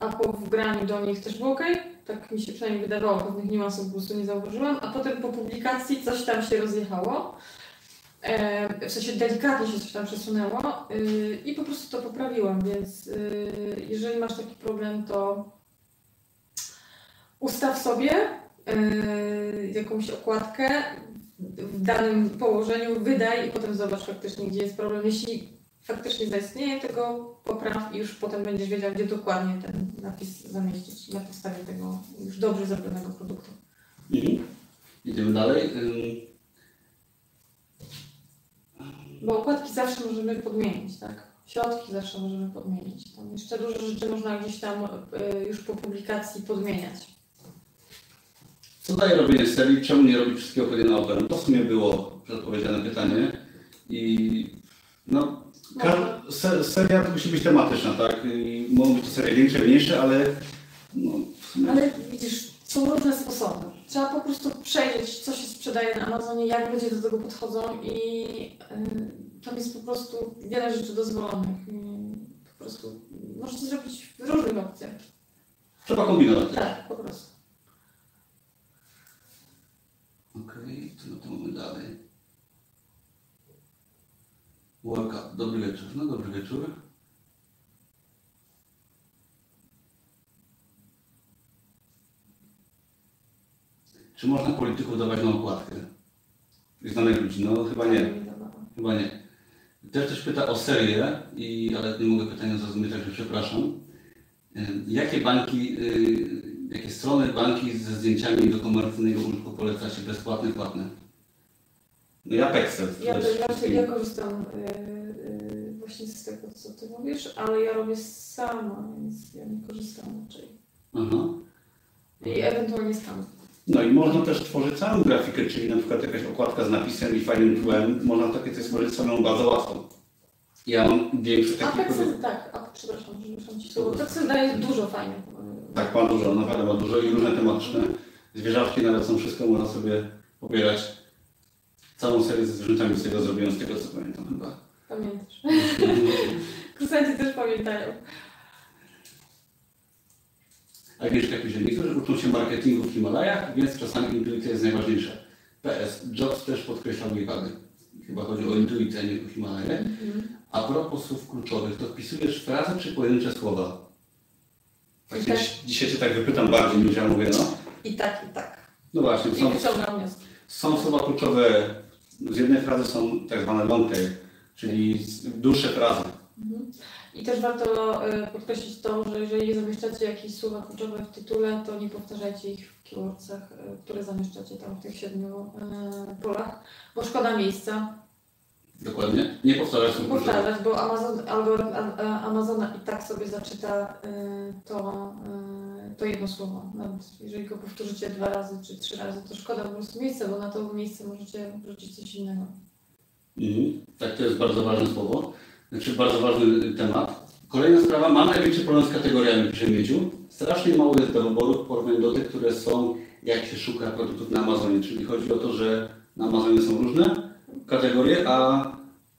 a po wgraniu do nich też było ok, tak mi się przynajmniej wydawało, pewnych niuansów po prostu nie zauważyłam, a potem po publikacji coś tam się rozjechało, w sensie delikatnie się coś tam przesunęło i po prostu to poprawiłam, więc jeżeli masz taki problem, to ustaw sobie yy, jakąś okładkę w danym położeniu, wydaj i potem zobacz faktycznie, gdzie jest problem. Jeśli faktycznie zaistnieje, tylko popraw i już potem będziesz wiedział, gdzie dokładnie ten napis zamieścić na podstawie tego już dobrze zrobionego produktu. Mhm. Idziemy dalej. Bo okładki zawsze możemy podmienić, tak? Środki zawsze możemy podmienić. Tam jeszcze dużo rzeczy można gdzieś tam już po publikacji podmieniać. Co daje robienie serii? Czemu nie robić wszystkiego pod jedną ofertę? To w sumie było przedpowiedziane pytanie. I no, seria to musi być tematyczna, tak? I mogą być to serie większe, mniejsze, ale no, w sumie... Ale widzisz, są różne sposoby. Trzeba po prostu przejrzeć, co się sprzedaje na Amazonie, jak ludzie do tego podchodzą i yy, tam jest po prostu wiele rzeczy dozwolonych. Yy, po prostu możesz to zrobić w różnych opcjach. Trzeba kombinować. Tak, po prostu. Okej, okay, to mamy dalej. Workout. Dobry wieczór. No, dobry wieczór. Czy można polityków dawać na okładkę? Znanych ludzi? No chyba nie. Chyba nie. Też ktoś pyta o serię, i, ale nie mogę pytania zrozumieć, także przepraszam. Jakie banki, jakie strony, banki ze zdjęciami do komercyjnego użytku poleca się bezpłatne, płatne? No ja Pexels. Ja, ja, ja korzystam yy, właśnie z tego, co ty mówisz, ale ja robię sama, więc ja nie korzystam raczej. Aha. I ewentualnie sam. No i można też tworzyć całą grafikę, czyli na przykład jakaś okładka z napisem i fajnym tłem. Można takie coś stworzyć samą bardzo łatwo. Ja mam większość takich... A Pexels, kogoś... tak, a, przepraszam, przepraszam ci słowo. Pexels daje dużo fajnych. Tak, ma dużo, naprawdę ma dużo i różne tematyczne. Zwierzawki nawet są, wszystko można sobie pobierać. Całą serię ze zwierzętami z tego zrobiłem, z tego co pamiętam chyba. Pamiętasz. Kursanci też pamiętają. Agnieszka pisze, niektórzy uczą się marketingu w Himalajach, więc czasami intuicja jest najważniejsza. P S. Jobs też podkreślał jej wagę. Chyba chodzi o intuicję, a nie o Himalaje. Mm-hmm. A propos słów kluczowych, to wpisujesz frazy czy pojedyncze słowa? Tak, tak. Dzisiaj cię tak wypytam bardziej niż ja mówię, no. I tak, i tak. No właśnie. Są... I wyciągam wnioski. Są słowa kluczowe, z jednej frazy są tak zwane long tail, czyli dłuższe frazy. Mhm. I też warto podkreślić to, że jeżeli zamieszczacie jakieś słowa kluczowe w tytule, to nie powtarzajcie ich w keywordsach, które zamieszczacie tam w tych siedmiu polach, bo szkoda miejsca. Dokładnie. Nie powtarzać słów kluczowych. Powtarzać, bo Amazon, algorytm Amazona i tak sobie zaczyta to. To jedno słowo. Nawet jeżeli go powtórzycie dwa razy czy trzy razy, to szkoda po prostu miejsca, bo na to miejsce możecie wrzucić coś innego. Mhm. Tak, to jest bardzo ważne słowo, znaczy bardzo ważny temat. Kolejna sprawa, mam największy problem z kategoriami, pisze Mieciu. Strasznie mało jest do wyboru w porównaniu do tych, które są, jak się szuka produktów na Amazonie. Czyli chodzi o to, że na Amazonie są różne kategorie, a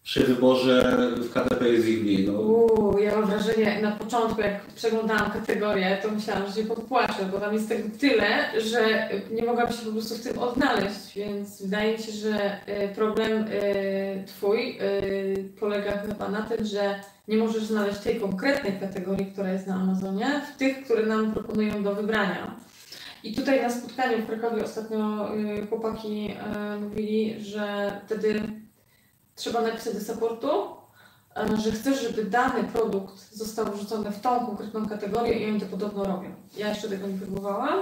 przy wyborze w K D P jest ich mniej. No. Uuu, ja mam wrażenie, na początku jak przeglądałam kategorię, to myślałam, że się podpłaczę, bo tam jest tego tyle, że nie mogłam się po prostu w tym odnaleźć, więc wydaje mi się, że problem twój polega chyba na tym, że nie możesz znaleźć tej konkretnej kategorii, która jest na Amazonie, w tych, które nam proponują do wybrania. I tutaj na spotkaniu w Krakowie ostatnio chłopaki mówili, że wtedy trzeba napisać do supportu, że chcesz, żeby dany produkt został wrzucony w tą konkretną kategorię i oni to podobno robią. Ja jeszcze tego nie próbowałam,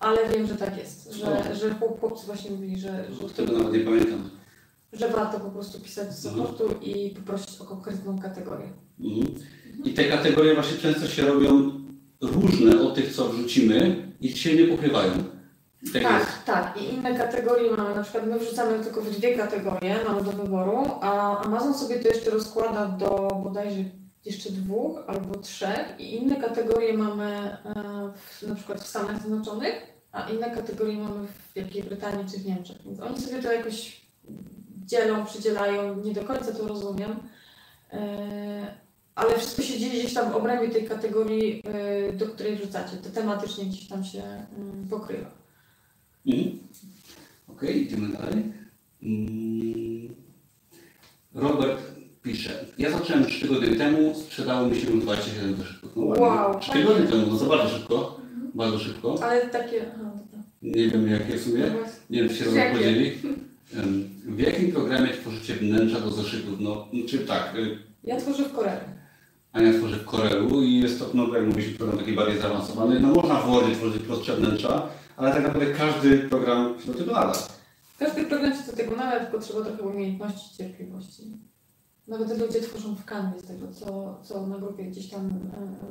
ale wiem, że tak jest, że, że chłopcy właśnie mówili, że, że, tego nawet nie pamiętam. Że warto po prostu pisać do supportu mhm. i poprosić o konkretną kategorię. Mhm. I te kategorie właśnie często się robią różne od tych, co wrzucimy i się nie pokrywają. Tak, tak, tak. I inne kategorie mamy. Na przykład my wrzucamy tylko w dwie kategorie, mamy do wyboru, a Amazon sobie to jeszcze rozkłada do bodajże jeszcze dwóch albo trzech i inne kategorie mamy w, na przykład w Stanach Zjednoczonych, a inne kategorie mamy w Wielkiej Brytanii czy w Niemczech. Więc oni sobie to jakoś dzielą, przydzielają, nie do końca to rozumiem, ale wszystko się dzieje gdzieś tam w obrębie tej kategorii, do której wrzucacie. To tematycznie gdzieś tam się pokrywa. Mhm. Okej, okay, idziemy dalej. Robert pisze, ja zacząłem trzy tygodnie temu, sprzedało mi się dwadzieścia siedem zeszytów. No, wow! trzy tygodnie temu, no to bardzo szybko, mhm. bardzo szybko. Ale takie... Aha, nie wiem jakie w sumie, nie wiem czy się to podzieli. W jakim programie tworzycie wnętrza do zeszytów? No, czy tak, Ja tworzę w Corelu. Ania tworzy w Corelu i jest to, no jak mówiliśmy, program taki bardziej zaawansowany. No można w Wordzie tworzyć prostsze wnętrza, ale tak naprawdę każdy program się do tego nada. Każdy program się do tego nada, tylko trzeba trochę umiejętności i cierpliwości. Nawet ludzie tworzą w Canvie z tego, co, co na grupie gdzieś tam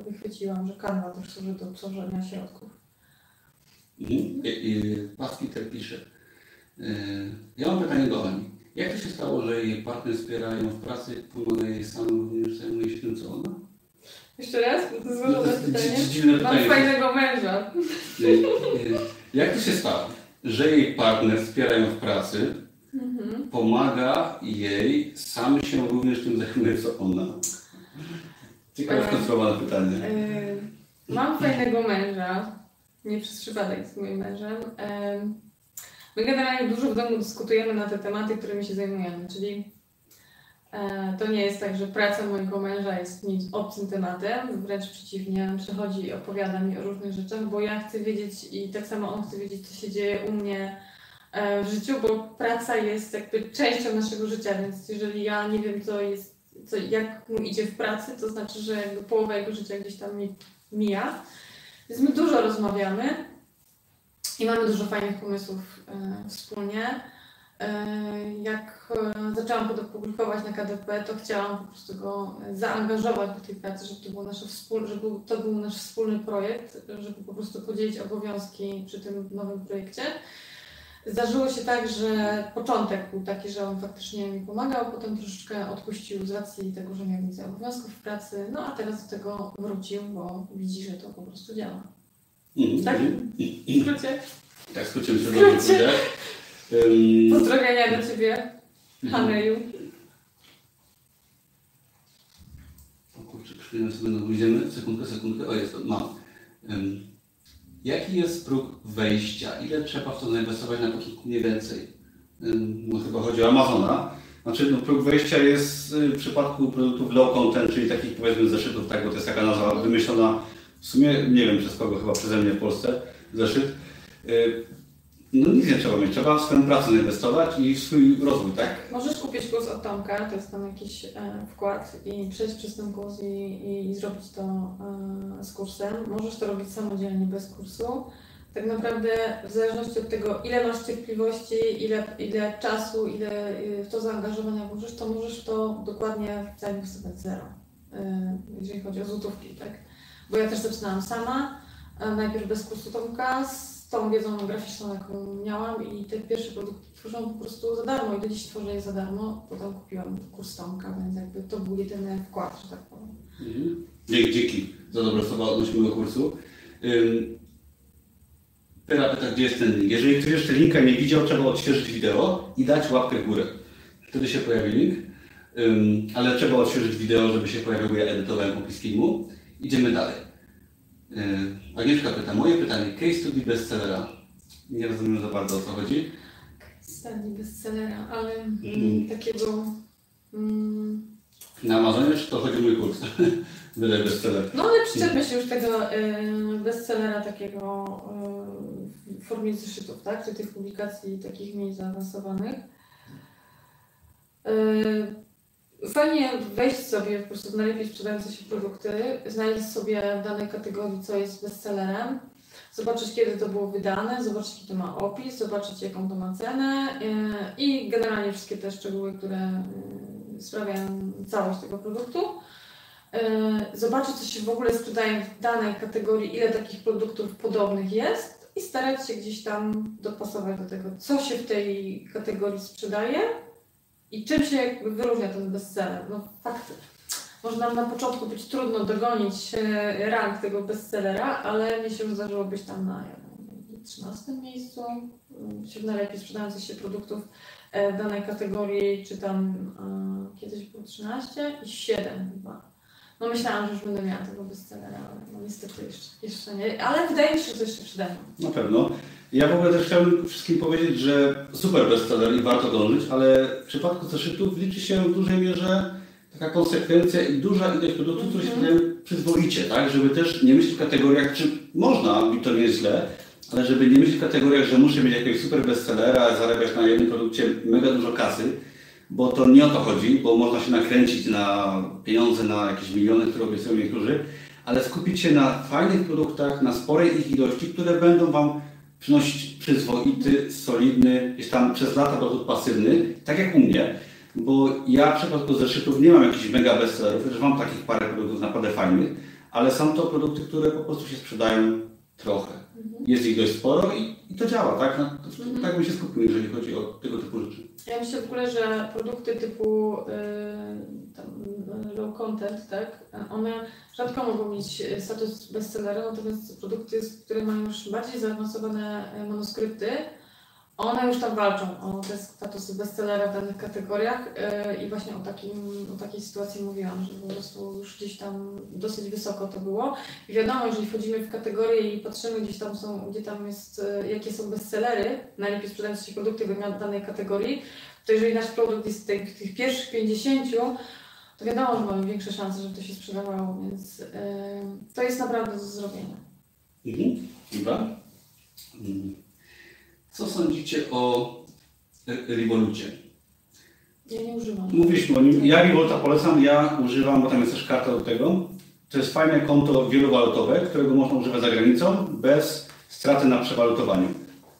wychwyciłam, że Canva też służy do tworzenia środków. I, i Pasquiter pisze. Ja mam pytanie do Ani. Jak to się stało, że jej partner wspiera ją w pracy, pomimo jej sam również zajmuje się tym, co ona? Jeszcze raz? To jest no, to jest pytanie. Dziwne pytanie. Mam fajnego męża. Jak to się stało, że jej partner wspiera ją w pracy, mhm. pomaga jej sam się również tym zajmuje, co ona? Ciekawe skonstruowane pytanie. Yy, mam fajnego męża. Nie przez przypadek z moim mężem. My generalnie dużo w domu dyskutujemy na te tematy, którymi się zajmujemy, czyli to nie jest tak, że praca mojego męża jest nic obcym tematem, wręcz przeciwnie, przychodzi i opowiada mi o różnych rzeczach, bo ja chcę wiedzieć i tak samo on chce wiedzieć, co się dzieje u mnie w życiu, bo praca jest jakby częścią naszego życia, więc jeżeli ja nie wiem, co jest, co, jak mu idzie w pracy, to znaczy, że jakby połowa jego życia gdzieś tam mi mija. Więc my dużo rozmawiamy i mamy dużo fajnych pomysłów e, wspólnie. E, jak e, zaczęłam to publikować na K D P, to chciałam po prostu go zaangażować do tej pracy, żeby to był nasz, wspól, żeby to był nasz wspólny projekt, żeby po prostu podzielić obowiązki przy tym nowym projekcie. Zdarzyło się tak, że początek był taki, że on faktycznie mi pomagał, potem troszeczkę odpuścił z racji tego, że miał więcej obowiązków w pracy, no a teraz do tego wrócił, bo widzi, że to po prostu działa. Mm, tak? Mm, w skrócie? Tak, w skrócie. Um... Pozdrowienia do Ciebie, Haneju. O kurczę, przyjdziemy sobie na pójdziemy. Sekundkę, sekundkę. O, jest to, mam. Um... Jaki jest próg wejścia? Ile trzeba w to zainwestować na początku? Mniej więcej. No, chyba chodzi o Amazona. Znaczy, no, próg wejścia jest w przypadku produktów low content, czyli takich powiedzmy zeszytów, tak, bo to jest taka nazwa wymyślona w sumie, nie wiem przez kogo, chyba przeze mnie w Polsce, zeszyt. No nic nie trzeba mieć, trzeba w swoją pracę inwestować i w swój rozwój, tak? Możesz kupić kurs od Tomka, to jest tam jakiś e, wkład i przejść przez ten kurs i, i, i zrobić to e, z kursem. Możesz to robić samodzielnie, bez kursu. Tak naprawdę w zależności od tego, ile masz cierpliwości, ile, ile czasu, ile w to zaangażowania włożysz, to możesz to dokładnie zainwestować zero, e, jeżeli chodzi o złotówki, tak? Bo ja też zaczynałam sama, e, najpierw bez kursu Tomka, z tą wiedzą graficzną, jaką miałam i te pierwsze produkty tworzyłam po prostu za darmo i do dziś tworzę je za darmo, potem kupiłam kurs Tomka, więc jakby to był jedyny wkład, że tak powiem. Mhm. Dzięki, dzięki za dobre słowa odnośnie mojego kursu. Ym... Pyra pyta, gdzie jest ten link? Jeżeli ktoś jeszcze linka nie widział, trzeba odświeżyć wideo i dać łapkę w górę. Wtedy się pojawi link, Ym... ale trzeba odświeżyć wideo, żeby się pojawił, ja edytowałem opis filmu. Idziemy dalej. Agnieszka pyta, moje pytanie, case study bestsellera. Nie rozumiem za bardzo, o co chodzi. Case study bestsellera, ale mm. takiego... Mm... Na Amazonie czy to chodzi o mój kurs? Wydaj bestseller. No ale przyczepmy się już tego y, bestsellera takiego y, w formie zeszytów, tak? Czy tych publikacji takich mniej zaawansowanych. Y, Fajnie wejść sobie, po prostu najlepiej sprzedające się produkty, znaleźć sobie w danej kategorii, co jest bestsellerem, zobaczyć, kiedy to było wydane, zobaczyć, jaki to ma opis, zobaczyć, jaką to ma cenę i generalnie wszystkie te szczegóły, które sprawiają całość tego produktu. Zobaczyć, co się w ogóle sprzedaje w danej kategorii, ile takich produktów podobnych jest i starać się gdzieś tam dopasować do tego, co się w tej kategorii sprzedaje. I czym się jakby wyróżnia ten bestseller? No fakt, może nam na początku być trudno dogonić rank tego bestsellera, ale mi się już zdarzyło być tam na trzynastym miejscu, wśród najlepiej sprzedających się produktów danej kategorii, czy tam y, kiedyś było trzynaście i siedem chyba. No myślałam, że już będę miała tego bestsellera, ale no niestety jeszcze, jeszcze nie, ale wydaje mi się, że to jeszcze przede mną. Na pewno. Ja w ogóle też chciałbym wszystkim powiedzieć, że super bestseller i warto dążyć, ale w przypadku zeszytów liczy się w dużej mierze taka konsekwencja i duża ilość produktów, mm-hmm. które się wydają przyzwoicie, tak? Żeby też nie myśleć w kategoriach, czy można, i to nie jest źle, ale żeby nie myśleć w kategoriach, że muszę mieć jakiegoś super bestsellera, zarabiać na jednym produkcie mega dużo kasy, bo to nie o to chodzi, bo można się nakręcić na pieniądze, na jakieś miliony, które obiecują niektórzy, ale skupić się na fajnych produktach, na sporej ich ilości, które będą Wam przynosić przyzwoity, solidny, gdzieś tam przez lata dochód pasywny, tak jak u mnie, bo ja w przypadku zeszytów nie mam jakichś mega bestsellerów, też mam takich parę produktów naprawdę fajnych, ale są to produkty, które po prostu się sprzedają trochę. Jest ich dość sporo i, i to działa, tak? No, to, to, tak bym się skupił, jeżeli chodzi o tego typu rzeczy. Ja myślę w ogóle, że produkty typu yy, tam, low content, tak? One rzadko mogą mieć status bestsellera, natomiast produkty, które mają już bardziej zaawansowane manuskrypty, one już tam walczą o te statusy bestsellera w danych kategoriach yy, i właśnie o, takim, o takiej sytuacji mówiłam, że po prostu już gdzieś tam dosyć wysoko to było. I wiadomo, jeżeli wchodzimy w kategorię i patrzymy gdzieś tam są, gdzie tam jest, yy, jakie są bestsellery, najlepiej sprzedające się produkty w danej kategorii, to jeżeli nasz produkt jest tych, tych pierwszych pięćdziesięciu, to wiadomo, że mamy większe szanse, żeby to się sprzedawało, więc yy, to jest naprawdę do zrobienia. Mhm, chyba. Mhm. Co sądzicie o Revolucie? Ja nie używam. Mówiliśmy o nim. Ja Revoluta polecam, ja używam, bo tam jest też karta do tego. To jest fajne konto wielowalutowe, którego można używać za granicą bez straty na przewalutowaniu.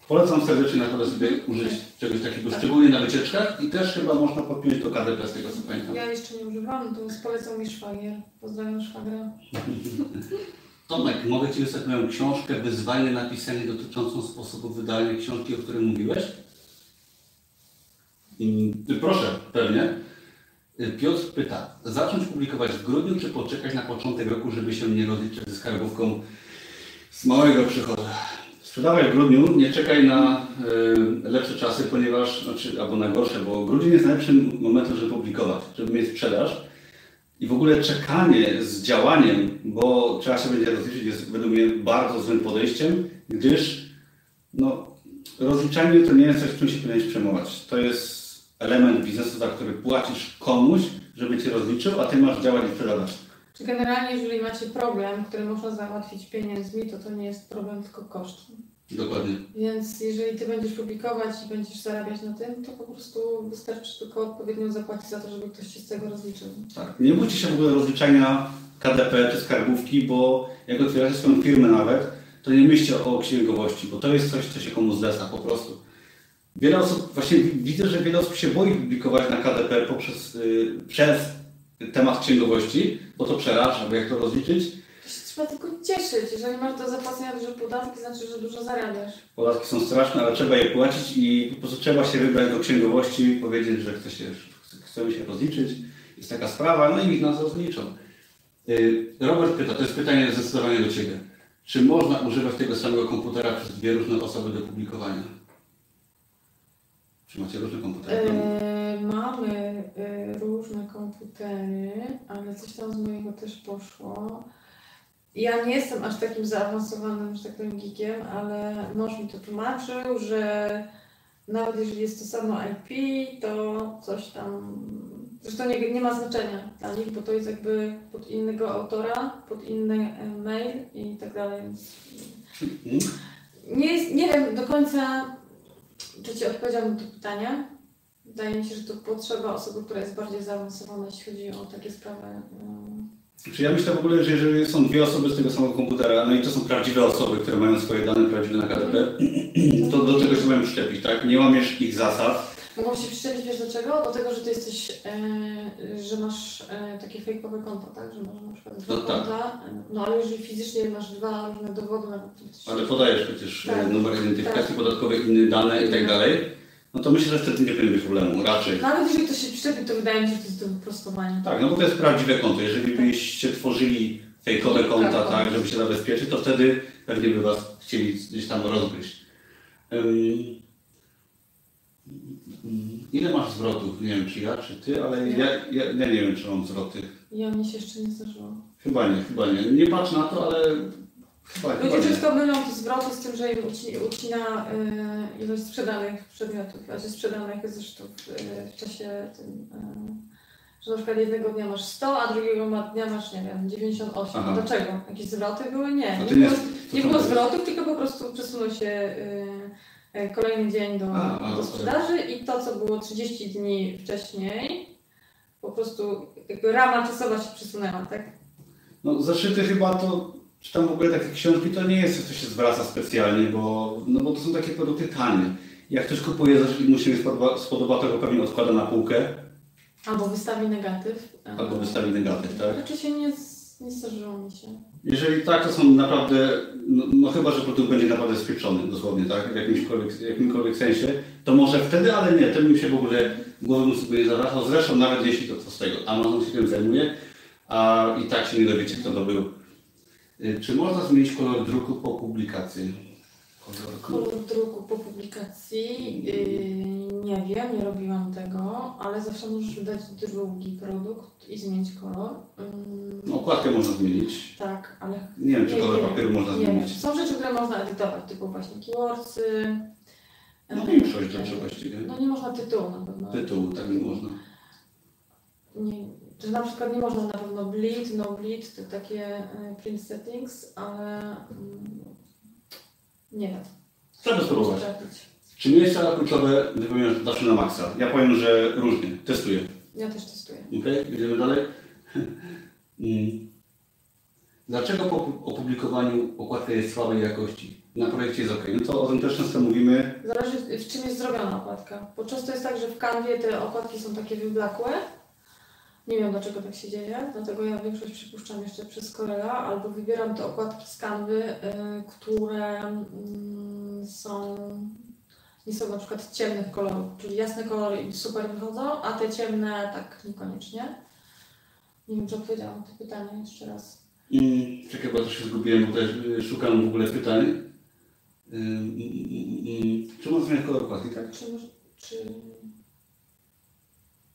Polecam serdecznie na to, sobie użyć czegoś takiego, tak. Szczególnie na wycieczkach i też chyba można podpiąć do K D z tego, co pamiętam. Ja jeszcze nie używam, to polecam mi szwagier. Pozdrawiam szwagra. Tomek, mogę Ci wysłać moją książkę Wyzwanie na pisanie dotyczącą sposobu wydania książki, o której mówiłeś? Proszę, pewnie. Piotr pyta, zacząć publikować w grudniu, czy poczekać na początek roku, żeby się nie rozliczyć ze skarbówką z małego przychodu? Sprzedawaj w grudniu, nie czekaj na lepsze czasy, ponieważ, znaczy, albo na gorsze, bo grudzień jest najlepszym momentem, żeby publikować, żeby mieć sprzedaż. I w ogóle czekanie z działaniem, bo trzeba się będzie rozliczyć, jest według mnie bardzo złym podejściem, gdyż no, rozliczanie to nie jest coś, w czym się powinieneś przejmować. To jest element biznesu, za który płacisz komuś, żeby Cię rozliczył, a Ty masz działać i sprzedawać. Czy generalnie, jeżeli macie problem, który można załatwić pieniędzmi, to to nie jest problem, tylko koszt. Dokładnie. Więc jeżeli Ty będziesz publikować i będziesz zarabiać na tym, to po prostu wystarczy tylko odpowiednio zapłacić za to, żeby ktoś się z tego rozliczył. Tak. Nie bójcie się w ogóle rozliczania K D P czy skarbówki, bo jak otwieracie swoją firmę nawet, to nie myślcie o księgowości, bo to jest coś, co się komuś zleca po prostu. Wiele osób, właśnie widzę, że wiele osób się boi publikować na K D P poprzez, yy, przez temat księgowości, bo to przeraża, bo jak to rozliczyć. Trzeba tylko cieszyć. Jeżeli masz do zapłacenia duże podatki, znaczy, że dużo zarabiasz. Podatki są straszne, ale trzeba je płacić i po prostu trzeba się wybrać do księgowości, powiedzieć, że chce się, chcemy się rozliczyć. Jest taka sprawa, no i niech nas rozliczą. Robert pyta, to jest pytanie zdecydowanie do Ciebie. Czy można używać tego samego komputera przez dwie różne osoby do publikowania? Czy macie różne komputery? Eee, mamy y, różne komputery, ale coś tam z mojego też poszło. Ja nie jestem aż takim zaawansowanym, że tak powiem, geekiem, ale mąż mi to tłumaczył, że nawet jeżeli jest to samo I P, to coś tam... Zresztą nie, nie ma znaczenia dla nich, bo to jest jakby pod innego autora, pod inny mail i tak dalej. Nie, jest, nie wiem do końca, czy Ci odpowiedziałam na to pytanie. Wydaje mi się, że to potrzeba osoby, która jest bardziej zaawansowana, jeśli chodzi o takie sprawy. Czy ja myślę w ogóle, że jeżeli są dwie osoby z tego samego komputera, no i to są prawdziwe osoby, które mają swoje dane prawdziwe na K D P, to do tego się mają przyczepić, tak? Nie łamiesz ich zasad. Mogą się przyczepić, wiesz do czego? Do tego, że ty jesteś, e, że masz e, takie fejkowe konta, tak? Że masz na przykład dwa no, konta, tak. No ale jeżeli fizycznie masz dwa różne dowody na to. Ale podajesz przecież tak. Numer identyfikacji tak. Podatkowej, inne dane i tak dalej. No to myślę, że wtedy nie powinien być problemu, raczej. Nawet jeżeli ktoś się przyczepi, to wydaje mi się, że to jest do wyprostowania. Tak, no bo to jest prawdziwe konto. Jeżeli byście tworzyli fejkowe konta, tak, żeby się zabezpieczyć, to wtedy pewnie by Was chcieli gdzieś tam rozgryźć. Um, ile masz zwrotów? Nie wiem, czy ja, czy Ty, ale ja, ja, ja nie wiem, czy mam zwroty. Ja mi się jeszcze nie zdarzyło. Chyba nie, chyba nie. Nie patrz na to, ale... Fajnie, ludzie wszystko mylą te zwroty z tym, że im ucina y, ilość sprzedanych przedmiotów, znaczy sprzedanych zresztów y, w czasie tym, y, że na przykład jednego dnia masz sto, a drugiego dnia masz, nie wiem, dziewięćdziesiąt osiem. Aha. Dlaczego? Jakieś zwroty były? Nie. Nie było, nie było zwrotów, tylko po prostu przesunął się y, kolejny dzień do, A, do sprzedaży i to, co było trzydzieści dni wcześniej, po prostu jakby rama czasowa się przesunęła, tak? No zeszyty chyba to, czy tam w ogóle takie książki, to nie jest coś, co się zwraca specjalnie, bo, no, bo to są takie produkty tanie. Jak ktoś kupuje zeszyt i mu się nie spodoba, spodoba, to go pewnie odkłada na półkę. Albo wystawi negatyw. Albo wystawi negatyw, tak? Znaczy się nie, nie zdarzyło mi się. Jeżeli tak, to są naprawdę, no, no chyba, że produkt będzie naprawdę spieczony dosłownie, tak? W jakimkolwiek, jakimkolwiek sensie, to może wtedy, ale nie, to bym się w ogóle głową sobie nie zawracał. Zresztą nawet jeśli to co z tego, Amazon się tym zajmuje, a i tak się nie dowiecie, kto to był. Czy można zmienić kolor druku po publikacji? Kolor, kolor druku po publikacji? Yy, nie wiem, nie robiłam tego, ale zawsze możesz dać drugi produkt i zmienić kolor. Yy. Okładkę można zmienić. Tak, ale... Nie wiem, czy nie, kolor nie, papieru można nie, zmienić. Są rzeczy, które można edytować, typu właśnie keywordsy. No większość rzeczy właściwie. No nie można tytułu na pewno. Tytuł, tak nie można. Nie. Że na przykład nie można na pewno bleed, no bleed, to takie print settings, ale nie wiem. Trzeba spróbować. Czy miejsca kluczowe wypełniasz zawsze na maksa? Ja powiem, że różnie. Testuję. Ja też testuję. Okej, okay, idziemy dalej. Dlaczego po opublikowaniu okładka jest słabej jakości? Na projekcie jest ok. No to o tym też często mówimy. Zależy w czym jest zrobiona okładka. Bo często jest tak, że w Canvie te okładki są takie wyblakłe. Nie wiem, dlaczego tak się dzieje, dlatego ja większość przypuszczam jeszcze przez Corela, albo wybieram te okładki z Canvy, y, które y, są, nie są na przykład ciemnych kolorów, czyli jasne kolory super wychodzą, a te ciemne tak niekoniecznie. Nie wiem, czy odpowiedziałam na to pytanie jeszcze raz. Mm, czekaj, bo się zgubiłem, bo też szukam w ogóle pytań. Y, y, y, y, czy można zmieniać kolor okładki, tak? Czy, czy...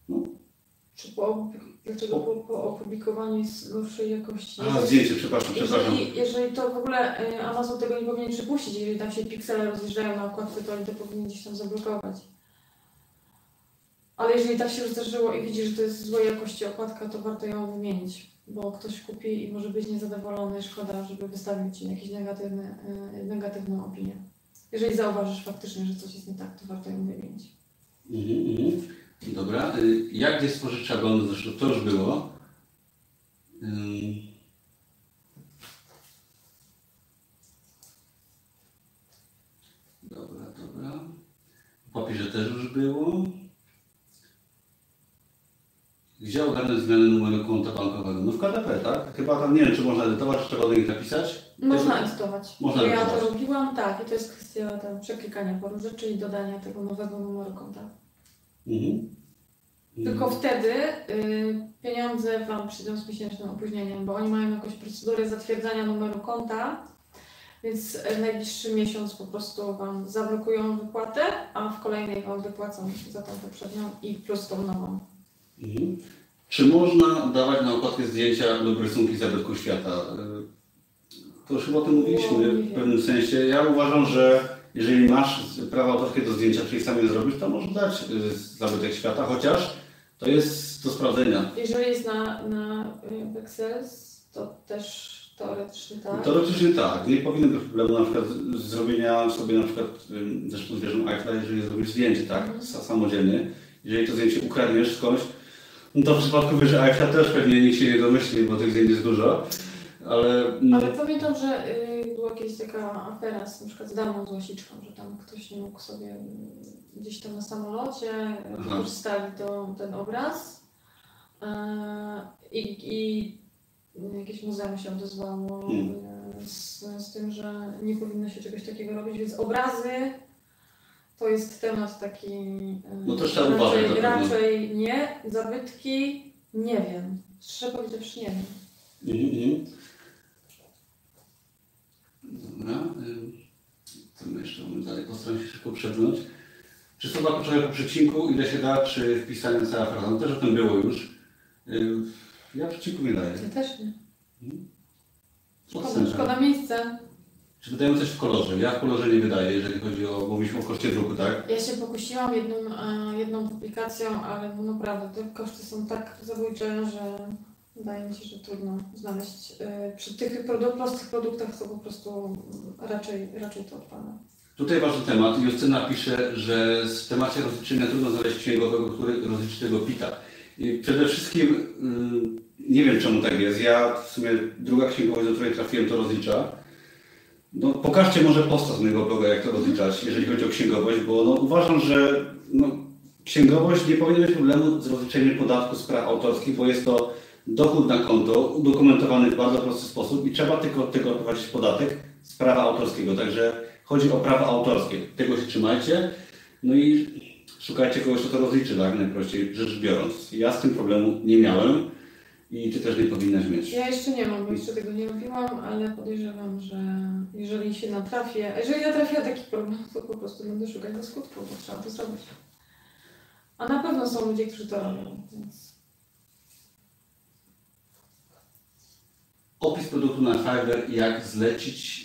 No. Czy po, dlaczego po, po opublikowaniu jest gorszej jakości? A, zdjęcie, przepraszam, przepraszam. Jeżeli, jeżeli to w ogóle Amazon tego nie powinien przypuścić, jeżeli tam się piksele rozjeżdżają na okładce, to oni to powinni gdzieś tam zablokować. Ale jeżeli tak się już zdarzyło i widzisz, że to jest złej jakości okładka, to warto ją wymienić, bo ktoś kupi i może być niezadowolony, szkoda, żeby wystawił ci jakieś negatywne, negatywną opinię. Jeżeli zauważysz faktycznie, że coś jest nie tak, to warto ją wymienić. Mm-hmm. Dobra, jak gdzie stworzyć szablon? Zresztą to już było. Dobra, dobra. W papierze też już było. Gdzie ogarnąć zmiany numeru konta bankowego? No w K D P, tak? Chyba tam nie wiem, czy można edytować, czy trzeba do nich napisać. Można edytować. Można ja edytować. To robiłam, tak. I to jest kwestia tam przeklikania paru rzeczy i dodania tego nowego numeru konta. Mhm. Tylko mhm. wtedy y, pieniądze Wam przyjdą z miesięcznym opóźnieniem, bo oni mają jakąś procedurę zatwierdzania numeru konta, więc najbliższy miesiąc po prostu Wam zablokują wypłatę, a w kolejnej Wam wypłacą za tą poprzednią i plus tą nową. Mhm. Czy można dawać na okładkę zdjęcia lub rysunki zabytku świata? To już chyba o tym mówiliśmy no, w pewnym sensie. Ja uważam, że jeżeli masz prawa autorskie do zdjęcia, czyli sam je zrobisz, to możesz dać zabytek świata, chociaż to jest do sprawdzenia. Jeżeli jest na, na Pexels, to też teoretycznie tak? Teoretycznie tak. Nie powinno być problemu na przykład zrobienia sobie na przykład zresztą zwierzę Aifa, jeżeli zrobisz zdjęcie, tak? Mm. Samodzielnie. Jeżeli to zdjęcie ukradniesz skądś, no to w przypadku wieży Aifa też pewnie nikt się nie domyśli, bo tych zdjęć jest dużo. Ale, ale pamiętam, że y, była jakaś taka afera z, na przykład z damą z łasiczką, że tam ktoś nie mógł sobie gdzieś tam na samolocie wykorzystać ten obraz i y, y, y, jakieś muzeum się odezwało hmm. z, z tym, że nie powinno się czegoś takiego robić, więc obrazy to jest temat taki y, no to raczej, uważać, raczej to nie, zabytki nie wiem, szczerze powiedziawszy nie wiem. Mm-hmm. Dobra, co my jeszcze mamy dalej? Postaram się szybko przebrnąć. Czy słowa kluczowe po przecinku, ile się da, czy wpisanie cała fraza? No też o tym było już. Ja przecinku nie daję. Ja też nie. Hmm? Szkoda, szkoda miejsca. Czy wydają coś w kolorze? Ja w kolorze nie wydaję, jeżeli chodzi o, mówiliśmy o koszcie druku, tak? Ja się pokusiłam jedną, jedną publikacją, ale no naprawdę te koszty są tak zabójcze, że wydaje mi się, że trudno znaleźć. Przy tych produ- prostych produktach to po prostu raczej, raczej to odpada. Tutaj ważny temat. Justyna pisze, że w temacie rozliczenia trudno znaleźć księgowego, który rozliczy tego pita. I przede wszystkim nie wiem, czemu tak jest. Ja w sumie druga księgowość, do której trafiłem, to rozlicza. No, pokażcie może posta z mojego bloga, jak to rozliczać, jeżeli chodzi o księgowość, bo no, uważam, że no, księgowość nie powinna mieć problemu z rozliczeniem podatku z praw autorskich, bo jest to dochód na konto udokumentowany w bardzo prosty sposób i trzeba tylko od tego odprowadzić podatek z prawa autorskiego. Także chodzi o prawa autorskie. Tego się trzymajcie. No i szukajcie kogoś, kto to rozliczy, tak najprościej rzecz biorąc. Ja z tym problemu nie miałem i ty też nie powinnaś mieć. Ja jeszcze nie mam, bo jeszcze tego nie robiłam, ale podejrzewam, że jeżeli się natrafię, jeżeli natrafię taki problem, to po prostu będę szukać do skutku, bo trzeba to zrobić. A na pewno są ludzie, którzy to robią, więc... Opis produktu na Fiverr, jak zlecić,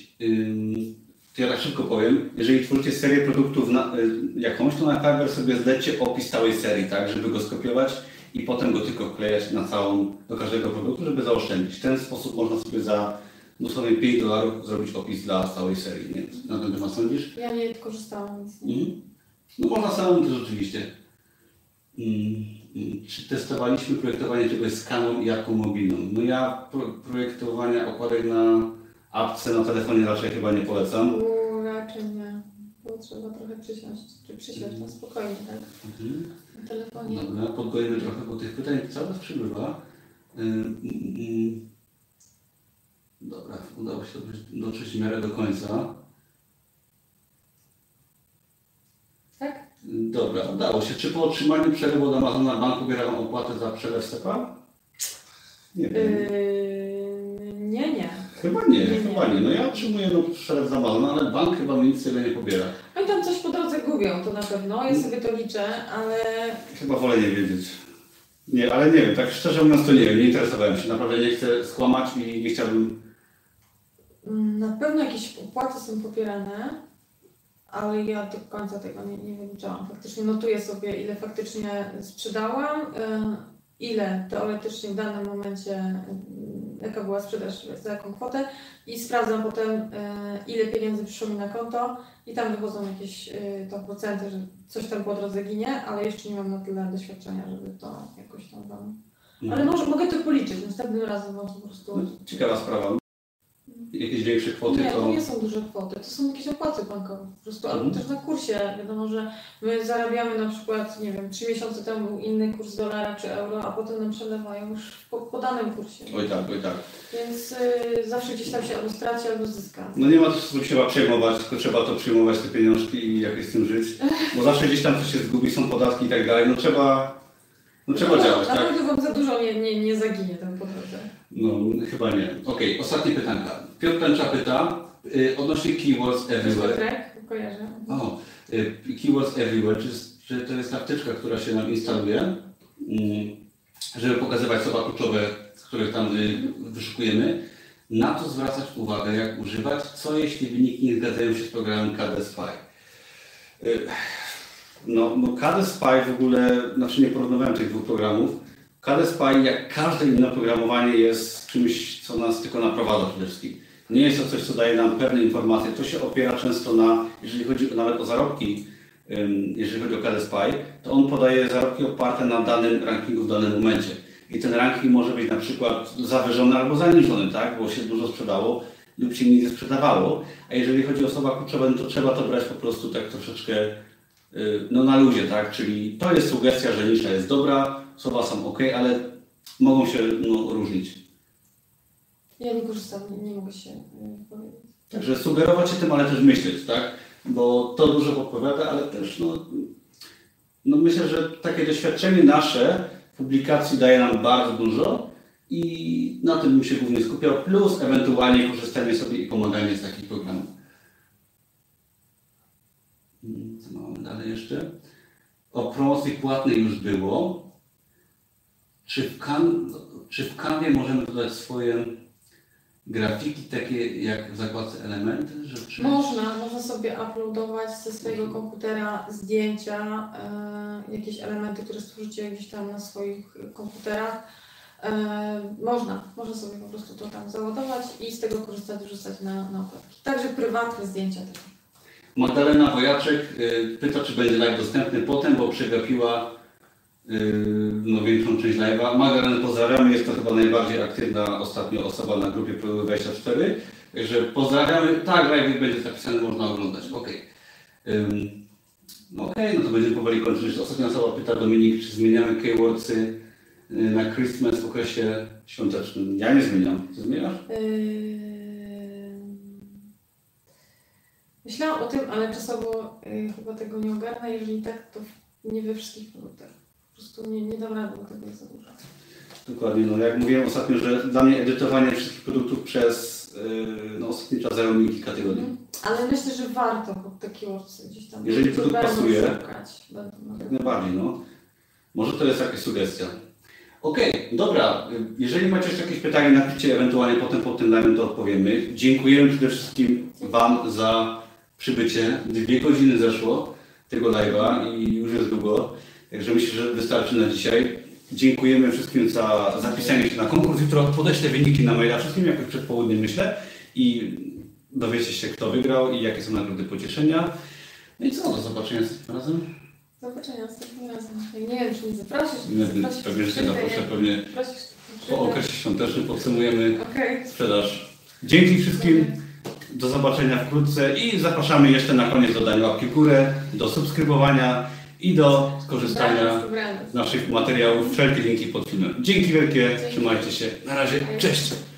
to ja tak szybko powiem, jeżeli tworzycie serię produktów na, jakąś, to na Fiverr sobie zlećcie opis całej serii, tak, żeby go skopiować i potem go tylko wklejać na całą, do każdego produktu, żeby zaoszczędzić. W ten sposób można sobie za dosłownie pięć dolarów zrobić opis dla całej serii. Nie? Na ten temat sądzisz? Ja nie korzystałam. Mhm. No można samemu też oczywiście. Mm. Czy testowaliśmy projektowanie czegoś z kamerą i jaką mobilną? No ja pro, projektowania okładek na apce na telefonie raczej chyba nie polecam. U, raczej nie, bo trzeba trochę przysiąść, czy przysiąść na no spokojnie, tak? Mhm. Na telefonie. Dobra, podgojemy trochę, bo tych pytań cały czas przybywa. Yy, yy. Dobra, udało się dotrzeć w miarę do końca. Tak? Dobra, udało się. Czy po otrzymaniu przelewu od Amazona bank pobiera Wam opłatę za przelew SEPA? Nie wiem. Yy, nie, nie. Chyba nie, nie chyba nie. nie. No ja otrzymuję no, przelew z Amazona, ale bank chyba mi nic sobie nie pobiera. Oni tam coś po drodze gubią, to na pewno. Ja sobie to liczę, ale... Chyba wolę nie wiedzieć. Nie, ale nie wiem, tak szczerze mówiąc to nie wiem, nie interesowałem się. Naprawdę nie chcę skłamać i nie chciałbym... Na pewno jakieś opłaty są pobierane. Ale ja do końca tego nie, nie wyliczałam. Faktycznie notuję sobie, ile faktycznie sprzedałam, ile teoretycznie w danym momencie, jaka była sprzedaż, za jaką kwotę i sprawdzam potem, ile pieniędzy przyszło mi na konto i tam wychodzą jakieś to procenty, że coś tam po drodze ginie, ale jeszcze nie mam na tyle doświadczenia, żeby to jakoś tam tam. Ale może mogę to policzyć, następnym razem mam po prostu... Ciekawa sprawa. Jakieś większe kwoty nie, to... to nie są duże kwoty, to są jakieś opłaty bankowe po prostu, albo mm. też na kursie, wiadomo, że my zarabiamy na przykład, nie wiem, trzy miesiące temu był inny kurs dolara czy euro, a potem nam przelewają już po, po danym kursie. Oj tak, oj tak. Więc y, zawsze gdzieś tam się albo straci, albo zyska. No nie ma co trzeba przejmować, tylko trzeba to przyjmować, te pieniążki i jakoś z tym żyć, bo zawsze gdzieś tam coś się zgubi, są podatki i tak dalej, no trzeba... No trzeba no, działać, naprawdę tak? Naprawdę wam za dużo nie, nie, nie zaginie tam po drodze. No chyba nie. Okej, okay, ostatnie pytanka. Piotr Tęcza pyta y, odnośnie Keywords Everywhere. Tak, kojarzę. O, y, Keywords Everywhere, czy, czy to jest apteczka, która się nam instaluje, y, żeby pokazywać słowa kluczowe, z których tam y, wyszukujemy. Na to zwracać uwagę, jak używać, co jeśli wyniki nie zgadzają się z programem K D Spy. Y, No, no K D Spy w ogóle, znaczy nie porównywałem tych dwóch programów. K D Spy, jak każde inne programowanie, jest czymś, co nas tylko naprowadza przede wszystkim. Nie jest to coś, co daje nam pewne informacje. To się opiera często na, jeżeli chodzi nawet o zarobki, jeżeli chodzi o K D Spy, to on podaje zarobki oparte na danym rankingu w danym momencie. I ten ranking może być na przykład zawyżony albo zaniżony, tak? Bo się dużo sprzedało lub się nic nie sprzedawało. A jeżeli chodzi o słowa kluczowe, to trzeba to brać po prostu tak troszeczkę no na luzie, tak? Czyli to jest sugestia, że nisza jest dobra, słowa są ok, ale mogą się no, różnić. Ja nie korzystam, nie mogę się powiedzieć. Także sugerować się tym, ale też myśleć, tak? Bo to dużo podpowiada, ale też no, no myślę, że takie doświadczenie nasze publikacji daje nam bardzo dużo i na tym bym się głównie skupiał, plus ewentualnie korzystanie sobie i pomaganie z takich programów. Co mamy dalej jeszcze? O promocji płatnej już było. Czy w, kan czy w Canvie możemy dodać swoje grafiki, takie jak w zakładce elementy? Rzeczy? Można, można sobie uploadować ze swojego komputera zdjęcia, yy, jakieś elementy, które stworzycie gdzieś tam na swoich komputerach. Yy, można, można sobie po prostu to tam załadować i z tego korzystać, wrzucać na, na okładki. Także prywatne zdjęcia też. Magdalena Wojaczek pyta, czy będzie live dostępny potem, bo przegapiła no, większą część live'a. Magdalena, pozdrawiamy, jest to chyba najbardziej aktywna ostatnio osoba na grupie Pro dwadzieścia cztery. Także pozdrawiamy. Tak, live będzie zapisany, można oglądać. Okej. Okay. No okej, okay, no to będziemy powoli kończyć. Ostatnia osoba pyta, Dominik, czy zmieniamy keywordsy na Christmas w okresie świątecznym? Ja nie zmieniam. Ty zmieniasz? Y Myślałam o tym, ale czasowo y, chyba tego nie ogarnę. Jeżeli tak, to nie we wszystkich produktach. Po prostu nie, nie dam rady, bo tego jest za dużo. Dokładnie. No, jak mówiłem ostatnio, że dla mnie edytowanie wszystkich produktów przez y, no, ostatni czas zajęło mi kilka tygodni. Mm. Ale myślę, że warto takie keywordsy gdzieś tam. Jeżeli produkt pasuje, szukać, będą, będą. Jak najbardziej. No. Może to jest jakaś sugestia. Okej, okay, dobra. Jeżeli macie jeszcze jakieś pytania, napiszcie, ewentualnie potem pod tym live'em to odpowiemy. Dziękujemy przede wszystkim Wam za przybycie. Dwie godziny zeszło tego live'a i już jest długo, także myślę, że wystarczy na dzisiaj. Dziękujemy wszystkim za zapisanie się na konkurs. Jutro podeślę wyniki na maila wszystkim, jakoś przed południem myślę, i dowiecie się, kto wygrał i jakie są nagrody pocieszenia. No i co, do zobaczenia następnym razem. Do zobaczenia następnym razem. Nie wiem, czy mnie zaprosisz. zaprosisz pewnie, że się zaproszę. Pewnie po okresie świątecznym podsumujemy okay. sprzedaż. Dzięki wszystkim. Do zobaczenia wkrótce i zapraszamy jeszcze na koniec do dania łapki w górę, do subskrybowania i do skorzystania z naszych materiałów. Wszelkie linki pod filmem. Dzięki wielkie, dzięki. Trzymajcie się. Na razie, cześć!